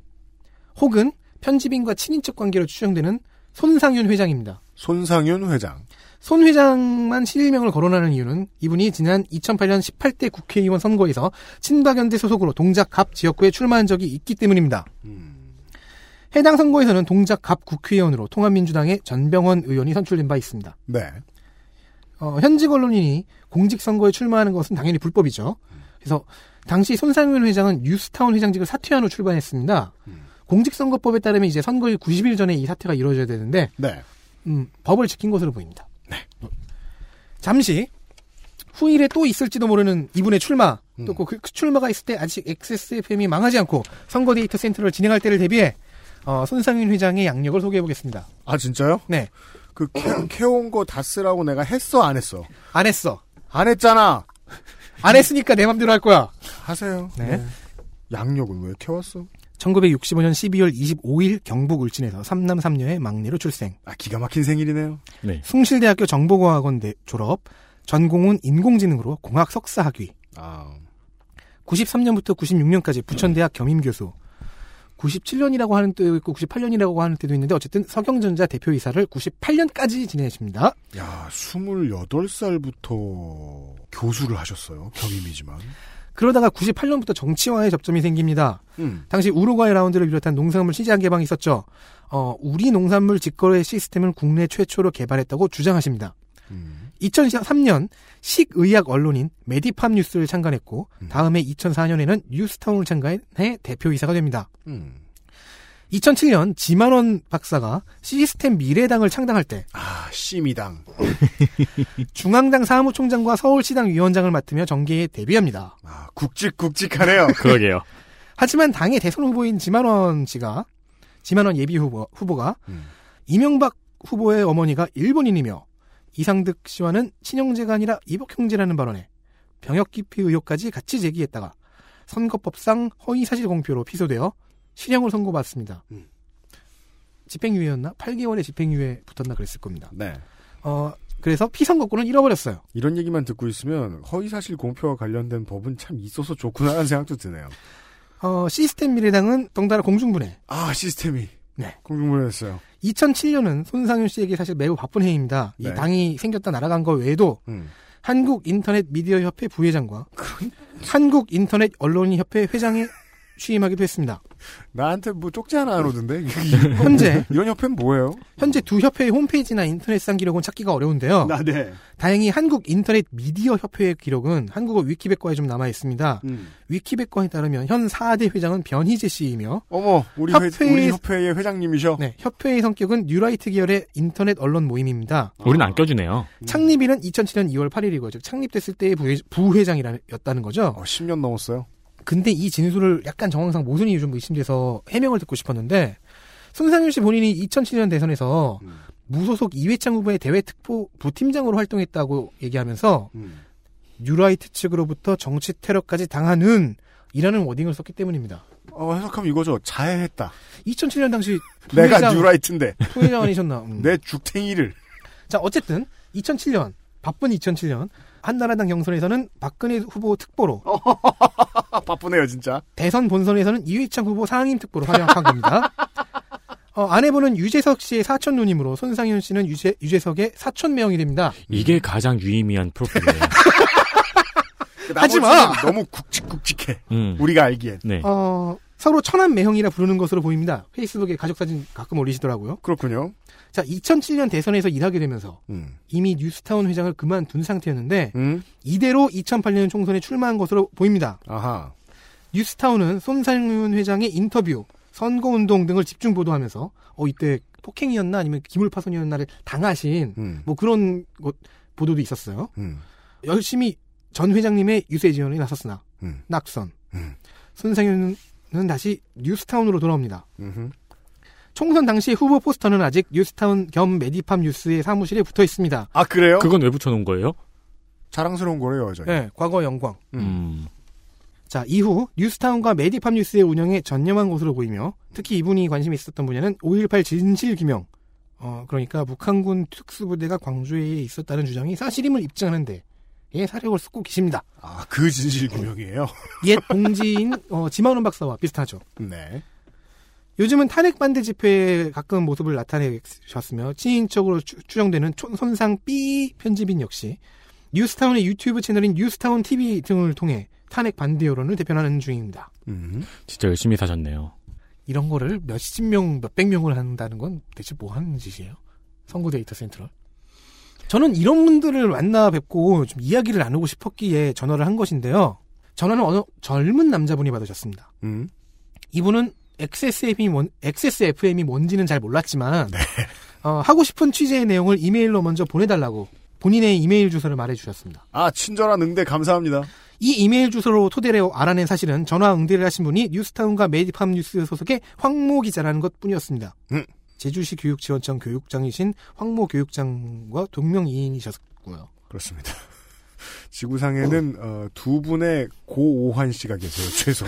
혹은 편집인과 친인척 관계로 추정되는 손상윤 회장입니다. 손상윤 회장. 손 회장만 실명을 거론하는 이유는 이분이 지난 이천팔 년 십팔 대 국회의원 선거에서 친박연대 소속으로 동작갑 지역구에 출마한 적이 있기 때문입니다. 음. 해당 선거에서는 동작갑 국회의원으로 통합민주당의 전병헌 의원이 선출된 바 있습니다. 네. 어, 현직 언론인이 공직선거에 출마하는 것은 당연히 불법이죠. 그래서 당시 손상윤 회장은 뉴스타운 회장직을 사퇴한 후 출마했습니다. 음. 공직선거법에 따르면 이제 선거일 구십 일 전에 이 사태가 이루어져야 되는데 네. 음, 법을 지킨 것으로 보입니다. 네. 잠시 후일에 또 있을지도 모르는 이분의 출마 또 그 음. 출마가 있을 때 아직 엑스에스에프엠이 망하지 않고 선거 데이터 센터를 진행할 때를 대비해 어, 손상윤 회장의 양력을 소개해보겠습니다. 아 진짜요? 네. 그 캐온 거 다 쓰라고 내가 했어 안 했어? 안 했어. 안 했잖아. 안 했으니까 내 맘대로 할 거야. 하세요. 네. 네. 양력을 왜 캐왔어? 천구백육십오년 십이월 이십오일 경북 울진에서 삼남 삼녀의 막내로 출생. 아 기가 막힌 생일이네요. 네. 숭실대학교 정보공학원대 졸업. 전공은 인공지능으로 공학 석사 학위. 아. 구십삼년부터 구십육년까지 부천대학 겸임교수, 구십칠년이라고 하는 때도 있고 구십팔년이라고 하는 때도 있는데 어쨌든 석영전자 대표이사를 구십팔년까지 지내십니다. 야, 스물여덟 살부터 교수를 하셨어요. 겸임이지만. 그러다가 구십팔년부터 정치와의 접점이 생깁니다. 음. 당시 우루과이 라운드를 비롯한 농산물 시장 개방이 있었죠. 어, 우리 농산물 직거래 시스템을 국내 최초로 개발했다고 주장하십니다. 음. 이천삼년 식의학 언론인 메디팜 뉴스를 창간했고 음. 다음해 이천사년에는 뉴스타운을 창간해 대표이사가 됩니다. 음. 이천칠년 지만원 박사가 시스템 미래당을 창당할 때 아, 씨미당 중앙당 사무총장과 서울시당 위원장을 맡으며 정계에 데뷔합니다. 아, 굵직굵직하네요. 그러게요. 하지만 당의 대선 후보인 지만원 씨가 지만원 예비 후보, 후보가 음. 이명박 후보의 어머니가 일본인이며 이상득 씨와는 친형제가 아니라 이복형제라는 발언에 병역기피 의혹까지 같이 제기했다가 선거법상 허위사실 공표로 피소되어 실형을 선고받습니다. 음. 집행유예였나? 팔 개월의 집행유예 붙었나 그랬을 겁니다. 네. 어, 그래서 피선거권은 잃어버렸어요. 이런 얘기만 듣고 있으면 허위사실 공표와 관련된 법은 참 있어서 좋구나라는 생각도 드네요. 어, 시스템 미래당은 덩달아 공중분해. 아, 시스템이. 네. 공중분해했어요. 이천칠년은 손상윤 씨에게 사실 매우 바쁜 해입니다. 네. 이 당이 생겼다 날아간 것 외에도 음. 한국인터넷미디어협회 부회장과 한국인터넷언론인협회 회장에 취임하기도 했습니다. 나한테 뭐 쪽지 하나 안 오던데? 현재 이런 협회는 뭐예요? 현재 두 협회의 홈페이지나 인터넷상 기록은 찾기가 어려운데요. 아, 네. 다행히 한국인터넷미디어협회의 기록은 한국어 위키백과에 좀 남아있습니다. 음. 위키백과에 따르면 현 사대 회장은 변희재 씨이며 어머 우리, 협회의, 회, 우리 협회의 회장님이셔? 네. 협회의 성격은 뉴라이트 계열의 인터넷 언론 모임입니다. 아. 우린 안 껴주네요. 음. 창립일은 이천칠년 이월 팔일이고요. 즉 창립됐을 때의 부회, 부회장이었다는 거죠. 어, 십년 넘었어요. 근데 이 진술을 약간 정황상 모순이 좀 의심돼서 해명을 듣고 싶었는데 손상윤 씨 본인이 이천칠년 대선에서 음. 무소속 이회창 후보의 대외특보 부팀장으로 활동했다고 얘기하면서 음. 뉴라이트 측으로부터 정치 테러까지 당하는 이라는 워딩을 썼기 때문입니다. 어, 해석하면 이거죠. 자해했다. 이천칠년 당시 부회장, 내가 뉴라이트인데 부회장 아니셨나. 음. 내 죽탱이를. 자 어쨌든 이천칠년 바쁜 이천칠년 한나라당 경선에서는 박근혜 후보 특보로 바쁘네요 진짜. 대선 본선에서는 이회창 후보 상임 특보로 활약한 겁니다. 어, 아내분은 유재석 씨의 사촌 누님으로 손상윤 씨는 유재, 유재석의 사촌 매형이 됩니다. 이게 가장 유의미한 프로필이에요. 하지마. 너무 굵직굵직해. 음. 우리가 알기엔. 네. 어, 서로 천안 매형이라 부르는 것으로 보입니다. 페이스북에 가족사진 가끔 올리시더라고요. 그렇군요. 자, 이천칠년 대선에서 일하게 되면서 음. 이미 뉴스타운 회장을 그만둔 상태였는데 음? 이대로 이천팔년 총선에 출마한 것으로 보입니다. 아하. 뉴스타운은 손상윤 회장의 인터뷰, 선거운동 등을 집중 보도하면서 어 이때 폭행이었나 아니면 기물파손이었나를 당하신 음. 뭐 그런 것 보도도 있었어요. 음. 열심히 전 회장님의 유세 지원에 나섰으나 음. 낙선. 음. 손상윤은 는 다시 뉴스타운으로 돌아옵니다. 으흠. 총선 당시 후보 포스터는 아직 뉴스타운 겸 메디팜 뉴스의 사무실에 붙어 있습니다. 아 그래요? 그건 왜 붙여놓은 거예요? 자랑스러운 거래요, 저희. 네, 과거 영광. 음. 자 이후 뉴스타운과 메디팜 뉴스의 운영에 전념한 것으로 보이며 특히 이분이 관심이 있었던 분야는 오일팔 진실규명. 어 그러니까 북한군 특수부대가 광주에 있었다는 주장이 사실임을 입증하는데. 예, 사력을 쓰고 계십니다. 아, 그 진실규명이에요? 옛 동지인 어, 지만원 박사와 비슷하죠. 네. 요즘은 탄핵반대 집회에 가끔 모습을 나타내셨으며 친인척으로 추, 추정되는 촌, 손상 B 편집인 역시 뉴스타운의 유튜브 채널인 뉴스타운 티비 등을 통해 탄핵반대 여론을 대변하는 중입니다. 음, 진짜 열심히 사셨네요. 이런 거를 몇십 명, 몇백 명을 한다는 건 대체 뭐 하는 짓이에요? 선거 데이터 센트럴. 저는 이런 분들을 만나 뵙고 좀 이야기를 나누고 싶었기에 전화를 한 것인데요. 전화는 어느 젊은 남자분이 받으셨습니다. 음. 이분은 엑스에스에프엠이, 뭔, 엑스에스에프엠이 뭔지는 잘 몰랐지만 네. 어, 하고 싶은 취재의 내용을 이메일로 먼저 보내달라고 본인의 이메일 주소를 말해주셨습니다. 아 친절한 응대 감사합니다. 이 이메일 주소로 토대로 알아낸 사실은 전화 응대를 하신 분이 뉴스타운과 메디팜 뉴스 소속의 황모 기자라는 것뿐이었습니다. 음. 제주시 교육지원청 교육장이신 황모 교육장과 동명이인이셨고요. 그렇습니다. 지구상에는 어. 어, 두 분의 고오환 씨가 계세요. 최소.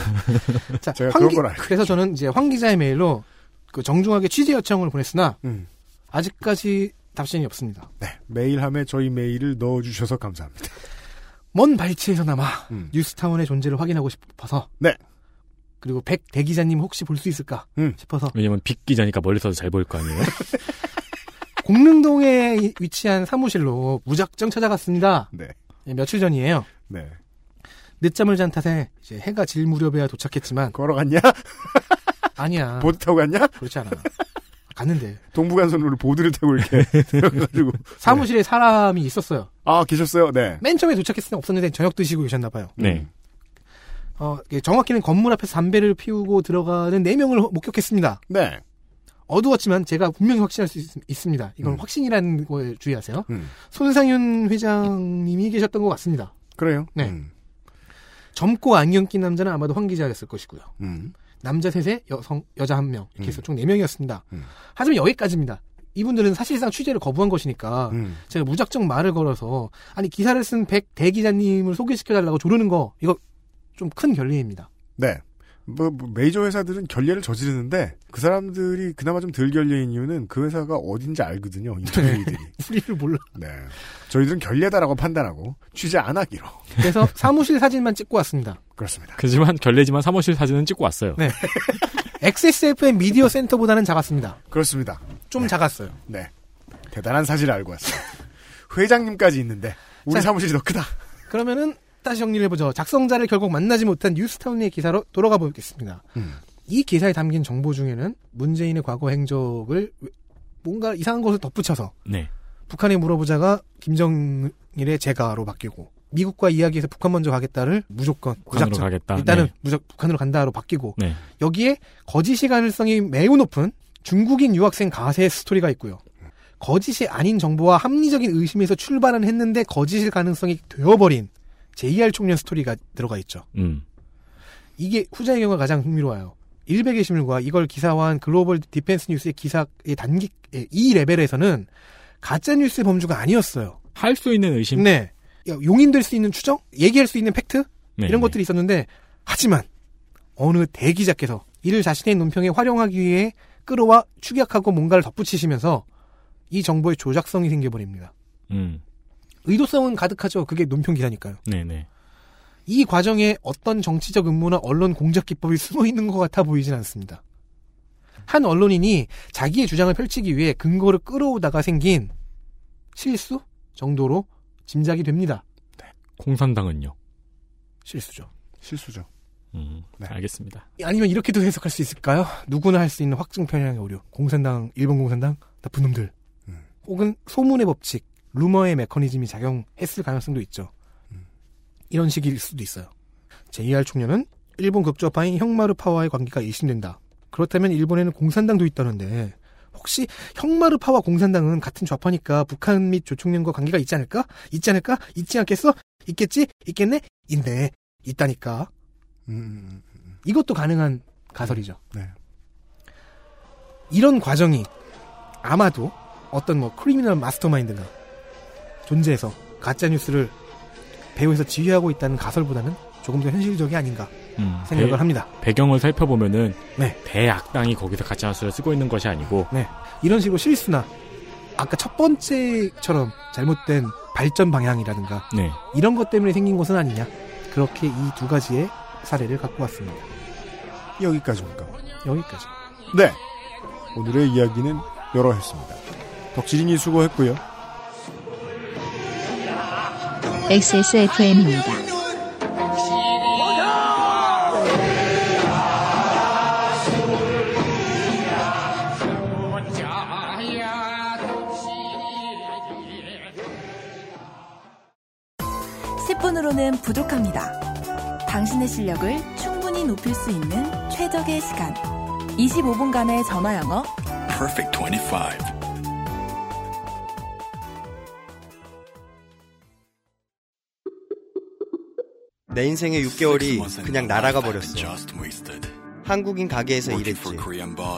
자, 제가 그런 걸 알고. 그래서 저는 이제 황 기자의 메일로 그 정중하게 취재 요청을 보냈으나 음. 아직까지 답신이 없습니다. 네, 메일함에 저희 메일을 넣어주셔서 감사합니다. 먼 발치에서나마 음. 뉴스타운의 존재를 확인하고 싶어서. 네. 그리고 백 대기자님 혹시 볼 수 있을까 음. 싶어서. 왜냐면 빅 기자니까 멀리서도 잘 보일 거 아니에요. 공릉동에 위치한 사무실로 무작정 찾아갔습니다. 네. 며칠 전이에요. 네. 늦잠을 잔 탓에 이제 해가 질 무렵에야 도착했지만. 걸어갔냐? 아니야. 보드 타고 갔냐? 그렇지 않아. 갔는데. 동부간선로를 보드를 타고 이렇게 가지고. 사무실에 네. 사람이 있었어요. 아, 계셨어요? 네. 맨 처음에 도착했을 때 없었는데 저녁 드시고 계셨나 봐요. 네. 어, 정확히는 건물 앞에서 담배를 피우고 들어가는 네 명을 목격했습니다. 네. 어두웠지만 제가 분명히 확신할 수 있, 있습니다. 이건 음. 확신이라는 거에 주의하세요. 음. 손상윤 회장님이 계셨던 것 같습니다. 그래요? 네. 음. 젊고 안경 낀 남자는 아마도 황 기자였을 것이고요. 음. 남자 셋에 여성, 여자 한 명 이렇게 해서 음. 총 네 명이었습니다. 음. 하지만 여기까지입니다. 이분들은 사실상 취재를 거부한 것이니까 음. 제가 무작정 말을 걸어서 아니 기사를 쓴 백 대기자님을 소개시켜달라고 조르는 거 이거 좀 큰 결례입니다. 네. 뭐, 뭐 메이저 회사들은 결례를 저지르는데 그 사람들이 그나마 좀 덜 결례인 이유는 그 회사가 어딘지 알거든요. 인터뷰이들이. 우리를 몰라. 네. 저희들은 결례다라고 판단하고 취재 안 하기로. 그래서 사무실 사진만 찍고 왔습니다. 그렇습니다. 그지만 결례지만 사무실 사진은 찍고 왔어요. 네. 엑스에스에프엠 미디어 센터보다는 작았습니다. 그렇습니다. 좀 네. 작았어요. 네. 대단한 사실을 알고 왔어요. 회장님까지 있는데 우리 자, 사무실이 더 크다. 그러면은 다시 정리를 해보죠. 작성자를 결국 만나지 못한 뉴스타운의 기사로 돌아가 보겠습니다. 음. 이 기사에 담긴 정보 중에는 문재인의 과거 행적을 뭔가 이상한 것을 덧붙여서 네. 북한에 물어보자가 김정일의 제가로 바뀌고 미국과 이야기해서 북한 먼저 가겠다를 무조건 북한으로 무작정, 가겠다. 일단은 네. 무조건 북한으로 간다로 바뀌고 네. 여기에 거짓이 가능성이 매우 높은 중국인 유학생 가세 스토리가 있고요. 거짓이 아닌 정보와 합리적인 의심에서 출발은 했는데 거짓일 가능성이 되어버린 제이알총련 스토리가 들어가 있죠. 음. 이게 후자의 경우가 가장 흥미로워요. 일베 게시물과 이걸 기사화한 글로벌 디펜스 뉴스의 기사의 단기 이 레벨에서는 가짜뉴스의 범주가 아니었어요. 할 수 있는 의심? 네. 용인될 수 있는 추정? 얘기할 수 있는 팩트? 네, 이런 네. 것들이 있었는데 하지만 어느 대기자께서 이를 자신의 논평에 활용하기 위해 끌어와 축약하고 뭔가를 덧붙이시면서 이 정보의 조작성이 생겨버립니다. 음. 의도성은 가득하죠. 그게 논평 기사니까요. 네네. 이 과정에 어떤 정치적 음모나 언론 공작 기법이 숨어 있는 것 같아 보이진 않습니다. 한 언론인이 자기의 주장을 펼치기 위해 근거를 끌어오다가 생긴 실수 정도로 짐작이 됩니다. 네. 공산당은요? 실수죠. 실수죠. 음, 네. 알겠습니다. 아니면 이렇게도 해석할 수 있을까요? 누구나 할 수 있는 확증 편향의 오류. 공산당, 일본 공산당, 나쁜 놈들. 음. 혹은 소문의 법칙. 루머의 메커니즘이 작용했을 가능성도 있죠. 음. 이런 식일 수도 있어요. 제이알총련은 일본 극좌파인 혁마르파와의 관계가 의심된다. 그렇다면 일본에는 공산당도 있다는데 혹시 혁마르파와 공산당은 같은 좌파니까 북한 및 조총련과 관계가 있지 않을까? 있지 않을까? 있지 않겠어? 있겠지? 있겠네? 있네. 있다니까. 음. 이것도 가능한 가설이죠. 네. 이런 과정이 아마도 어떤 뭐 크리미널 마스터마인드나 존재해서 가짜뉴스를 배후에서 지휘하고 있다는 가설보다는 조금 더 현실적이 아닌가 음, 생각을 배, 합니다. 배경을 살펴보면은 네. 대악당이 거기서 가짜뉴스를 쓰고 있는 것이 아니고 네. 이런 식으로 실수나 아까 첫 번째처럼 잘못된 발전 방향이라든가 네. 이런 것 때문에 생긴 것은 아니냐. 그렇게 이 두 가지의 사례를 갖고 왔습니다. 여기까지 올까? 여기까지. 네. 오늘의 이야기는 여러 했습니다. 덕질인이 수고했고요. 엑스에스에프엠입니다. 십 분으로는 부족합니다. 당신의 실력을 충분히 높일 수 있는 최적의 시간. 이십오 분간의 전화 영어. Perfect 이십오. 내 인생의 육 개월이 그냥 날아가 버렸어. 한국인 가게에서 일했지.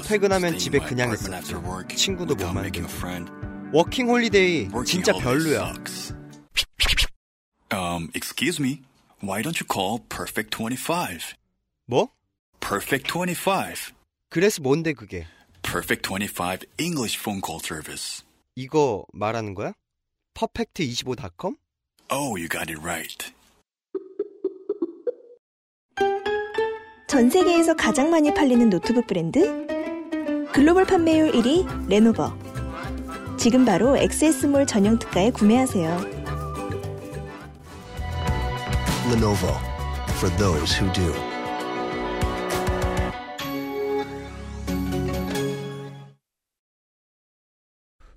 퇴근하면 집에 그냥 있었지. 친구도 못 만들고. 워킹 홀리데이 진짜 별로야. Um, excuse me. Why don't you call Perfect 이십오? 뭐? Perfect 이십오. 그래서 뭔데 그게? Perfect 이십오 English phone call service. 이거 말하는 거야? 퍼펙트 이십오 닷컴? Oh, you got it right. 전 세계에서 가장 많이 팔리는 노트북 브랜드? 글로벌 판매율 일 위 레노버. 지금 바로 엑스에스몰 전용 특가에 구매하세요. Lenovo, for those who do.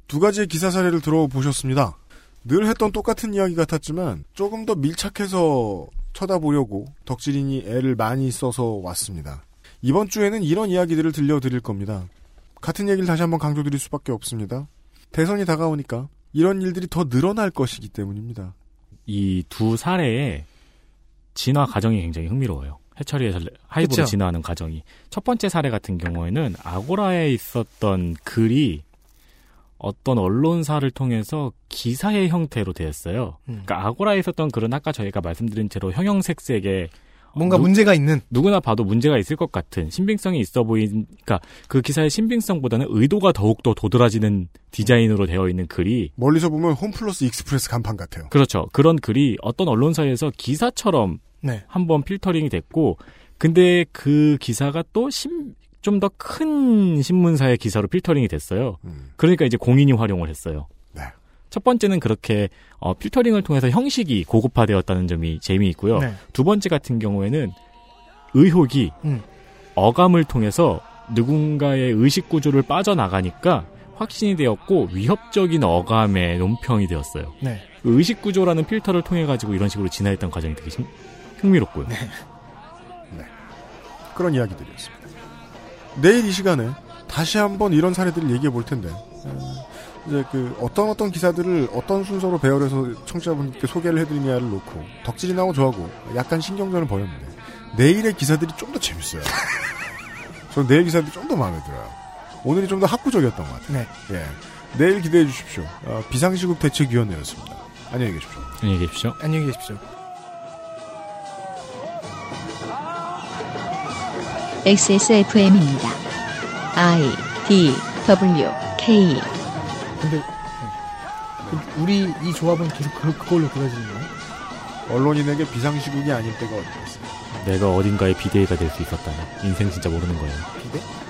두 가지의 기사 사례를 들어보셨습니다. 늘 했던 똑같은 이야기 같았지만 조금 더 밀착해서 쳐다보려고 덕질인이 애를 많이 써서 왔습니다. 이번 주에는 이런 이야기들을 들려드릴 겁니다. 같은 얘기를 다시 한번 강조드릴 수밖에 없습니다. 대선이 다가오니까 이런 일들이 더 늘어날 것이기 때문입니다. 이 두 사례에 진화 과정이 굉장히 흥미로워요. 해처리에서 하이브로 진화하는 과정이. 첫 번째 사례 같은 경우에는 아고라에 있었던 글이 어떤 언론사를 통해서 기사의 형태로 되었어요. 음. 그러니까 아고라에 있었던 글은 아까 저희가 말씀드린 대로 형형색색의 뭔가 누, 문제가 있는, 누구나 봐도 문제가 있을 것 같은 신빙성이 있어 보이니까, 그러니까 그 기사의 신빙성보다는 의도가 더욱더 도드라지는 디자인으로 되어 있는 글이 멀리서 보면 홈플러스 익스프레스 간판 같아요. 그렇죠. 그런 글이 어떤 언론사에서 기사처럼 네. 한번 필터링이 됐고, 근데 그 기사가 또 심, 좀 더 큰 신문사의 기사로 필터링이 됐어요. 음. 그러니까 이제 공인이 활용을 했어요. 네. 첫 번째는 그렇게 어, 필터링을 통해서 형식이 고급화되었다는 점이 재미있고요. 네. 두 번째 같은 경우에는 의혹이 음. 어감을 통해서 누군가의 의식구조를 빠져나가니까 확신이 되었고 위협적인 어감의 논평이 되었어요. 네. 의식구조라는 필터를 통해 가지고 이런 식으로 진화했던 과정이 되게 흥미롭고요. 네. 네. 그런 이야기들이었습니다. 내일 이 시간에 다시 한번 이런 사례들을 얘기해 볼 텐데 이제 그 어떤 어떤 기사들을 어떤 순서로 배열해서 청취자분들께 소개를 해드리냐를 놓고 덕질이나고 저하고 약간 신경전을 벌였는데 내일의 기사들이 좀 더 재밌어요. 저는 내일 기사들이 좀 더 마음에 들어요. 오늘이 좀 더 학구적이었던 것 같아요. 네. 예. 내일 기대해 주십시오. 어, 비상시국 대책위원회였습니다. 안녕히 계십시오. 안녕히 계십시오. 안녕히 계십시오. 엑스에스에프엠입니다. I, D, W, K. 근데 우리 이 조합은 계속 그걸로 그려지는 거예요? 언론인에게 비상시국이 아닐 때가 어디였어요? 내가 어딘가의 비대위가 될 수 있었다면 인생 진짜 모르는 거예요. 비대?